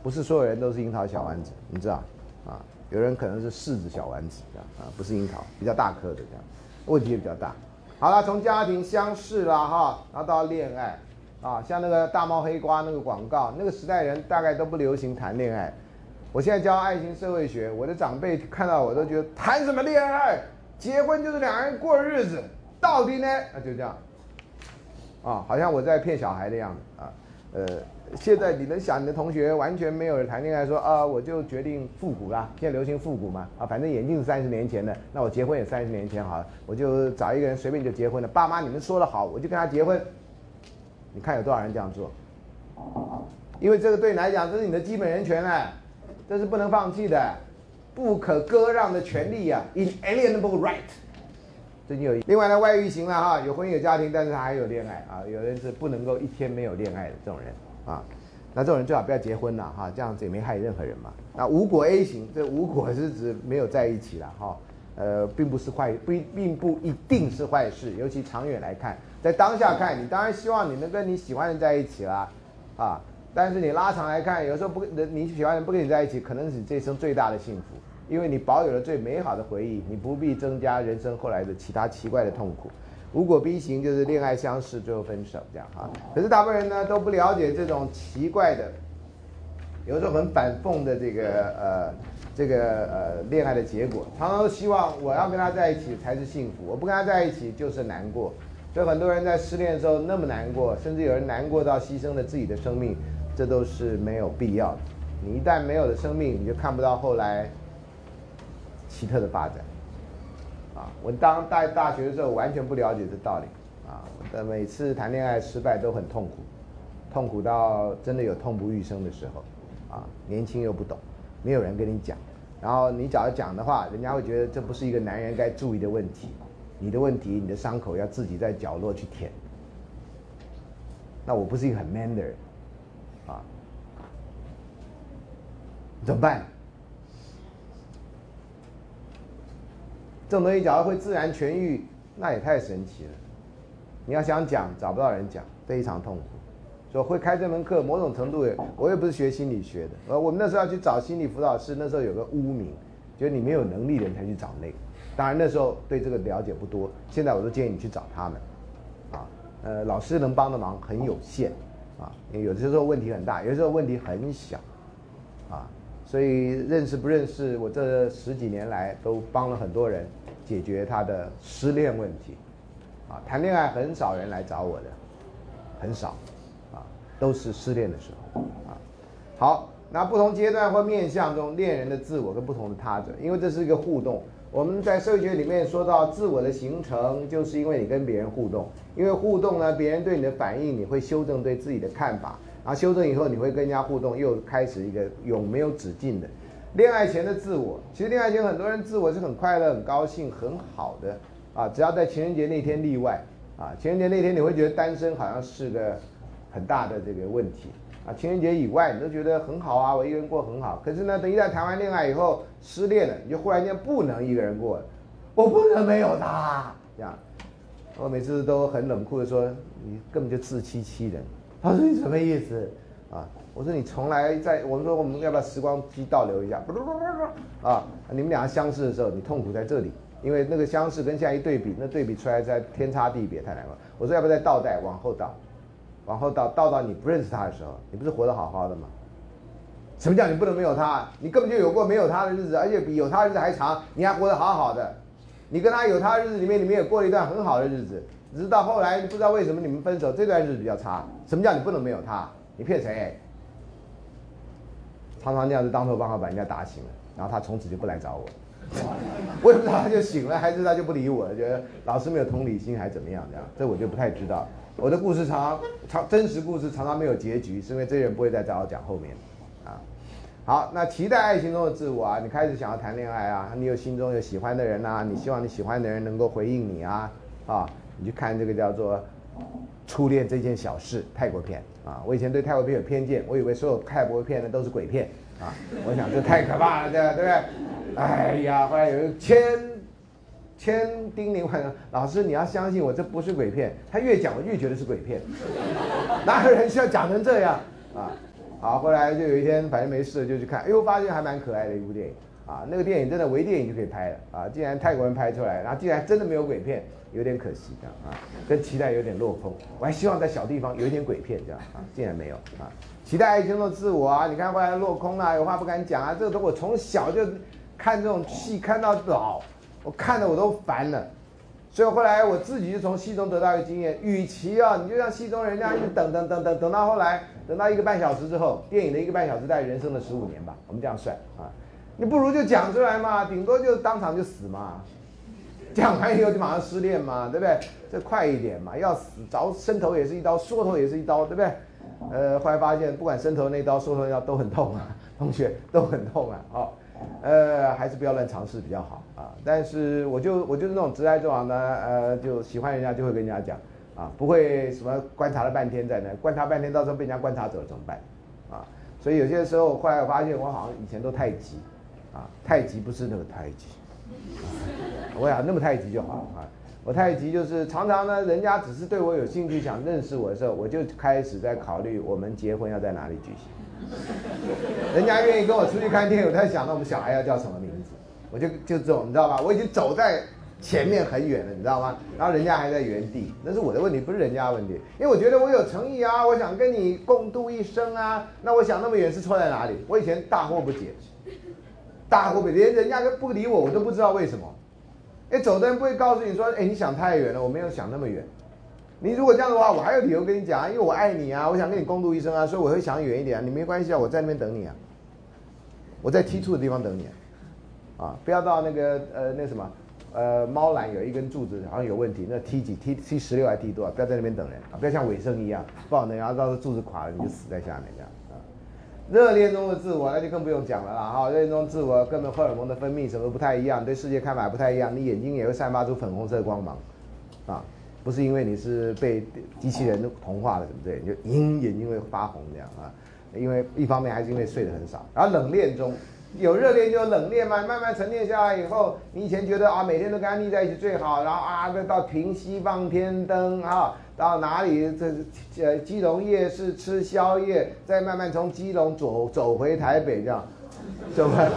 不是所有人都是樱桃小丸子，你知道啊？有人可能是柿子小丸子这样啊，不是樱桃，比较大颗的这样。问题也比较大。好了，从家庭相识啦哈，然后到恋爱，啊，像那个大猫黑瓜那个广告，那个时代人大概都不流行谈恋爱。我现在教爱情社会学，我的长辈看到我都觉得谈什么恋爱，结婚就是两人过日子，到底呢？那就这样，啊，好像我在骗小孩的样子啊。呃，现在你能想你的同学完全没有人谈恋爱说，说啊我就决定复古啦，现在流行复古嘛，啊反正眼镜是三十年前的，那我结婚也三十年前好了，我就找一个人随便就结婚了。爸妈你们说的好，我就跟他结婚。你看有多少人这样做？因为这个对你来讲，这是你的基本人权啊，这是不能放弃的，不可割让的权利啊 ，inalienable right。最近有另外呢，外遇型了哈，有婚姻有家庭，但是他还有恋爱啊。有人是不能够一天没有恋爱的这种人啊，那这种人最好不要结婚了哈，这样子也没害任何人嘛。那无果 A 型，这无果是指没有在一起了哈，呃，并不是坏，不并不一定是坏事，尤其长远来看，在当下看，你当然希望你能跟你喜欢的人在一起啦，啊，但是你拉长来看，有时候不你喜欢的人不跟你在一起，可能是你这一生最大的幸福。因为你保有了最美好的回忆，你不必增加人生后来的其他奇怪的痛苦。无果 B 型就是恋爱相识最后分手这样哈。可是大部分人呢都不了解这种奇怪的，有时候很反讽的这个呃这个呃恋爱的结果，常常都希望我要跟他在一起才是幸福，我不跟他在一起就是难过。所以很多人在失恋的时候那么难过，甚至有人难过到牺牲了自己的生命，这都是没有必要的。你一旦没有了生命，你就看不到后来奇特的发展。啊，我当大大学的时候完全不了解这道理啊，我每次谈恋爱失败都很痛苦，痛苦到真的有痛不欲生的时候，啊，年轻又不懂，没有人跟你讲，然后你只要讲的话，人家会觉得这不是一个男人该注意的问题，你的问题，你的伤口要自己在角落去舔。那我不是一个很 man 的人，啊，怎么办？这种东西假如会自然痊愈，那也太神奇了。你要想讲，找不到人讲，非常痛苦。所以会开这门课，某种程度也，我也不是学心理学的。呃，我们那时候要去找心理辅导师，那时候有个污名，觉得你没有能力的人才去找那个。当然那时候对这个了解不多，现在我都建议你去找他们，啊，呃，老师能帮的忙很有限，啊，有的时候问题很大，有的时候问题很小，啊。所以认识不认识，我这十几年来都帮了很多人解决他的失恋问题，啊，谈恋爱很少人来找我的，很少，啊，都是失恋的时候，啊，好，那不同阶段或面向中恋人的自我跟不同的他者，因为这是一个互动。我们在社会学里面说到自我的形成，就是因为你跟别人互动，因为互动呢，别人对你的反应，你会修正对自己的看法。然后修正以后，你会跟人家互动，又开始一个永没有止境的恋爱前的自我。其实恋爱前很多人自我是很快乐、很高兴、很好的啊，只要在情人节那天例外啊。情人节那天你会觉得单身好像是个很大的这个问题啊，情人节以外你都觉得很好啊，我一个人过很好。可是呢，等一旦谈完恋爱以后失恋了，你就忽然间不能一个人过了，我不能没有他这样。我每次都很冷酷的说，你根本就自欺欺人。他说你什么意思啊？我说你从来在我们说我们要不要时光机倒流一下？啊，你们俩相识的时候，你痛苦在这里，因为那个相识跟现在一对比，那对比出来在天差地别，太难了。我说要不要再倒带，往后倒，往后倒，倒到你不认识他的时候，你不是活得好好的吗？什么叫你不能没有他？你根本就有过没有他的日子，而且比有他的日子还长，你还活得好好的。你跟他有他的日子里面，你们也过了一段很好的日子。直到后来，不知道为什么你们分手，这段日子比较差。什么叫你不能没有他？你骗谁？常常这样子当头棒喝把人家打醒了，然后他从此就不来找我。我也不知道他就醒了，还是他就不理我，觉得老师没有同理心，还是怎么样这样？这我就不太知道。我的故事常常真实故事常常没有结局，是因为这些人不会再找我讲后面啊。好，那期待爱情中的自我啊，你开始想要谈恋爱啊，你有心中有喜欢的人啊，你希望你喜欢的人能够回应你啊啊。你去看这个叫做初恋这件小事泰国片啊，我以前对泰国片有偏见，我以为所有泰国片呢都是鬼片啊，我想这太可怕了，对不对？哎呀，后来有一个千千叮咛万，老师你要相信我，这不是鬼片。他越讲我越觉得是鬼片，哪有人需要讲成这样啊？好，后来就有一天反正没事就去看，哎呦，发现还蛮可爱的一部电影。啊，那个电影真的微电影就可以拍了啊！既然泰国人拍出来，然后既然真的没有鬼片，有点可惜这样啊，跟期待有点落空。我还希望在小地方有一点鬼片这样啊，竟然没有啊！期待爱情中的自我啊，你看后来落空啊，有话不敢讲啊，这个都我从小就看这种戏看到老，我看的我都烦了。所以后来我自己就从戏中得到一个经验，与其啊，你就让戏中人家一直等等等等等到后来，等到一个半小时之后，电影的一个半小时在人生的十五年吧，我们这样算啊。你不如就讲出来嘛，顶多就当场就死嘛，讲完以后就马上失恋嘛，对不对？这快一点嘛，要死着伸头也是一刀，缩头也是一刀，对不对？呃，后来发现不管伸头那刀、缩头那刀都很痛啊，同学都很痛啊，哦，呃，还是不要乱尝试比较好啊。但是我就我就是那种直来直往的，呃，就喜欢人家就会跟人家讲啊，不会什么观察了半天在那观察半天，到时候被人家观察走了怎么办啊？所以有些时候后来我发现我好像以前都太急。啊，太极不是那个太极，我想那么太极就好啊。我太极就是常常呢，人家只是对我有兴趣，想认识我的时候，我就开始在考虑我们结婚要在哪里举行。人家愿意跟我出去看电影，我在想到我们小孩要叫什么名字，我就就这种，你知道吧？我已经走在前面很远了，你知道吗？然后人家还在原地，那是我的问题，不是人家的问题。因为我觉得我有诚意啊，我想跟你共度一生啊。那我想那么远是错在哪里？我以前大惑不解，大惑不解，连人家不理我，我都不知道为什么。哎，走的人不会告诉你说，哎，你想太远了，我没有想那么远。你如果这样的话，我还有理由跟你讲啊，因为我爱你啊，我想跟你共度一生啊，所以我会想远一点啊。你没关系啊，我在那边等你啊，我在T 处的地方等你啊，啊，不要到那个呃那什么。呃，猫缆有一根柱子好像有问题，那 T 几 T T 十六还 T 多少？不要在那边等人啊！不要像尾生一样，不好能，然后到时候柱子垮了你就死在下面这样啊！热恋中的自我那就更不用讲了啦哈！热恋中自我根本荷尔蒙的分泌什么不太一样，对世界看法不太一样，你眼睛也会散发出粉红色光芒啊！不是因为你是被机器人同化了什么之类，你就隐眼睛会发红这样啊！因为一方面还是因为睡得很少，然后冷恋中。有热恋就有冷恋嘛，慢慢沉淀下来以后，你以前觉得啊每天都跟他腻在一起最好，然后啊到平西放天灯啊，到哪里这呃基隆夜市吃宵夜，再慢慢从基隆走走回台北这样，走吧。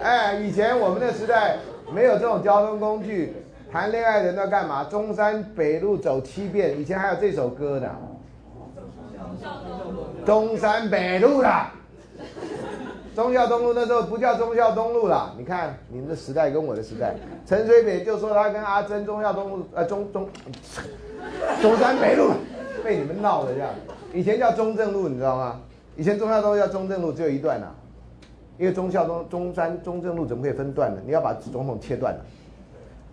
哎，以前我们的时代没有这种交通工具，谈恋爱的人要干嘛？中山北路走七遍，以前还有这首歌呢，中山北路啦。忠孝东路那时候不叫忠孝东路啦，你看你们的时代跟我的时代，陈水扁就说他跟阿珍忠孝东路呃中中中山北路被你们闹了这样，以前叫中正路你知道吗？以前忠孝东路叫中正路只有一段啊，因为忠孝东中山中正路怎么可以分段呢？你要把总统切断了，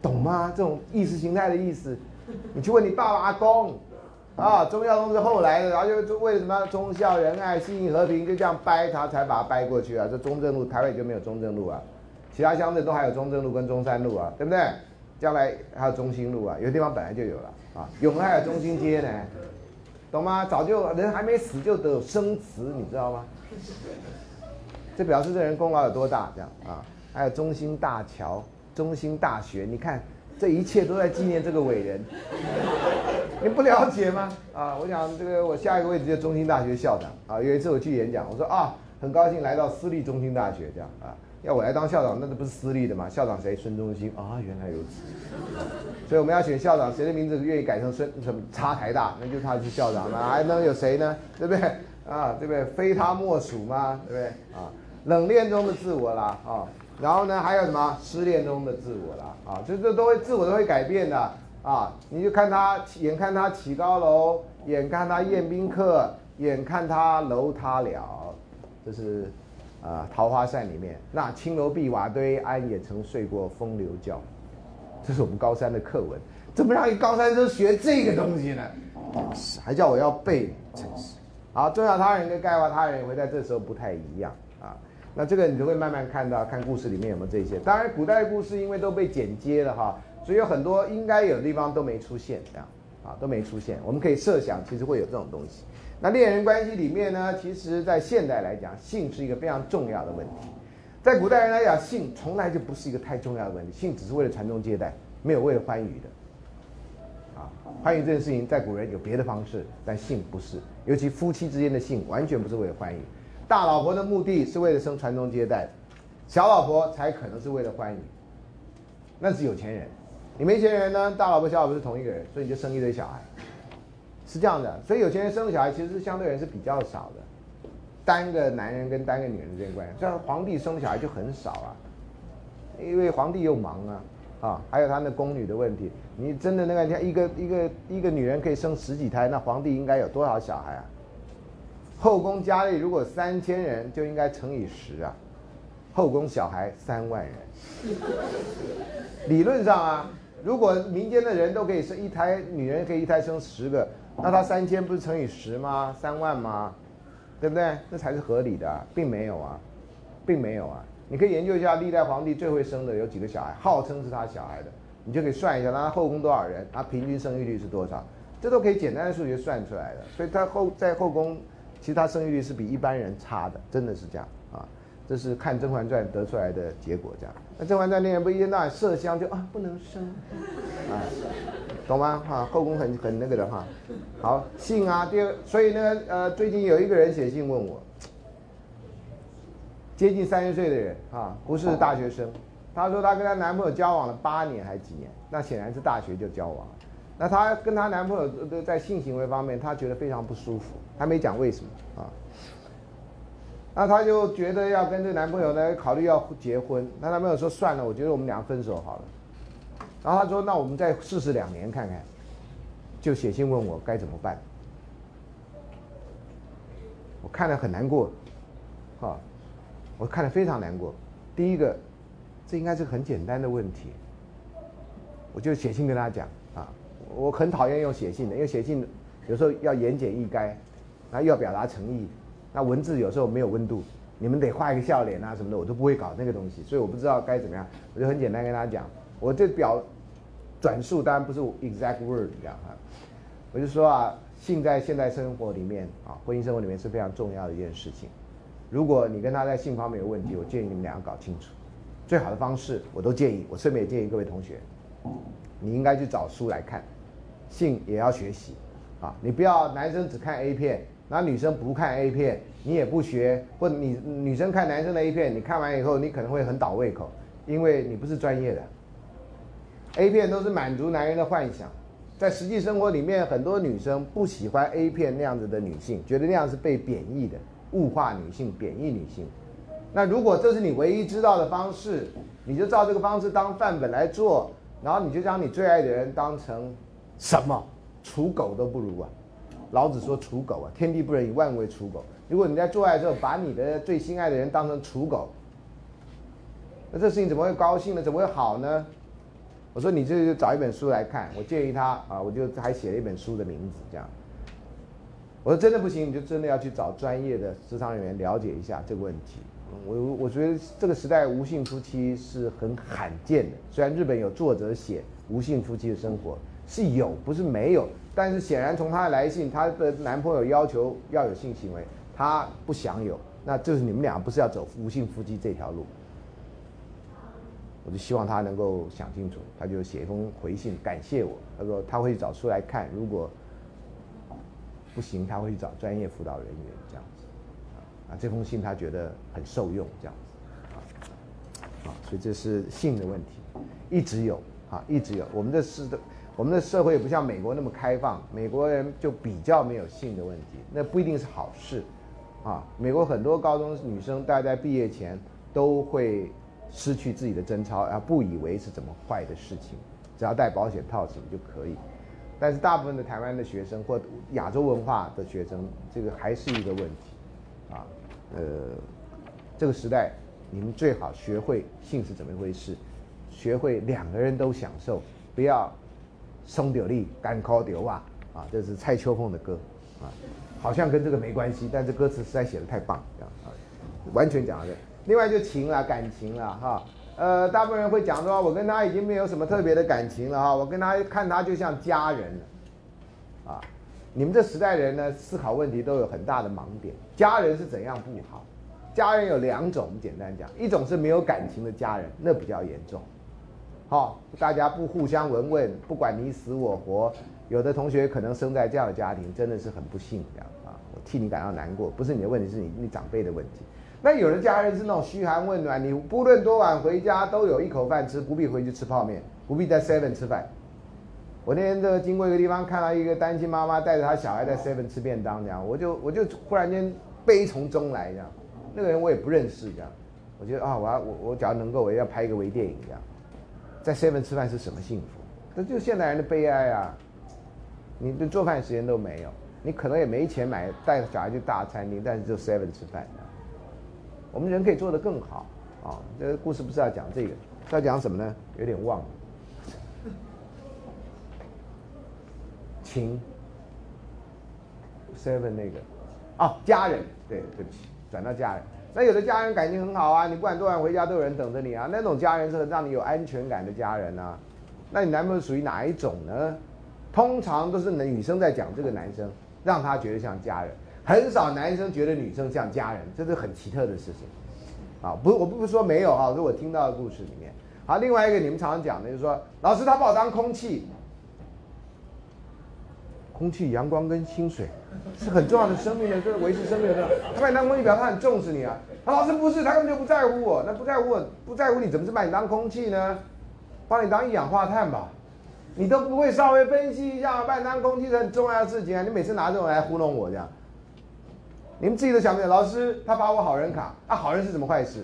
懂吗？这种意识形态的意思，你去问你爸爸阿公。啊，忠孝东是后来的，然后就就为什么忠孝仁爱、信义和平就这样掰它，才把它掰过去啊？这中正路台北就没有中正路啊，其他乡镇都还有中正路跟中山路啊，对不对？将来还有中兴路啊，有的地方本来就有了啊，永和还有中兴街呢，懂吗？早就人还没死就得有生词，你知道吗？这表示这人功劳有多大，这样啊？还有中兴大桥、中兴大学，你看这一切都在纪念这个伟人。你不了解吗？啊，我想这个我下一个位置就中兴大学校长啊。有一次我去演讲，我说啊，很高兴来到私立中兴大学这样啊，要我来当校长，那都不是私立的嘛。校长谁？孙中兴啊，原来如此。所以我们要选校长，谁的名字愿意改成孙什么插台大，那就他是校长嘛，还能有谁呢？对不对？啊，对不对？非他莫属嘛，对不对？啊，冷恋中的自我啦啊，然后呢还有什么失恋中的自我啦啊，这这都会自我都会改变的。啊，你就看他，眼看他起高楼，眼看他宴宾客，眼看他楼塌了，这是啊、呃《桃花扇》里面。那青楼碧瓦堆，安也曾睡过风流觉。这是我们高三的课文，怎么让一高三生学这个东西呢？还叫我要背，真是。好，重要他人跟概括他人会在这时候不太一样啊。那这个你就会慢慢看到，看故事里面有没有这些。当然，古代的故事因为都被剪接了哈。所以有很多应该有的地方都没出现，这样啊都没出现。我们可以设想，其实会有这种东西。那恋人关系里面呢，其实在现代来讲，性是一个非常重要的问题。在古代人来讲，性从来就不是一个太重要的问题，性只是为了传宗接代，没有为了欢愉的。啊，欢愉这件事情在古人有别的方式，但性不是，尤其夫妻之间的性完全不是为了欢愉。大老婆的目的是为了生传宗接代，小老婆才可能是为了欢愉，那是有钱人。你没钱人呢，大老婆小老婆是同一个人，所以你就生一堆小孩，是这样的。所以有钱人生小孩其实相对人是比较少的，单个男人跟单个女人之间关系，像皇帝生小孩就很少啊，因为皇帝又忙啊，啊，还有他那宫女的问题。你真的那个，你看一个一个一个女人可以生十几胎，那皇帝应该有多少小孩啊？后宫佳丽如果三千人，就应该乘以十啊，后宫小孩三万人，理论上啊。如果民间的人都可以生一胎，女人可以一胎生十个，那她三千不是乘以十吗？三万吗？对不对？那才是合理的、啊，并没有啊，并没有啊。你可以研究一下历代皇帝最会生的有几个小孩，号称是他小孩的，你就可以算一下，他后宫多少人，他平均生育率是多少，这都可以简单的数学算出来的。所以他后在后宫，其实他生育率是比一般人差的，真的是这样啊。这是看《甄嬛传》得出来的结果，这样。那《甄嬛传》恋人不一天到晚麝香就啊不能生，啊，懂吗？哈、啊，后宫很很那个的哈。好，性啊，第二，所以呢，呃，最近有一个人写信问我，接近三十岁的人啊，不是大学生，她说她跟她男朋友交往了八年还几年，那显然是大学就交往了。那她跟她男朋友在性行为方面，她觉得非常不舒服，还没讲为什么啊。那她就觉得要跟这男朋友呢考虑要结婚，那男朋友说算了，我觉得我们俩分手好了。然后她说那我们再试试两年看看，就写信问我该怎么办。我看了很难过，啊，我看了非常难过。第一个，这应该是很简单的问题，我就写信跟她讲啊。我很讨厌用写信的，因为写信有时候要言简意赅，然后又要表达诚意，那文字有时候没有温度，你们得画一个笑脸啊什么的，我都不会搞那个东西，所以我不知道该怎么样，我就很简单跟他讲，我这表转述当然不是 exact word 这样啊，我就说啊，性在现代生活里面啊，婚姻生活里面是非常重要的一件事情，如果你跟他在性方面有问题，我建议你们两个搞清楚，最好的方式我都建议，我顺便也建议各位同学，你应该去找书来看。性也要学习啊，你不要男生只看 A 片，那女生不看 A 片你也不学，或者你女生看男生的 A 片，你看完以后你可能会很倒胃口，因为你不是专业的。 A 片都是满足男人的幻想，在实际生活里面很多女生不喜欢 A 片那样子的女性，觉得那样是被贬义的，物化女性，贬义女性。那如果这是你唯一知道的方式，你就照这个方式当范本来做，然后你就将你最爱的人当成什么刍狗都不如啊！老子说刍狗啊，天地不仁，以万物为刍狗。如果你在做爱的时候把你的最心爱的人当成刍狗，那这事情怎么会高兴呢？怎么会好呢？我说你这就找一本书来看，我建议他啊，我就还写了一本书的名字这样。我说真的不行，你就真的要去找专业的职场人员了解一下这个问题。我我觉得这个时代无性夫妻是很罕见的，虽然日本有作者写无性夫妻的生活。是有，不是没有，但是显然从她的来信，她的男朋友要求要有性行为，她不想有，那就是你们俩不是要走无性夫妻这条路。我就希望她能够想清楚，她就写一封回信感谢我，她说她会去找书来看，如果不行，她会去找专业辅导人员这样子。啊，这封信她觉得很受用这样子，啊，所以这是性的问题，一直有啊，一直有，我们的是的。我们的社会也不像美国那么开放，美国人就比较没有性的问题，那不一定是好事，啊，美国很多高中女生大概在毕业前都会失去自己的贞操，啊，不以为是怎么坏的事情，只要戴保险套什么就可以。但是大部分的台湾的学生或亚洲文化的学生，这个还是一个问题，啊，呃，这个时代你们最好学会性是怎么一回事，学会两个人都享受，不要。松丢力干抠丢啊啊！这是蔡秋凤的歌啊，好像跟这个没关系，但这歌词实在写得太棒，这样啊，完全讲了这。另外就情啦，感情啦，哈，呃，大部分人会讲说，我跟他已经没有什么特别的感情了哈，我跟他看他就像家人了，啊，你们这时代人呢，思考问题都有很大的盲点。家人是怎样不好？家人有两种，简单讲，一种是没有感情的家人，那比较严重。好，大家不互相闻问，不管你死我活。有的同学可能生在这样的家庭，真的是很不幸这样啊，我替你感到难过。不是你的问题，是你你长辈的问题。那有的家人是那种嘘寒问暖，你不论多晚回家都有一口饭吃，不必回去吃泡面，不必在 seven 吃饭。我那天这个经过一个地方，看到一个单亲妈妈带着她小孩在 seven 吃便当这样，我就我就忽然间悲从中来这样。那个人我也不认识这样，我觉得啊，我要我我只要能够，我要拍一个微电影这样。在 seven 吃饭是什么幸福？这就是现代人的悲哀啊！你连做饭时间都没有，你可能也没钱买带小孩去大餐厅，但是就 seven 吃饭啊。我们人可以做得更好啊，哦！这个故事不是要讲这个，是要讲什么呢？有点忘了。情 seven 那个啊，家人，对，对不起，转到家人。那有的家人感情很好啊，你不管多晚回家都有人等着你啊，那种家人是让你有安全感的家人啊。那你男朋友属于哪一种呢？通常都是女生在讲这个男生，让他觉得像家人，很少男生觉得女生像家人，这是很奇特的事情啊。不，我不是说没有啊，是我听到的故事里面。好，另外一个你们常常讲的就是说，老师他把我当空气，空气、阳光跟薪水是很重要的生命的，这是维持生命的。他把你当空气表，他很重视你啊。他老师不是，他根本就不在乎我。那不在乎我，不在乎你，怎么是把你当空气呢？把你当一氧化碳吧。你都不会稍微分析一下，把你当空气是很重要的事情啊。你每次拿这种来糊弄我这样，你们自己都想不想？老师他把我好人卡啊，好人是什么坏事？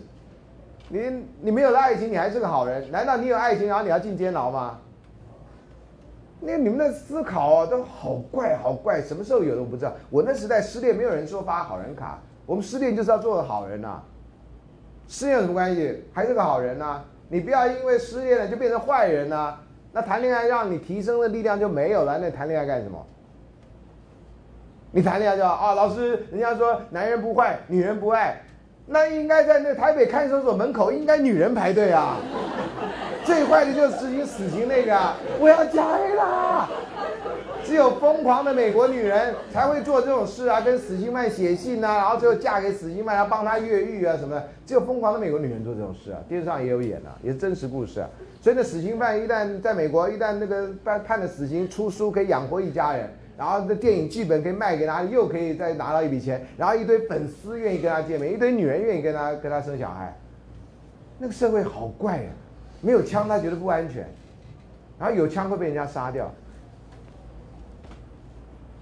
你你没有了爱情，你还是个好人？难道你有爱情，然后你要进监牢吗？那你们的思考啊，都好怪好怪，什么时候有的我不知道。我那时代失恋，没有人说发好人卡，我们失恋就是要做个好人啊。失恋有什么关系？还是个好人啊，你不要因为失恋了就变成坏人啊。那谈恋爱让你提升的力量就没有了，那你谈恋爱干什么？你谈恋爱就啊，老师人家说男人不坏，女人不爱，那应该在那台北看守所门口应该女人排队啊。最坏的就是执行死刑那个，我要加害啦！只有疯狂的美国女人才会做这种事啊，跟死刑犯写信啊，然后最后嫁给死刑犯，然后帮他越狱啊什么的。只有疯狂的美国女人做这种事啊，电视上也有演啊，也是真实故事啊。所以那死刑犯一旦在美国，一旦那个判判了死刑，出书可以养活一家人，然后那电影剧本可以卖给他，又可以再拿到一笔钱，然后一堆粉丝愿意跟他见面，一堆女人愿意跟他跟他生小孩。那个社会好怪呀、啊！没有枪他觉得不安全，然后有枪会被人家杀掉。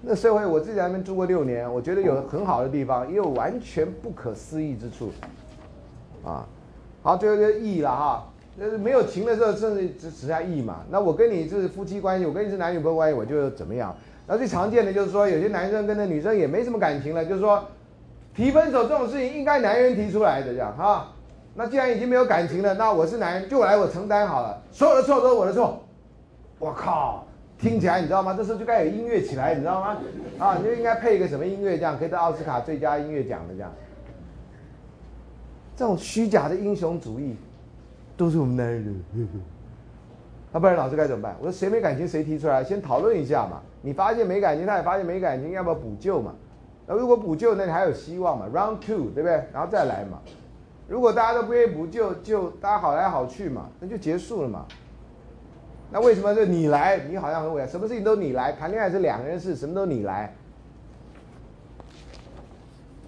那社会我自己在那边住过六年，我觉得有很好的地方，也有完全不可思议之处，啊，好，最后就是义了哈。没有情的时候，甚至只剩下义嘛。那我跟你是夫妻关系，我跟你是男女朋友关系，我就怎么样。然后最常见的就是说，有些男生跟那女生也没什么感情了，就是说提分手这种事情应该男人提出来的这样哈。那既然已经没有感情了，那我是男人，就我来我承担好了，所有的错都是我的错。我靠，听起来你知道吗？这时候就该有音乐起来，你知道吗？啊，你就应该配一个什么音乐，这样可以得奥斯卡最佳音乐奖的这样。这种虚假的英雄主义，都是我们男人的。那、啊、不然老师该怎么办？我说谁没感情谁提出来，先讨论一下嘛。你发现没感情，他也发现没感情，要不要补救嘛？那如果补救，那你还有希望嘛 ？Round two， 对不对？然后再来嘛。如果大家都不愿意补救，就大家好来好去嘛，那就结束了嘛。那为什么就你来？你好像很伟大，什么事情都你来。谈恋爱是两个人事，什么都你来。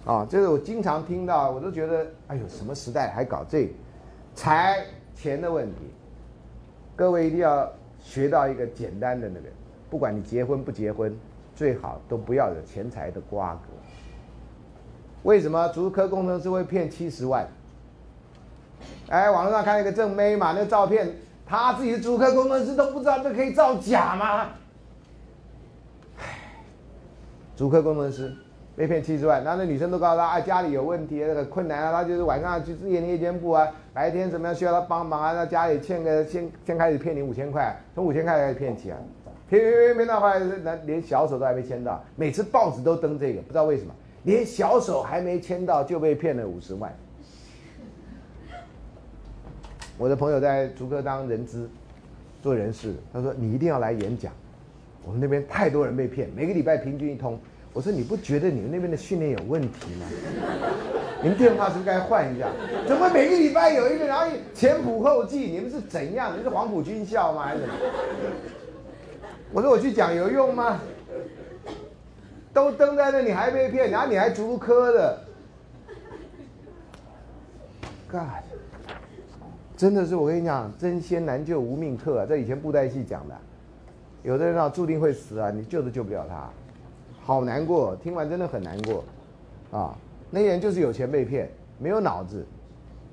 啊、哦，这是我经常听到，我都觉得，哎呦，什么时代还搞这个？财钱的问题，各位一定要学到一个简单的那个，不管你结婚不结婚，最好都不要有钱财的瓜葛。为什么竹科工程师会骗七十万？哎，网络上看了一个正妹嘛，那个照片，他自己是竹科工程师都不知道这可以造假吗？竹科工程师被骗七十万，然后那女生都告诉他啊，家里有问题，那个困难啊，他就是晚上去夜间夜间部啊，白天怎么样需要他帮忙啊，那家里欠个先先开始骗你五千块，从五千块开始骗起啊，骗骗骗骗到后来连小手都还没牵到，每次报纸都登这个，不知道为什么，连小手还没牵到就被骗了五十万。我的朋友在竹科当人资，做人事。他说：“你一定要来演讲，我们那边太多人被骗，每个礼拜平均一通。”我说：“你不觉得你们那边的训练有问题吗？你们电话是不是该换一下？怎么每个礼拜有一个，然后前仆后继？你们是怎样？你们是黄埔军校吗？还是什么？”我说：“我去讲有用吗？都登在那里还被骗，然后你还竹科的 ，God。”真的是我跟你讲，真仙难救无命客啊！在以前布袋戏讲的，有的人啊注定会死啊，你救都救不了他，好难过，听完真的很难过，啊，那些人就是有钱被骗，没有脑子，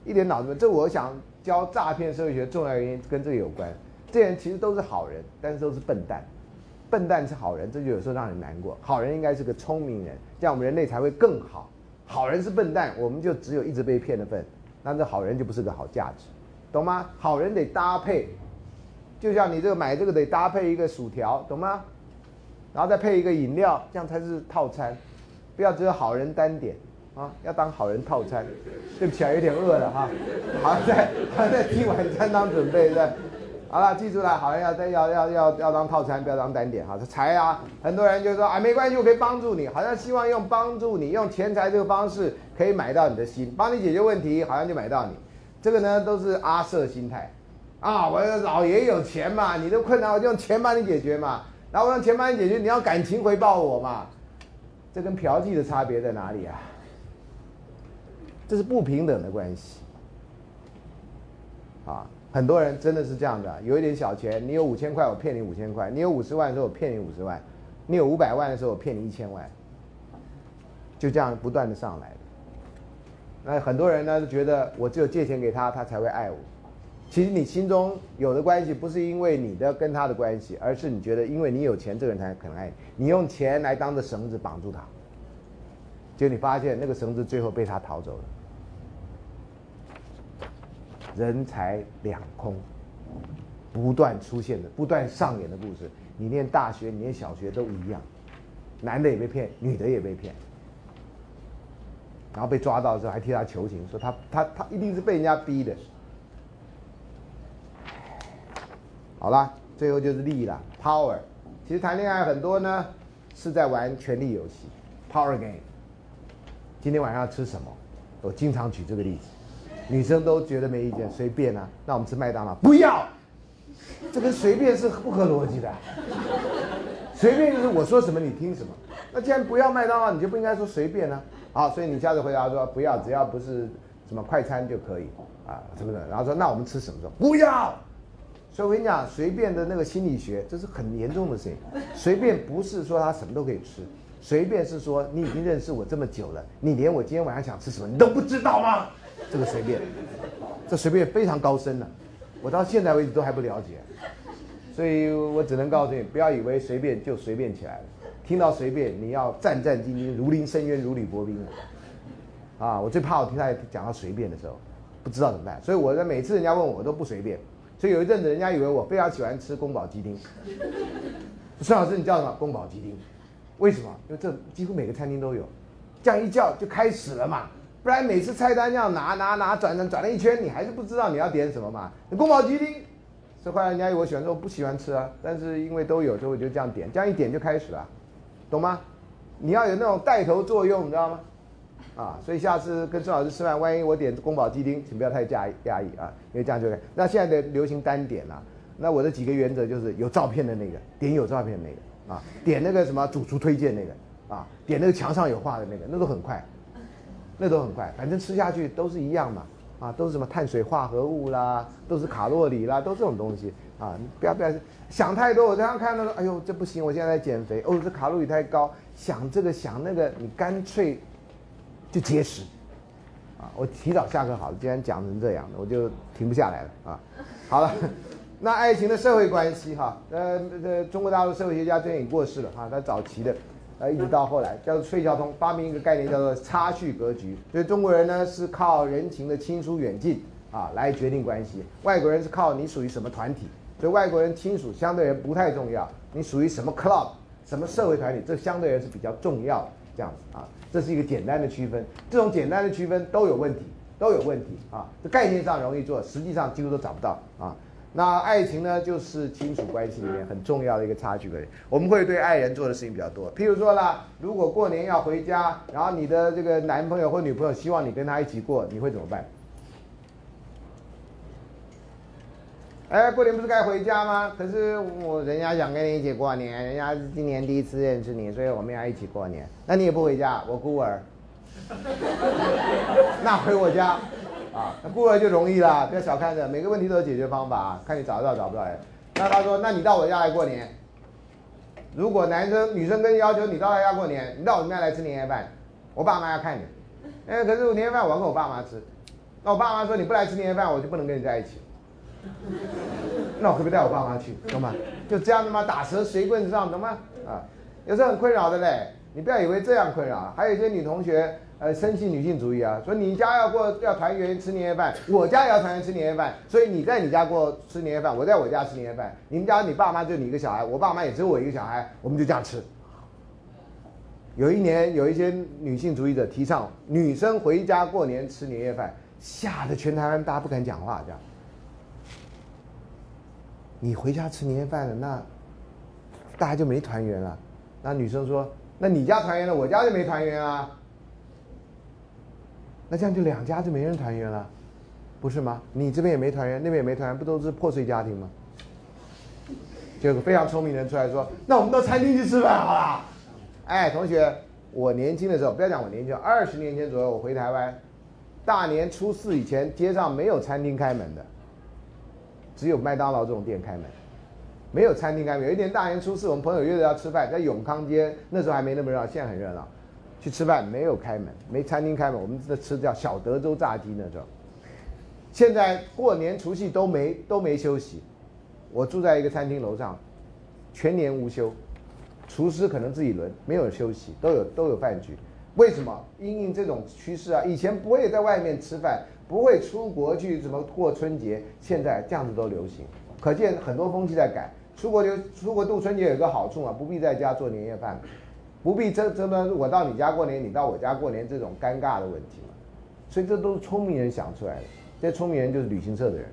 一点脑子没有。这我想教诈骗社会学重要原因跟这个有关。这些人其实都是好人，但是都是笨蛋，笨蛋是好人，这就有时候让人难过。好人应该是个聪明人，这样我们人类才会更好。好人是笨蛋，我们就只有一直被骗的份，那这好人就不是个好价值。懂吗？好人得搭配，就像你这个买这个得搭配一个薯条，懂吗？然后再配一个饮料，这样才是套餐。不要只有好人单点啊，要当好人套餐。对不起啊，有点饿了哈、啊，好像在好像在替晚餐当准备对。好了，记住了，好人要要要要要当套餐，不要当单点哈。财啊，很多人就说啊，没关系，我可以帮助你，好像希望用帮助你用钱财这个方式可以买到你的心，帮你解决问题，好像就买到你。这个呢都是阿舍心态，啊，我老爷有钱嘛，你的困难我就用钱帮你解决嘛。然后让钱慢一点去，你要感情回报我嘛。这跟嫖妓的差别在哪里啊？这是不平等的关系啊！很多人真的是这样的，有一点小钱，你有五千块，我骗你五千块；你有五十万的时候，我骗你五十万；你有五百万的时候，我骗你一千万。就这样不断的上来的。那很多人呢就觉得我只有借钱给他，他才会爱我。其实你心中有的关系，不是因为你的跟他的关系，而是你觉得因为你有钱，这个人才肯爱你。你用钱来当着绳子绑住他，结果你发现那个绳子最后被他逃走了。人财两空，不断出现的、不断上演的故事。你念大学，你念小学都一样，男的也被骗，女的也被骗。然后被抓到之后，还替他求情，说他他他一定是被人家逼的。好啦，最后就是利益啦 ，power。其实谈恋爱很多呢，是在玩权力游戏 ，power game。今天晚上要吃什么？我经常举这个例子，女生都觉得没意见，随便啊。那我们吃麦当劳，不要，这跟随便是不合逻辑的。随便就是我说什么你听什么。那既然不要麦当劳，你就不应该说随便啊。好，所以你下次回答说不要，只要不是什么快餐就可以啊，是不是？然后说那我们吃什么？说不要。所以我跟你讲，随便的那个心理学，这是很严重的事情。随便不是说他什么都可以吃，随便是说你已经认识我这么久了，你连我今天晚上想吃什么你都不知道吗？这个随便，这随便非常高深了、啊，我到现在为止都还不了解，所以我只能告诉你，不要以为随便就随便起来了。听到随便，你要战战兢兢，如临深渊，如履薄冰啊！啊，我最怕我听他讲到随便的时候，不知道怎么办。所以我在每次人家问我，我都不随便。所以有一阵子，人家以为我非常喜欢吃宫保鸡丁。孙老师，你叫什么？宫保鸡丁？为什么？因为这几乎每个餐厅都有，这样一叫就开始了嘛。不然每次菜单这样拿拿拿转转转了一圈，你还是不知道你要点什么嘛。宫保鸡丁，所以后来人家以为我喜欢，说我不喜欢吃啊。但是因为都有，所以我就这样点，这样一点就开始了，懂吗？你要有那种带头作用，你知道吗？啊，所以下次跟孙老师吃饭，万一我点宫保鸡丁，请不要太讶异讶异啊，因为这样就可以。那现在的流行单点啊，那我的几个原则就是有照片的那个点，有照片的那个啊，点那个什么主厨推荐那个啊，点那个墙上有画的那个，那都很快，那都很快，反正吃下去都是一样嘛，啊，都是什么碳水化合物啦，都是卡路里啦，都这种东西啊，不要不要想太多。我这样看到说，哎呦这不行，我现在在减肥，哦这卡路里太高，想这个想那个，你干脆就结实，啊！我提早下课好了，既然讲成这样，我就停不下来了啊！好了，那爱情的社会关系哈，呃，呃中国大陆社会学家最近已过世了哈，他早期的，呃，一直到后来叫做费孝通发明一个概念叫做差序格局，所以中国人呢是靠人情的亲疏远近啊来决定关系，外国人是靠你属于什么团体，所以外国人亲属相对人不太重要，你属于什么 club 什么社会团体，这相对人是比较重要的。这样子啊，这是一个简单的区分，这种简单的区分都有问题，都有问题啊。这概念上容易做，实际上几乎都找不到啊。那爱情呢，就是亲属关系里面很重要的一个差距。我们会对爱人做的事情比较多，譬如说啦，如果过年要回家，然后你的这个男朋友或女朋友希望你跟他一起过，你会怎么办？哎，过年不是该回家吗？可是我人家想跟你一起过年，人家今年第一次认识你，所以我们要一起过年。那你也不回家，我孤儿，那回我家，啊，那孤儿就容易了，不要小看着，每个问题都有解决方法，看你找得到找不到人。那他说，那你到我家来过年。如果男生女生跟你要求你到他家过年，你到我们家来吃年夜饭，我爸妈要看你。哎，可是我年夜饭我要跟我爸妈吃，那我爸妈说你不来吃年夜饭，我就不能跟你在一起。那我可不可以带我爸妈去，懂吗？就这样的嘛，打蛇随棍上，懂吗？啊，有时候很困扰的嘞。你不要以为这样困扰，还有一些女同学，呃，生气女性主义啊，说你家要过要团圆吃年夜饭，我家也要团圆吃年夜饭，所以你在你家过吃年夜饭，我在我家吃年夜饭。你们家你爸妈就你一个小孩，我爸妈也只有我一个小孩，我们就这样吃。有一年，有一些女性主义者提倡女生回家过年吃年夜饭，吓得全台湾大家不敢讲话，这样。你回家吃年夜饭了，那大家就没团圆了。那女生说：“那你家团圆了，我家就没团圆啊。”那这样就两家就没人团圆了，不是吗？你这边也没团圆，那边也没团圆，不都是破碎家庭吗？就有个非常聪明的人出来说，那我们到餐厅去吃饭好了。哎，同学，我年轻的时候，不要讲我年轻，二十年前左右我回台湾，大年初四以前街上没有餐厅开门的，只有麦当劳这种店开门，没有餐厅开门。有一年大年初四，我们朋友约着要吃饭，在永康街，那时候还没那么热闹，现在很热闹。去吃饭没有开门，没餐厅开门，我们这吃叫小德州炸鸡那种。现在过年除夕都没都没休息。我住在一个餐厅楼上，全年无休，厨师可能自己轮，没有休息，都有都有饭局。为什么？因应这种趋势啊，以前不会在外面吃饭，不会出国去怎么过春节，现在这样子都流行，可见很多风气在改。出国就出国度春节有个好处啊，不必在家做年夜饭。不必这这么我到你家过年，你到我家过年这种尴尬的问题嘛，所以这都是聪明人想出来的。这聪明人就是旅行社的人，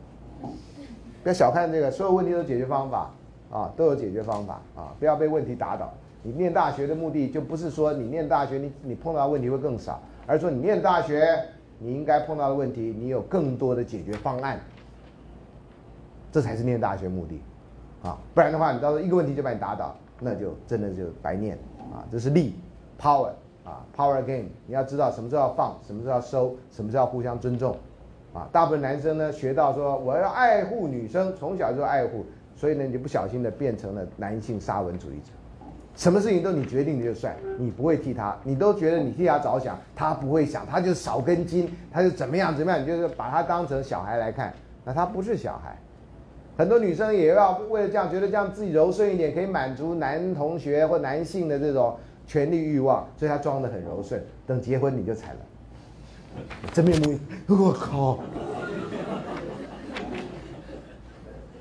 不要小看这个，所有问题都有解决方法啊，都有解决方法啊，不要被问题打倒。你念大学的目的就不是说你念大学你你碰到的问题会更少，而是说你念大学你应该碰到的问题你有更多的解决方案，这才是念大学目的啊，不然的话你到时候一个问题就把你打倒，那就真的就白念啊！这是力 ，power 啊 ，power game。你要知道什么时候要放，什么时候要收，什么时候要互相尊重，啊！大部分男生呢学到说我要爱护女生，从小就爱护，所以呢你就不小心的变成了男性沙文主义者，什么事情都你决定的就算，你不会替他，你都觉得你替他着想，他不会想，他就少根筋，他就怎么样怎么样，你就是把他当成小孩来看，那他不是小孩。很多女生也要为了这样，觉得这样自己柔顺一点可以满足男同学或男性的这种权力欲望，所以她装得很柔顺，等结婚你就惨了，真面目我靠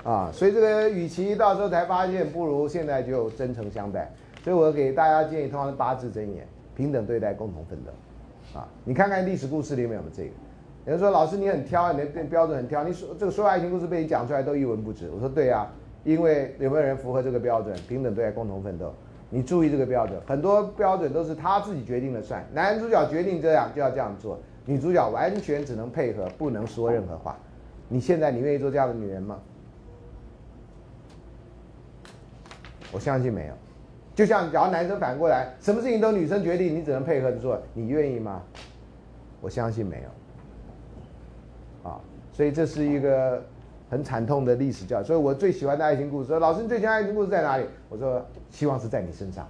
啊！所以这个与其到时候才发现，不如现在就真诚相待。所以我给大家建议，通常是八字真言：平等对待，共同奋斗啊！你看看历史故事里面有没有这个。有人说老师你很挑，你的标准很挑，你说这个所有爱情故事被你讲出来都一文不值。我说对啊，因为有没有人符合这个标准？平等对待，共同奋斗。你注意这个标准，很多标准都是他自己决定了算，男主角决定这样就要这样做，女主角完全只能配合，不能说任何话。你现在你愿意做这样的女人吗？我相信没有。就像假如男生反过来，什么事情都女生决定，你只能配合着做，你愿意吗？我相信没有。啊，所以这是一个很惨痛的历史教育。所以我最喜欢的爱情故事，说老师你最喜欢爱情故事在哪里？我说希望是在你身上，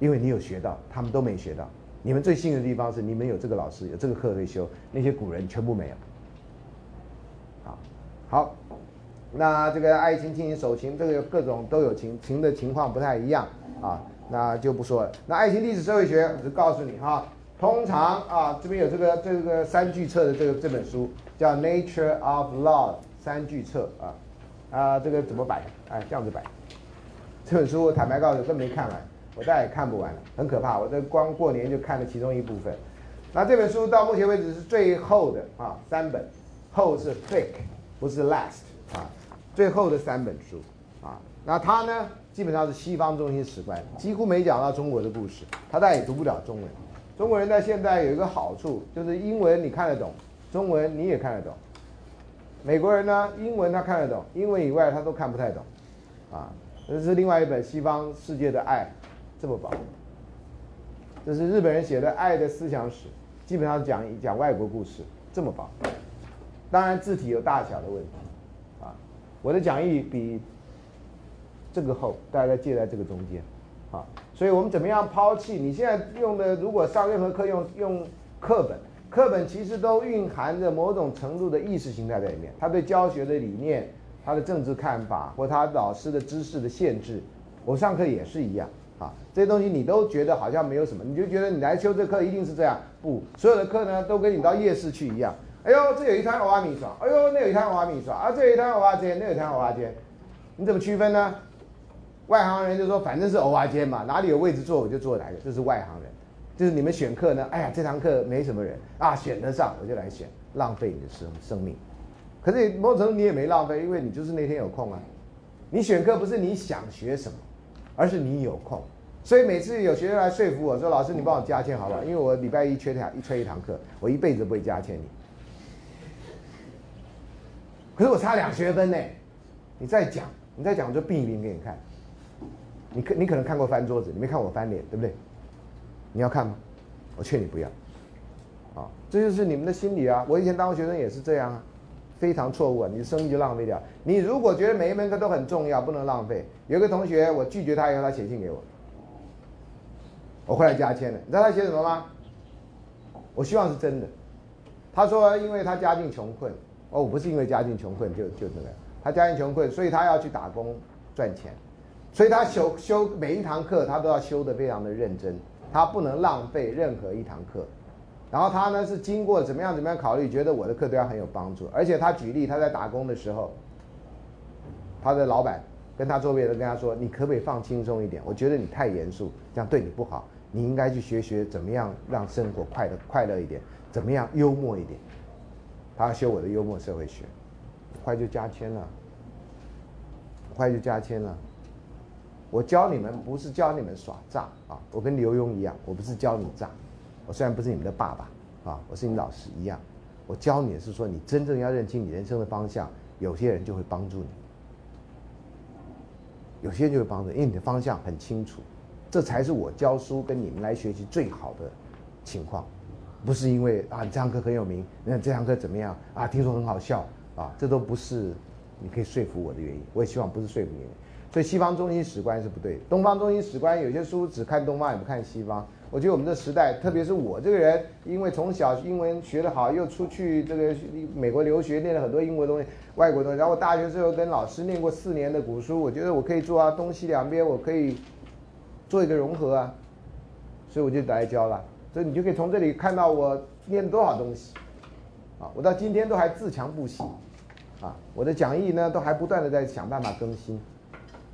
因为你有学到，他们都没学到。你们最幸运的地方是你们有这个老师，有这个课可以修，那些古人全部没有。好，好，那这个爱情、亲情、手情，这个各种都有情，情的情况不太一样啊，那就不说了。那爱情历史社会学，我就告诉你哈。通常啊，这边有这个这个三巨册的这个这本书叫《Nature of Love》三巨册啊啊，这个怎么摆？哎，这样子摆。这本书我坦白告诉你，根本没看完，我大概也看不完了，很可怕。我这光过年就看了其中一部分。那这本书到目前为止是最厚的啊，三本，厚是 thick， 不是 last 啊，最厚的三本书啊。那它呢，基本上是西方中心史观，几乎没讲到中国的故事，它大概也读不了中文。中国人在现在有一个好处，就是英文你看得懂，中文你也看得懂。美国人呢，英文他看得懂，英文以外他都看不太懂，啊，这是另外一本《西方世界的爱》，这么薄，这是日本人写的《爱的思想史》，基本上讲讲外国故事，这么薄。当然字体有大小的问题，啊，我的讲义比这个厚，大概介在这个中间。啊，所以我们怎么样抛弃你现在用的？如果上任何课用用课本，课本其实都蕴含着某种程度的意识形态在里面。他对教学的理念、他的政治看法或他老师的知识的限制，我上课也是一样啊。这些东西你都觉得好像没有什么，你就觉得你来修这课一定是这样。不，所有的课呢都跟你到夜市去一样。哎呦，这有一摊娃娃米耍，哎呦，那有一摊娃娃米耍啊，这有一摊娃娃煎，那有一摊娃娃煎，你怎么区分呢？外行人就说反正是偶尔间嘛，哪里有位置坐我就坐哪个，这是外行人。就是你们选课呢，哎呀，这堂课没什么人啊，选得上我就来选，浪费你的生生命。可是某种程度你也没浪费，因为你就是那天有空啊。你选课不是你想学什么，而是你有空。所以每次有学生来说服我说，老师你帮我加签好不好？因为我礼拜一缺堂一缺一堂课，我一辈子不会加签你。可是我差两学分呢，你再讲你再讲我就避名给你看。你可你可能看过翻桌子，你没看我翻脸，对不对？你要看吗？我劝你不要。啊，这就是你们的心理啊！我以前当过学生也是这样啊，非常错误啊！你的生意就浪费掉。你如果觉得每一门课都很重要，不能浪费。有一个同学，我拒绝他以后，他写信给我，我后来加签了。你知道他写什么吗？我希望是真的。他说，因为他家境穷困，哦，不是因为家境穷困就就这个，他家境穷困，所以他要去打工赚钱。所以他修修每一堂课，他都要修得非常的认真，他不能浪费任何一堂课。然后他呢是经过怎么样怎么样考虑，觉得我的课对他很有帮助。而且他举例，他在打工的时候，他的老板跟他周围人跟他说：“你可不可以放轻松一点？我觉得你太严肃，这样对你不好。你应该去学学怎么样让生活快乐快乐一点，怎么样幽默一点。”他要修我的幽默社会学，快就加签了，快就加签了。我教你们不是教你们耍诈啊！我跟刘墉一样，我不是教你诈，我虽然不是你们的爸爸啊，我是你老师一样。我教你的是说，你真正要认清你人生的方向，有些人就会帮助你，有些人就会帮助你，因为你的方向很清楚。这才是我教书跟你们来学习最好的情况，不是因为啊你这堂课很有名，那这堂课怎么样啊？听说很好笑啊，这都不是你可以说服我的原因。我也希望不是说服你们。所以西方中心史观是不对的，东方中心史观有些书只看东方也不看西方。我觉得我们这时代，特别是我这个人，因为从小英文学得好，又出去这个美国留学，念了很多英国东西、外国东西。然后我大学时候跟老师念过四年的古书，我觉得我可以做啊，东西两边我可以做一个融合啊，所以我就来教了。所以你就可以从这里看到我念多少东西啊！我到今天都还自强不息啊！我的讲义呢，都还不断的在想办法更新。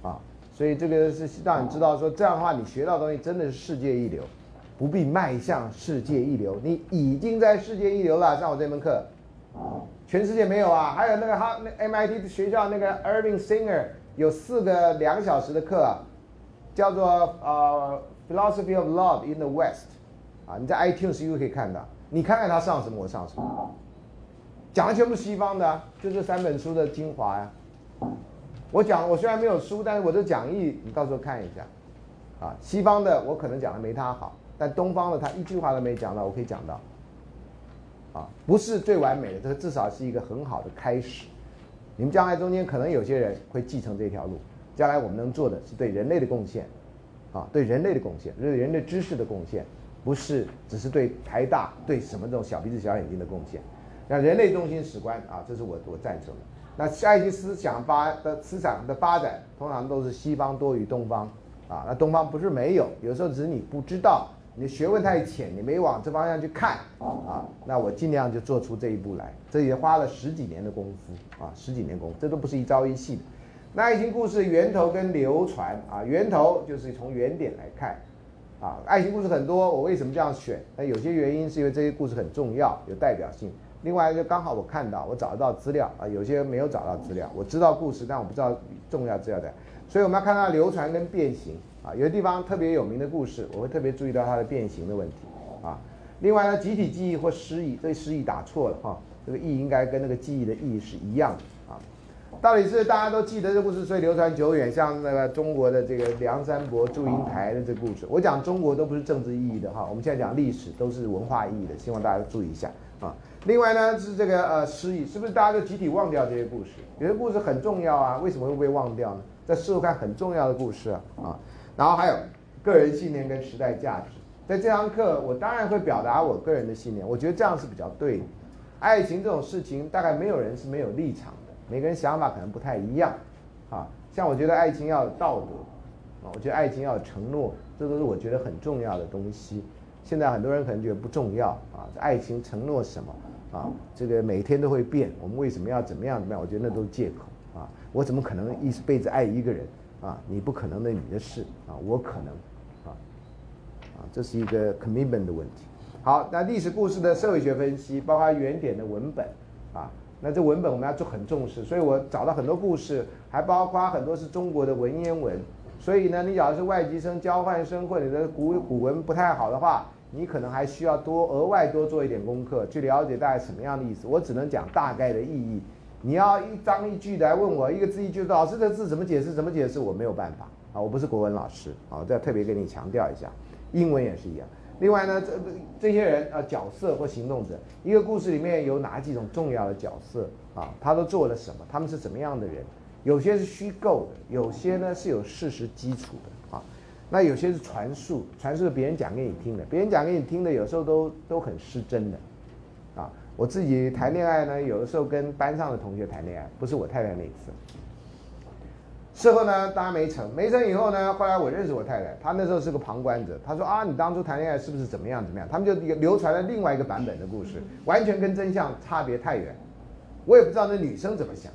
啊，所以这个是让你知道说，这样的话你学到的东西真的是世界一流，不必迈向世界一流，你已经在世界一流了。上我这门课，全世界没有啊。还有那个哈 M I T 学校那个 Irving Singer 有四个两小时的课、啊，叫做呃、uh, Philosophy of Love in the West， 啊，你在 iTunes U 可以看到。你看看他上什么，我上什么，讲的全部西方的、啊，就这三本书的精华呀、啊。我讲，我虽然没有书，但是我的讲义你到时候看一下，啊，西方的我可能讲的没他好，但东方的他一句话都没讲到，我可以讲到，啊，不是最完美的，这至少是一个很好的开始。你们将来中间可能有些人会继承这条路，将来我们能做的是对人类的贡献，啊，对人类的贡献，对人类知识的贡献，不是只是对台大对什么这种小鼻子小眼睛的贡献。让人类中心史观啊，这是我我赞成的。那爱因斯坦发的思想的发展，通常都是西方多于东方啊。那东方不是没有，有时候只是你不知道，你的学问太浅，你没往这方向去看啊。那我尽量就做出这一步来，这也花了十几年的功夫啊，十几年功夫，这都不是一朝一夕的。那爱情故事源头跟流传啊，源头就是从原点来看啊。爱情故事很多，我为什么这样选？那有些原因是因为这些故事很重要，有代表性。另外就刚好我看到，我找到资料啊，有些没有找到资料，我知道故事，但我不知道重要资料在，所以我们要看到流传跟变形啊。有的地方特别有名的故事，我会特别注意到它的变形的问题啊。另外呢，集体记忆或失忆，这个失忆打错了哈、啊，这个忆应该跟那个记忆的忆是一样的啊。到底是大家都记得这故事，所以流传久远，像那个中国的这个梁山伯祝英台的这故事，我讲中国都不是政治意义的哈、啊，我们现在讲历史都是文化意义的，希望大家注意一下。啊，另外呢是这个呃失忆，是不是大家就集体忘掉这些故事？有些故事很重要啊，为什么会被忘掉呢？在事后看很重要的故事啊啊，然后还有个人信念跟时代价值。在这堂课，我当然会表达我个人的信念，我觉得这样是比较对的。爱情这种事情，大概没有人是没有立场的，每个人想法可能不太一样啊。像我觉得爱情要有道德啊，我觉得爱情要有承诺，这都是我觉得很重要的东西。现在很多人可能觉得不重要啊，爱情承诺什么啊？这个每天都会变，我们为什么要怎么样怎么样？我觉得那都是借口啊！我怎么可能一辈子爱一个人啊？你不可能的，你的事啊，我可能啊啊，这是一个 commitment 的问题。好，那历史故事的社会学分析，包括原点的文本啊，那这文本我们要做很重视，所以我找到很多故事，还包括很多是中国的文言文。所以呢，你假如是外籍生、交换生，或者你的古古文不太好的话，你可能还需要多额外多做一点功课，去了解大概什么样的意思。我只能讲大概的意义，你要一张一句来问我，一个字一句，老师的字怎么解释？怎么解释？我没有办法啊，我不是国文老师啊，这要特别跟你强调一下。英文也是一样。另外呢，这这些人啊，角色或行动者，一个故事里面有哪几种重要的角色啊？他都做了什么？他们是怎么样的人？有些是虚构的，有些呢是有事实基础的啊。那有些是传述，传述是别人讲给你听的，别人讲给你听的，有时候都都很失真的。啊，我自己谈恋爱呢，有的时候跟班上的同学谈恋爱，不是我太太那一次。事后呢，当然没成，没成以后呢，后来我认识我太太，她那时候是个旁观者，她说啊，你当初谈恋爱是不是怎么样怎么样？他们就流传了另外一个版本的故事，完全跟真相差别太远。我也不知道那女生怎么想，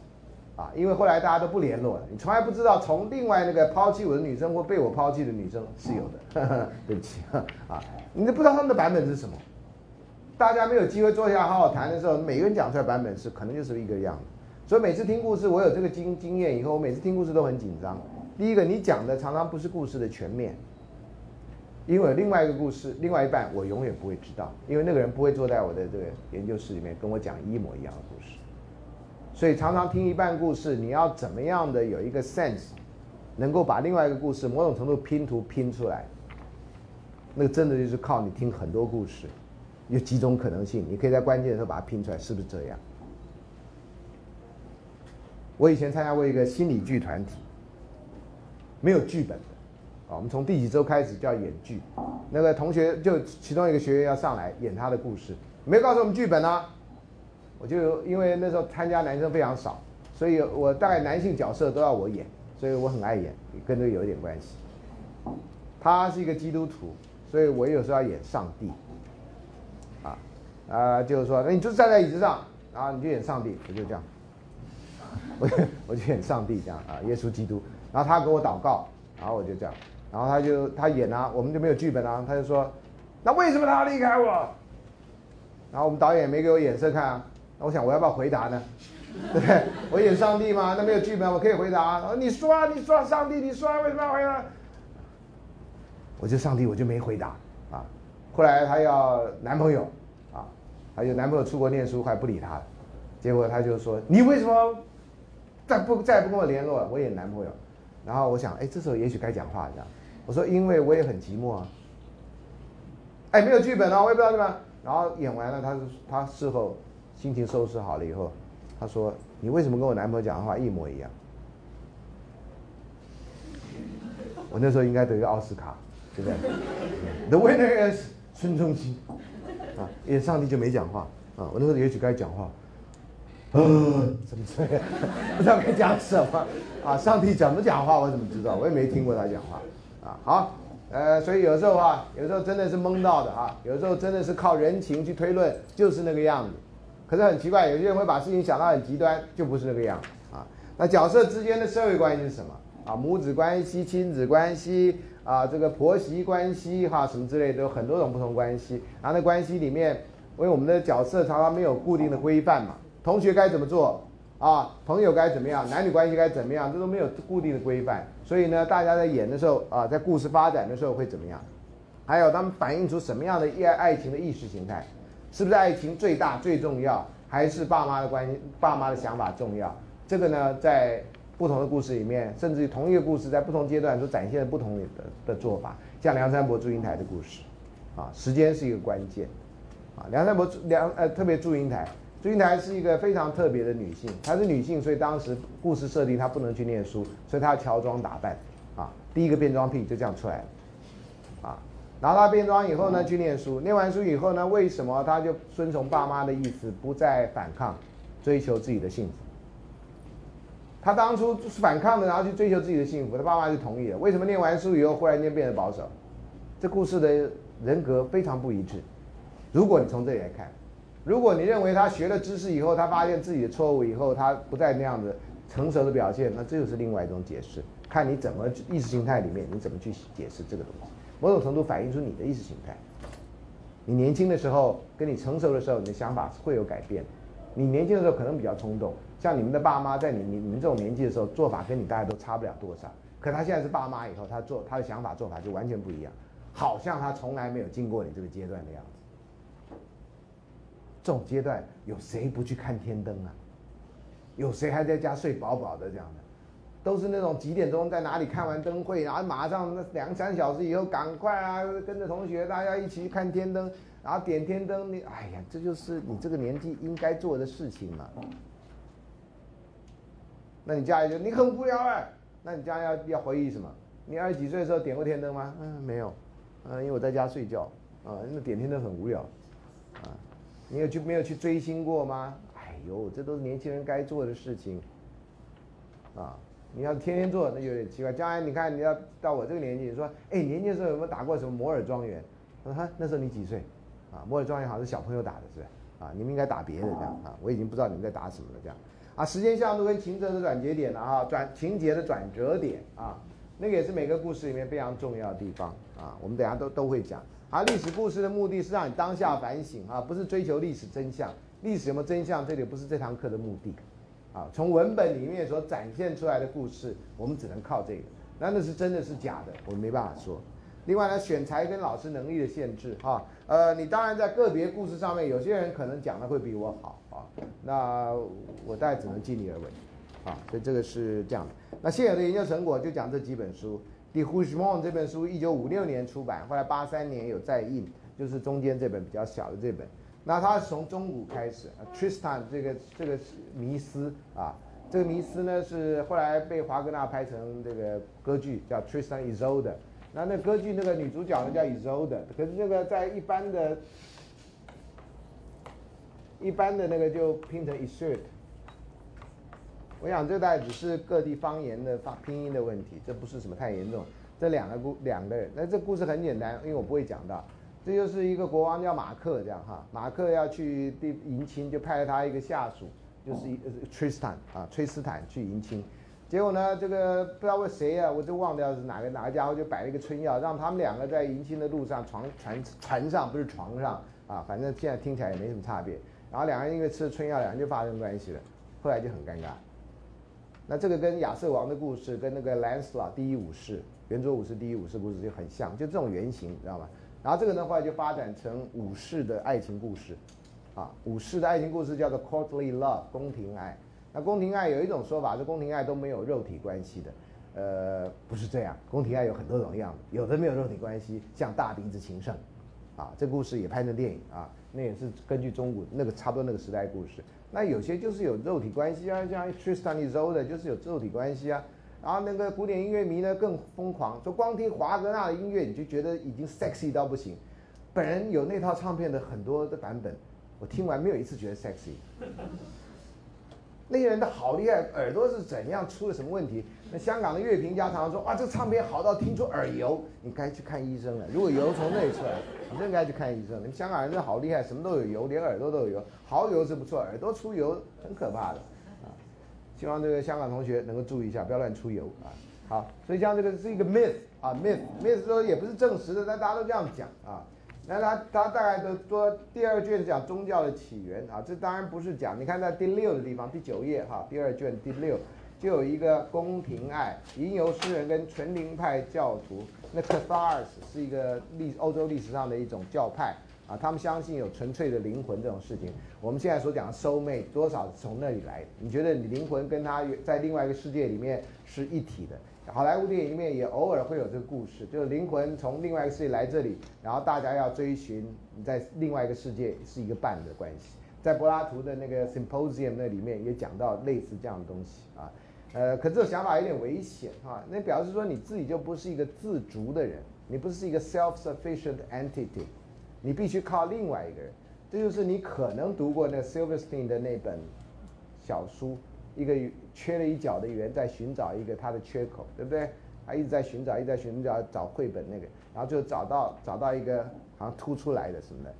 啊，因为后来大家都不联络了，你从来不知道从另外那个抛弃我的女生或被我抛弃的女生是有的，呵呵对不起啊，你都不知道他们的版本是什么。大家没有机会坐下好好谈的时候，每个人讲出来版本是可能就是一个样子。所以每次听故事，我有这个经经验以后，我每次听故事都很紧张。第一个，你讲的常常不是故事的全面，因为有另外一个故事，另外一半我永远不会知道，因为那个人不会坐在我的这个研究室里面跟我讲一模一样的故事。所以常常听一半故事，你要怎么样的有一个 sense， 能够把另外一个故事某种程度拼图拼出来，那个真的就是靠你听很多故事。有几种可能性，你可以在关键的时候把它拼出来，是不是这样？我以前参加过一个心理剧团体，没有剧本的啊。我们从第几周开始就要演剧，那个同学就其中一个学员要上来演他的故事，没告诉我们剧本啊。我就因为那时候参加男生非常少，所以我大概男性角色都要我演，所以我很爱演，跟这个有一点关系。他是一个基督徒，所以我有时候要演上帝。啊、呃，就是说，那你就站在椅子上，然后你就演上帝，我就这样，我我就演上帝这样啊，耶稣基督。然后他跟我祷告，然后我就这样，然后他就他演啊，我们就没有剧本啊，他就说，那为什么他要离开我？然后我们导演也没给我眼色看啊，那我想我要不要回答呢？对不对？我演上帝嘛，那没有剧本，我可以回答啊。你说啊，你说啊，上帝，你说啊，为什么要回答？我就上帝，我就没回答啊。后来他要男朋友。还有男朋友出国念书，还不理他了，结果他就说：“你为什么再不再不跟我联络了？我演男朋友。”然后我想，哎，这时候也许该讲话这样。我说：“因为我也很寂寞啊。”哎，没有剧本啊，我也不知道对吧？然后演完了，他他事后心情收拾好了以后，他说：“你为什么跟我男朋友讲的话一模一样？”我那时候应该得一个奥斯卡，对不对 ？The winner is 孙中基。啊，也上帝就没讲话啊！我那时候也许该讲话，呃，怎么这样？不知道该讲什么啊！上帝怎么讲话，我怎么知道？我也没听过他讲话啊！好，呃，所以有时候啊，有时候真的是蒙到的啊，有时候真的是靠人情去推论，就是那个样子。可是很奇怪，有些人会把事情想到很极端，就不是那个样子啊。那角色之间的社会关系是什么啊？母子关系、亲子关系。啊，这个婆媳关系哈，什么之类的，有很多种不同关系。然后那关系里面，因为我们的角色常常没有固定的规范嘛，同学该怎么做啊，朋友该怎么样，男女关系该怎么样，这都没有固定的规范。所以呢，大家在演的时候啊，在故事发展的时候会怎么样？还有他们反映出什么样的爱爱情的意识形态？是不是爱情最大最重要，还是爸妈的关系、爸妈的想法重要？这个呢，在不同的故事里面，甚至于同一个故事在不同阶段所展现的不同的的做法，像梁山伯祝英台的故事，啊，时间是一个关键，啊，梁山伯梁呃特别祝英台，祝英台是一个非常特别的女性，她是女性，所以当时故事设定她不能去念书，所以她要乔装打扮，啊，第一个变装癖就这样出来了，啊，然后她变装以后呢去念书，念完书以后呢，为什么她就遵从爸妈的意思，不再反抗，追求自己的幸福？他当初是反抗的，然后去追求自己的幸福，他爸妈就同意了。为什么念完书以后忽然间变得保守？这故事的人格非常不一致。如果你从这里来看，如果你认为他学了知识以后，他发现自己的错误以后，他不再那样子成熟的表现，那这就是另外一种解释。看你怎么意识形态里面你怎么去解释这个东西，某种程度反映出你的意识形态。你年轻的时候跟你成熟的时候，你的想法会有改变。你年轻的时候可能比较冲动。像你们的爸妈在你你你们这种年纪的时候，做法跟你大家都差不了多少。可他现在是爸妈以后，他做他的想法做法就完全不一样，好像他从来没有经过你这个阶段的样子。这种阶段有谁不去看天灯啊？有谁还在家睡饱饱的这样的？都是那种几点钟在哪里看完灯会，然后马上两三小时以后赶快啊，跟着同学大家一起去看天灯，然后点天灯。你哎呀，这就是你这个年纪应该做的事情嘛。那你家里就你很无聊哎、欸，那你家要要回忆什么？你二十几岁的时候点过天灯吗？嗯，没有，嗯，因为我在家睡觉啊，那点天灯很无聊啊。你有去没有去追星过吗？哎呦，这都是年轻人该做的事情啊。你要天天做，那有点奇怪。将来你看，你要到我这个年纪，你说，哎，年轻的时候有没有打过什么摩尔庄园？我说，那时候你几岁？啊，摩尔庄园好像是小朋友打的，是吧？啊，你们应该打别的这样啊。我已经不知道你们在打什么了这样。啊，时间向度跟情节的转折点了啊，转情节的转折点啊，那个也是每个故事里面非常重要的地方啊。我们等一下都都会讲。啊，历史故事的目的是让你当下反省啊，不是追求历史真相。历史有没有真相，这里不是这堂课的目的。啊，从文本里面所展现出来的故事，我们只能靠这个。那那是真的是假的，我们没办法说。另外呢，选材跟老师能力的限制哈，呃，你当然在个别故事上面，有些人可能讲的会比我好啊，那我大概只能尽力而为，啊，所以这个是这样的。那现有的研究成果就讲这几本书，《Die Houchemont》这本书一九五六年出版，后来八三年有再印，就是中间这本比较小的这本。那它是从中古开始 ，Tristan 这个这个迷思啊，这个迷思呢是后来被华格纳拍成这个歌剧叫 Tristan Isolde。那那歌剧那个女主角呢叫 Isolde， 可是那个在一般的、一般的那个就拼成 Isolde。我想这大概只是各地方言的发拼音的问题，这不是什么太严重。这两个故两个人，那这故事很简单，因为我不会讲到。这就是一个国王叫马克这样哈，马克要去地迎亲，就派了他一个下属，就是一呃崔斯坦啊，崔斯坦去迎亲。结果呢，这个不知道为谁啊，我就忘掉是哪个哪个家伙就摆了一个春药，让他们两个在迎亲的路上床船船上不是床上啊，反正现在听起来也没什么差别。然后两个人因为吃了春药，两人就发生关系了，后来就很尴尬。那这个跟亚瑟王的故事，跟那个 Lancelot 第一武士、圆桌武士第一武士故事就很像，就这种原型，你知道吗？然后这个呢，后来就发展成武士的爱情故事，啊，武士的爱情故事叫做 courtly love， 宫廷爱。那宫廷爱有一种说法是宫廷爱都没有肉体关系的，呃，不是这样，宫廷爱有很多种样子，有的没有肉体关系，像大鼻子情圣，啊，这故事也拍成电影啊，那也是根据中古那个差不多那个时代故事。那有些就是有肉体关系啊，像 Tristan Isolde 就是有肉体关系啊。然后那个古典音乐迷呢更疯狂，说光听华格纳的音乐你就觉得已经 sexy 到不行。本人有那套唱片的很多的版本，我听完没有一次觉得 sexy。那些人的好厉害，耳朵是怎样出了什么问题？那香港的乐评家常常说，哇，这唱片好到听出耳油，你该去看医生了。如果油从那里出来，你真该去看医生。你们香港人真的好厉害，什么都有油，连耳朵都有油。蚝油是不错，耳朵出油很可怕的。希望这个香港同学能够注意一下，不要乱出油啊！好，所以像这个是一个 myth 啊 myth myth 说也不是证实的，但大家都这样讲啊。那他他大概都说第二卷讲宗教的起源啊，这当然不是讲。你看在第六的地方，第九页哈、啊，第二卷第六就有一个宫廷爱，吟游诗人跟纯灵派教徒。那 Cathars 是一个历欧洲历史上的一种教派啊，他们相信有纯粹的灵魂这种事情。我们现在所讲的 soul mate 多少是从那里来的？你觉得你灵魂跟他在另外一个世界里面是一体的？好莱坞电影里面也偶尔会有这个故事，就是灵魂从另外一个世界来这里，然后大家要追寻你在另外一个世界是一个伴的关系。在柏拉图的那个 Symposium 那里面也讲到类似这样的东西啊。呃，可这种想法有点危险啊，那表示说你自己就不是一个自足的人，你不是一个 self-sufficient entity。你必须靠另外一个人，这就是你可能读过那 Silverstein 的那本小书，一个缺了一角的圆在寻找一个他的缺口，对不对？他一直在寻找，一直在寻找，找绘本那个，然后就找到找到一个好像凸出来的什么的。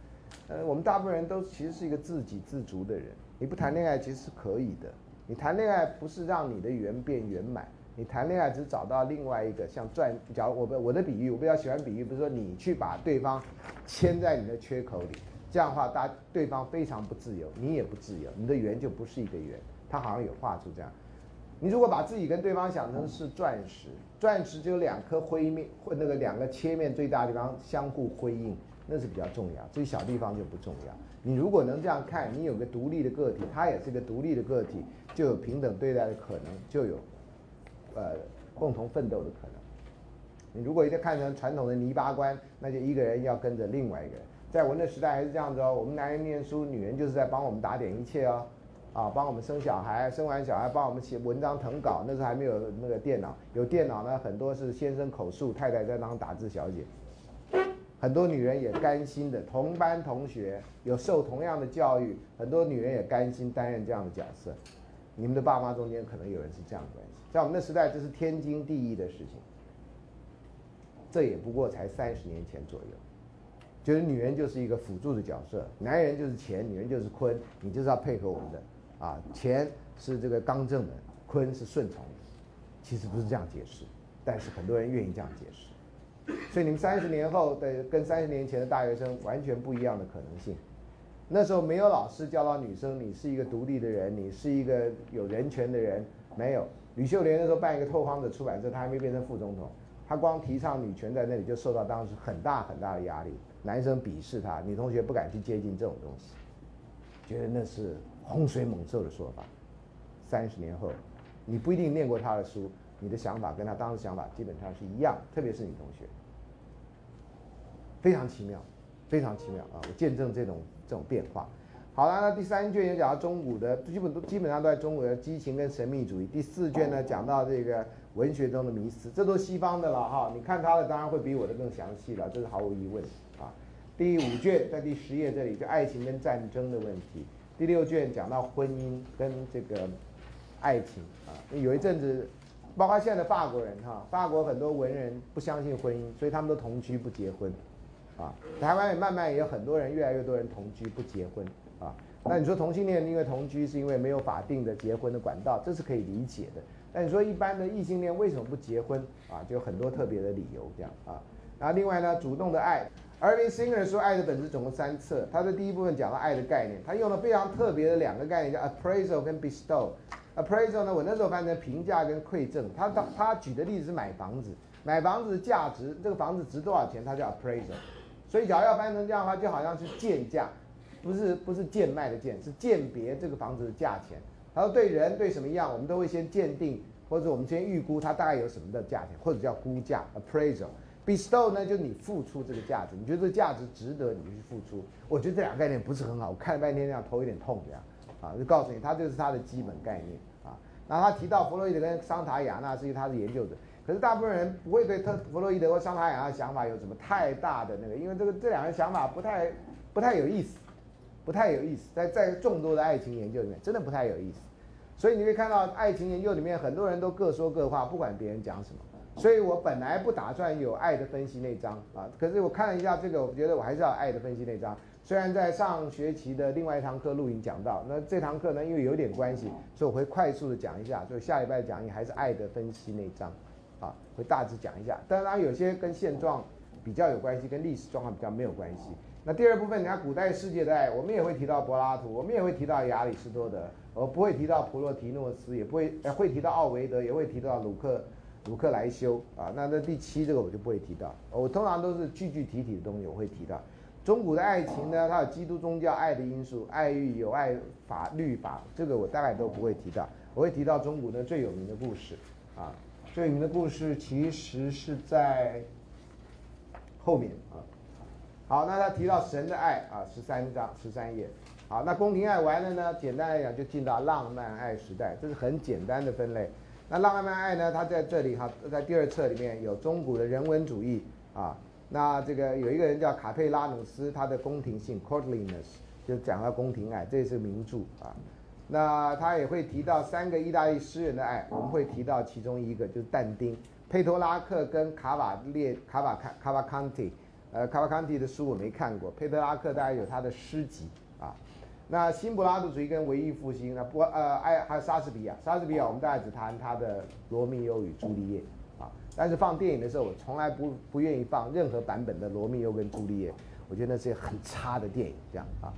呃，我们大部分人都其实是一个自给自足的人，你不谈恋爱其实是可以的。你谈恋爱不是让你的圆变圆满，你谈恋爱只找到另外一个像钻，假如我我的比喻，我比较喜欢比喻，不是说你去把对方牵在你的缺口里，这样的话，大对方非常不自由，你也不自由，你的圆就不是一个圆，它好像有画出这样。你如果把自己跟对方想成是钻石，钻石只有两颗辉面或那个两个切面最大的地方相互辉映，那是比较重要，这些小地方就不重要。你如果能这样看，你有个独立的个体，他也是一个独立的个体，就有平等对待的可能，就有呃共同奋斗的可能。你如果一定看成传统的泥巴观，那就一个人要跟着另外一个人。在我那时代还是这样子哦，我们男人念书，女人就是在帮我们打点一切哦，啊，帮我们生小孩，生完小孩帮我们写文章誊稿，那时候还没有那个电脑，有电脑呢，很多是先生口述，太太在当打字小姐。很多女人也甘心的，同班同学有受同样的教育，很多女人也甘心担任这样的角色。你们的爸妈中间可能有人是这样的关系，在我们那时代这是天经地义的事情。这也不过才三十年前左右，就是女人就是一个辅助的角色，男人就是乾，女人就是坤，你就是要配合我们的啊。乾是这个刚正的，坤是顺从的。其实不是这样解释，但是很多人愿意这样解释。所以你们三十年后的跟三十年前的大学生完全不一样的可能性。那时候没有老师教导女生你是一个独立的人，你是一个有人权的人，没有。吕秀莲那时候办一个拓荒者出版社，她还没变成副总统，她光提倡女权在那里就受到当时很大很大的压力，男生鄙视她，女同学不敢去接近这种东西，觉得那是洪水猛兽的说法。三十年后，你不一定念过她的书，你的想法跟她当时想法基本上是一样，特别是女同学。非常奇妙，非常奇妙啊！我见证这种这种变化。好了，那第三卷也讲到中古的，基本基本上都在中古的激情跟神秘主义。第四卷呢，讲到这个文学中的迷思，这都西方的了哈。你看他的当然会比我的更详细了，这是毫无疑问啊。第五卷在第十页这里就爱情跟战争的问题。第六卷讲到婚姻跟这个爱情啊，有一阵子。包括现在的法国人哈，法国很多文人不相信婚姻，所以他们都同居不结婚，啊，台湾也慢慢也有很多人，越来越多人同居不结婚，啊，那你说同性恋因为同居是因为没有法定的结婚的管道，这是可以理解的。但你说一般的异性恋为什么不结婚啊？就有很多特别的理由这样啊。然后另外呢，主动的爱 ，Irving Singer 说爱的本质总共三册，他的第一部分讲到爱的概念，他用了非常特别的两个概念叫 appraisal 跟 bestow。appraisal 呢，我那时候翻成评价跟馈赠。他他他举的例子是买房子，买房子的价值，这个房子值多少钱，它叫 appraisal。所以，假如要翻成这样的话，就好像是贱价，不是不是贱卖的贱，是鉴别这个房子的价钱。他说对人对什么样，我们都会先鉴定，或者我们先预估它大概有什么的价钱，或者叫估价 appraisal。bestow 呢，就是你付出这个价值，你觉得这个价值值得你去付出。我觉得这两个概念不是很好，我看了半天这样头有点痛这样。啊，就告诉你，它就是它的基本概念啊。然后他提到弗洛伊德跟桑塔亚纳，是因为他是研究者。可是大部分人不会对特弗洛伊德或桑塔亚纳的想法有什么太大的那个，因为这个这两个想法不太不太有意思，不太有意思。在在众多的爱情研究里面，真的不太有意思。所以你会看到爱情研究里面很多人都各说各话，不管别人讲什么。所以我本来不打算有爱的分析那章啊，可是我看了一下这个，我觉得我还是要有爱的分析那章。虽然在上学期的另外一堂课录影讲到，那这堂课呢，因为有点关系，所以我会快速的讲一下，所以下礼拜讲义还是爱的分析那一章，啊，会大致讲一下。当然有些跟现状比较有关系，跟历史状况比较没有关系。那第二部分，你看古代世界的爱，我们也会提到柏拉图，我们也会提到亚里士多德，我不会提到普洛提诺斯，也不会、呃、会提到奥维德，也会提到鲁克鲁克莱修啊。那那第七这个我就不会提到，我通常都是句句体体的东西我会提到。中古的爱情呢，它有基督宗教爱的因素，爱欲、友爱、法律法，这个我大概都不会提到。我会提到中古的最有名的故事，啊，最有名的故事其实是在后面啊。好，那他提到神的爱啊，十三章十三页。好，那宫廷爱完了呢，简单来讲就进到浪漫爱时代，这是很简单的分类。那浪漫爱呢，它在这里哈，在第二册里面有中古的人文主义啊。那这个有一个人叫卡佩拉努斯，他的宫廷性 courtliness 就讲到宫廷爱，这也是名著啊。那他也会提到三个意大利诗人的爱，我们会提到其中一个就是但丁、佩托拉克跟卡瓦列卡瓦卡卡瓦康蒂，呃，卡瓦康蒂的书我没看过，佩托拉克大概有他的诗集啊。那新柏拉图主义跟文艺复兴，那波呃爱还有莎士比亚，莎士比亚我们大概只谈他的《罗密欧与朱丽叶》。但是放电影的时候，我从来不不愿意放任何版本的《罗密欧跟朱丽叶》，我觉得那是很差的电影。这样啊，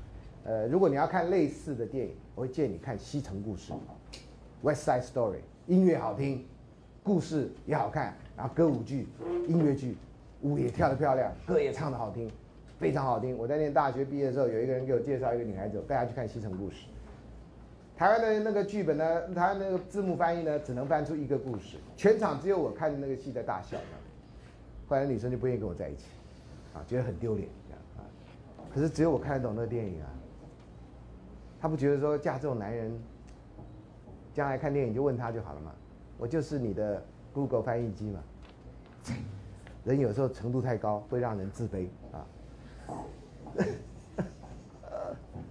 呃，如果你要看类似的电影，我会建议你看《西城故事》《West Side Story》音乐好听，故事也好看，然后歌舞剧、音乐剧，舞也跳得漂亮，歌也唱得好听，非常好听。我在念大学毕业的时候，有一个人给我介绍一个女孩子，我带她去看《西城故事》。台湾的那个剧本呢，台湾那个字幕翻译呢，只能翻出一个故事，全场只有我看着那个戏在大笑。后来女生就不愿意跟我在一起，啊，觉得很丢脸这样啊。可是只有我看得懂那个电影啊。她不觉得说嫁这种男人，将来看电影就问他就好了嘛。我就是你的 Google 翻译机嘛。人有时候程度太高，会让人自卑啊。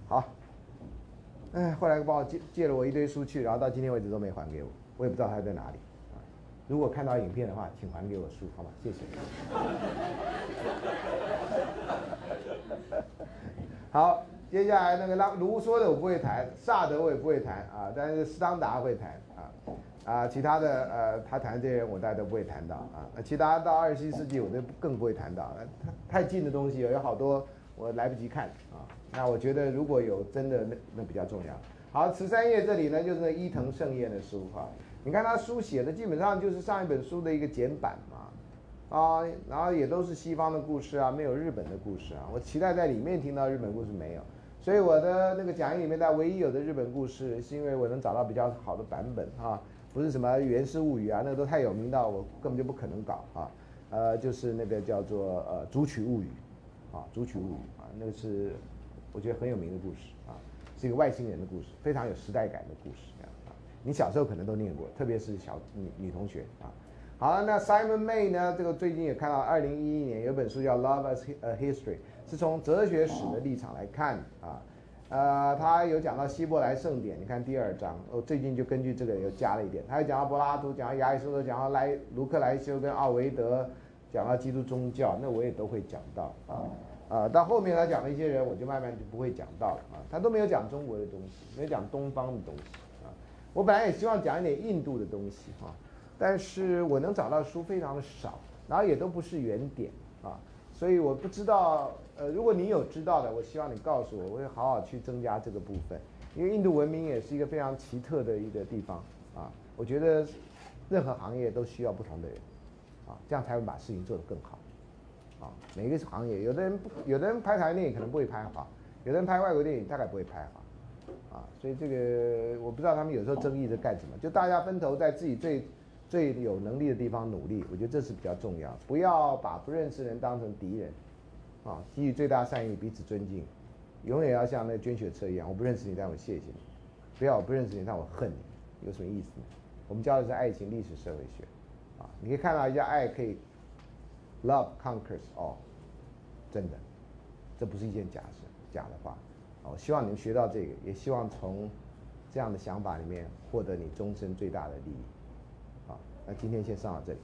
好。哎，后来帮我借借了我一堆书去，然后到今天为止都没还给我，我也不知道他在哪里。如果看到影片的话，请还给我书，好吗？谢谢。好，接下来那个拉卢梭的我不会谈，萨德我也不会谈啊，但是斯汤达会谈啊啊，其他的呃他谈这些人我大家都不会谈到啊，其他到二十一世纪我都更不会谈到，太近的东西有好多我来不及看啊。那我觉得如果有真的那那比较重要。好，十三页这里呢就是那伊藤圣彦的书哈、啊，你看他书写的基本上就是上一本书的一个简版嘛，啊，然后也都是西方的故事啊，没有日本的故事啊。我期待在里面听到日本故事没有，所以我的那个讲义里面它唯一有的日本故事，是因为我能找到比较好的版本哈、啊，不是什么《源氏物语》啊，那个都太有名到我根本就不可能搞啊，呃，就是那个叫做呃《竹取物语》啊，《竹取物语》啊，那个是。我觉得很有名的故事啊，是一个外星人的故事，非常有时代感的故事啊。你小时候可能都念过，特别是小女女同学啊。好，那 Simon May 呢？这个最近也看到，二零一一年有本书叫《Love as a History》，是从哲学史的立场来看啊。呃，他有讲到希伯来圣典，你看第二章，我最近就根据这个又加了一点。他又讲到柏拉图，讲到亚里士多德，讲到莱卢克莱修跟奥维德，讲到基督宗教，那我也都会讲到啊。啊，到后面他讲的一些人，我就慢慢就不会讲到了啊。他都没有讲中国的东西，没有讲东方的东西啊。我本来也希望讲一点印度的东西哈、啊，但是我能找到书非常的少，然后也都不是原点啊，所以我不知道。呃，如果你有知道的，我希望你告诉我，我会好好去增加这个部分，因为印度文明也是一个非常奇特的一个地方啊。我觉得任何行业都需要不同的人啊，这样才会把事情做得更好。每个行业，有的人不，有的人拍台湾电影可能不会拍好，有的人拍外国电影大概不会拍好，啊，所以这个我不知道他们有时候争议在干什么，就大家分头在自己最最有能力的地方努力，我觉得这是比较重要，不要把不认识人当成敌人，啊，基于最大善意彼此尊敬，永远要像那捐血车一样，我不认识你但我谢谢你，不要我不认识你但我恨你，有什么意思呢？我们教的是爱情、历史、社会学，啊，你可以看到一下爱可以。Love conquers all， 真的，这不是一件假事、假的话。我希望你们学到这个，也希望从这样的想法里面获得你终身最大的利益。好，那今天先上到这里。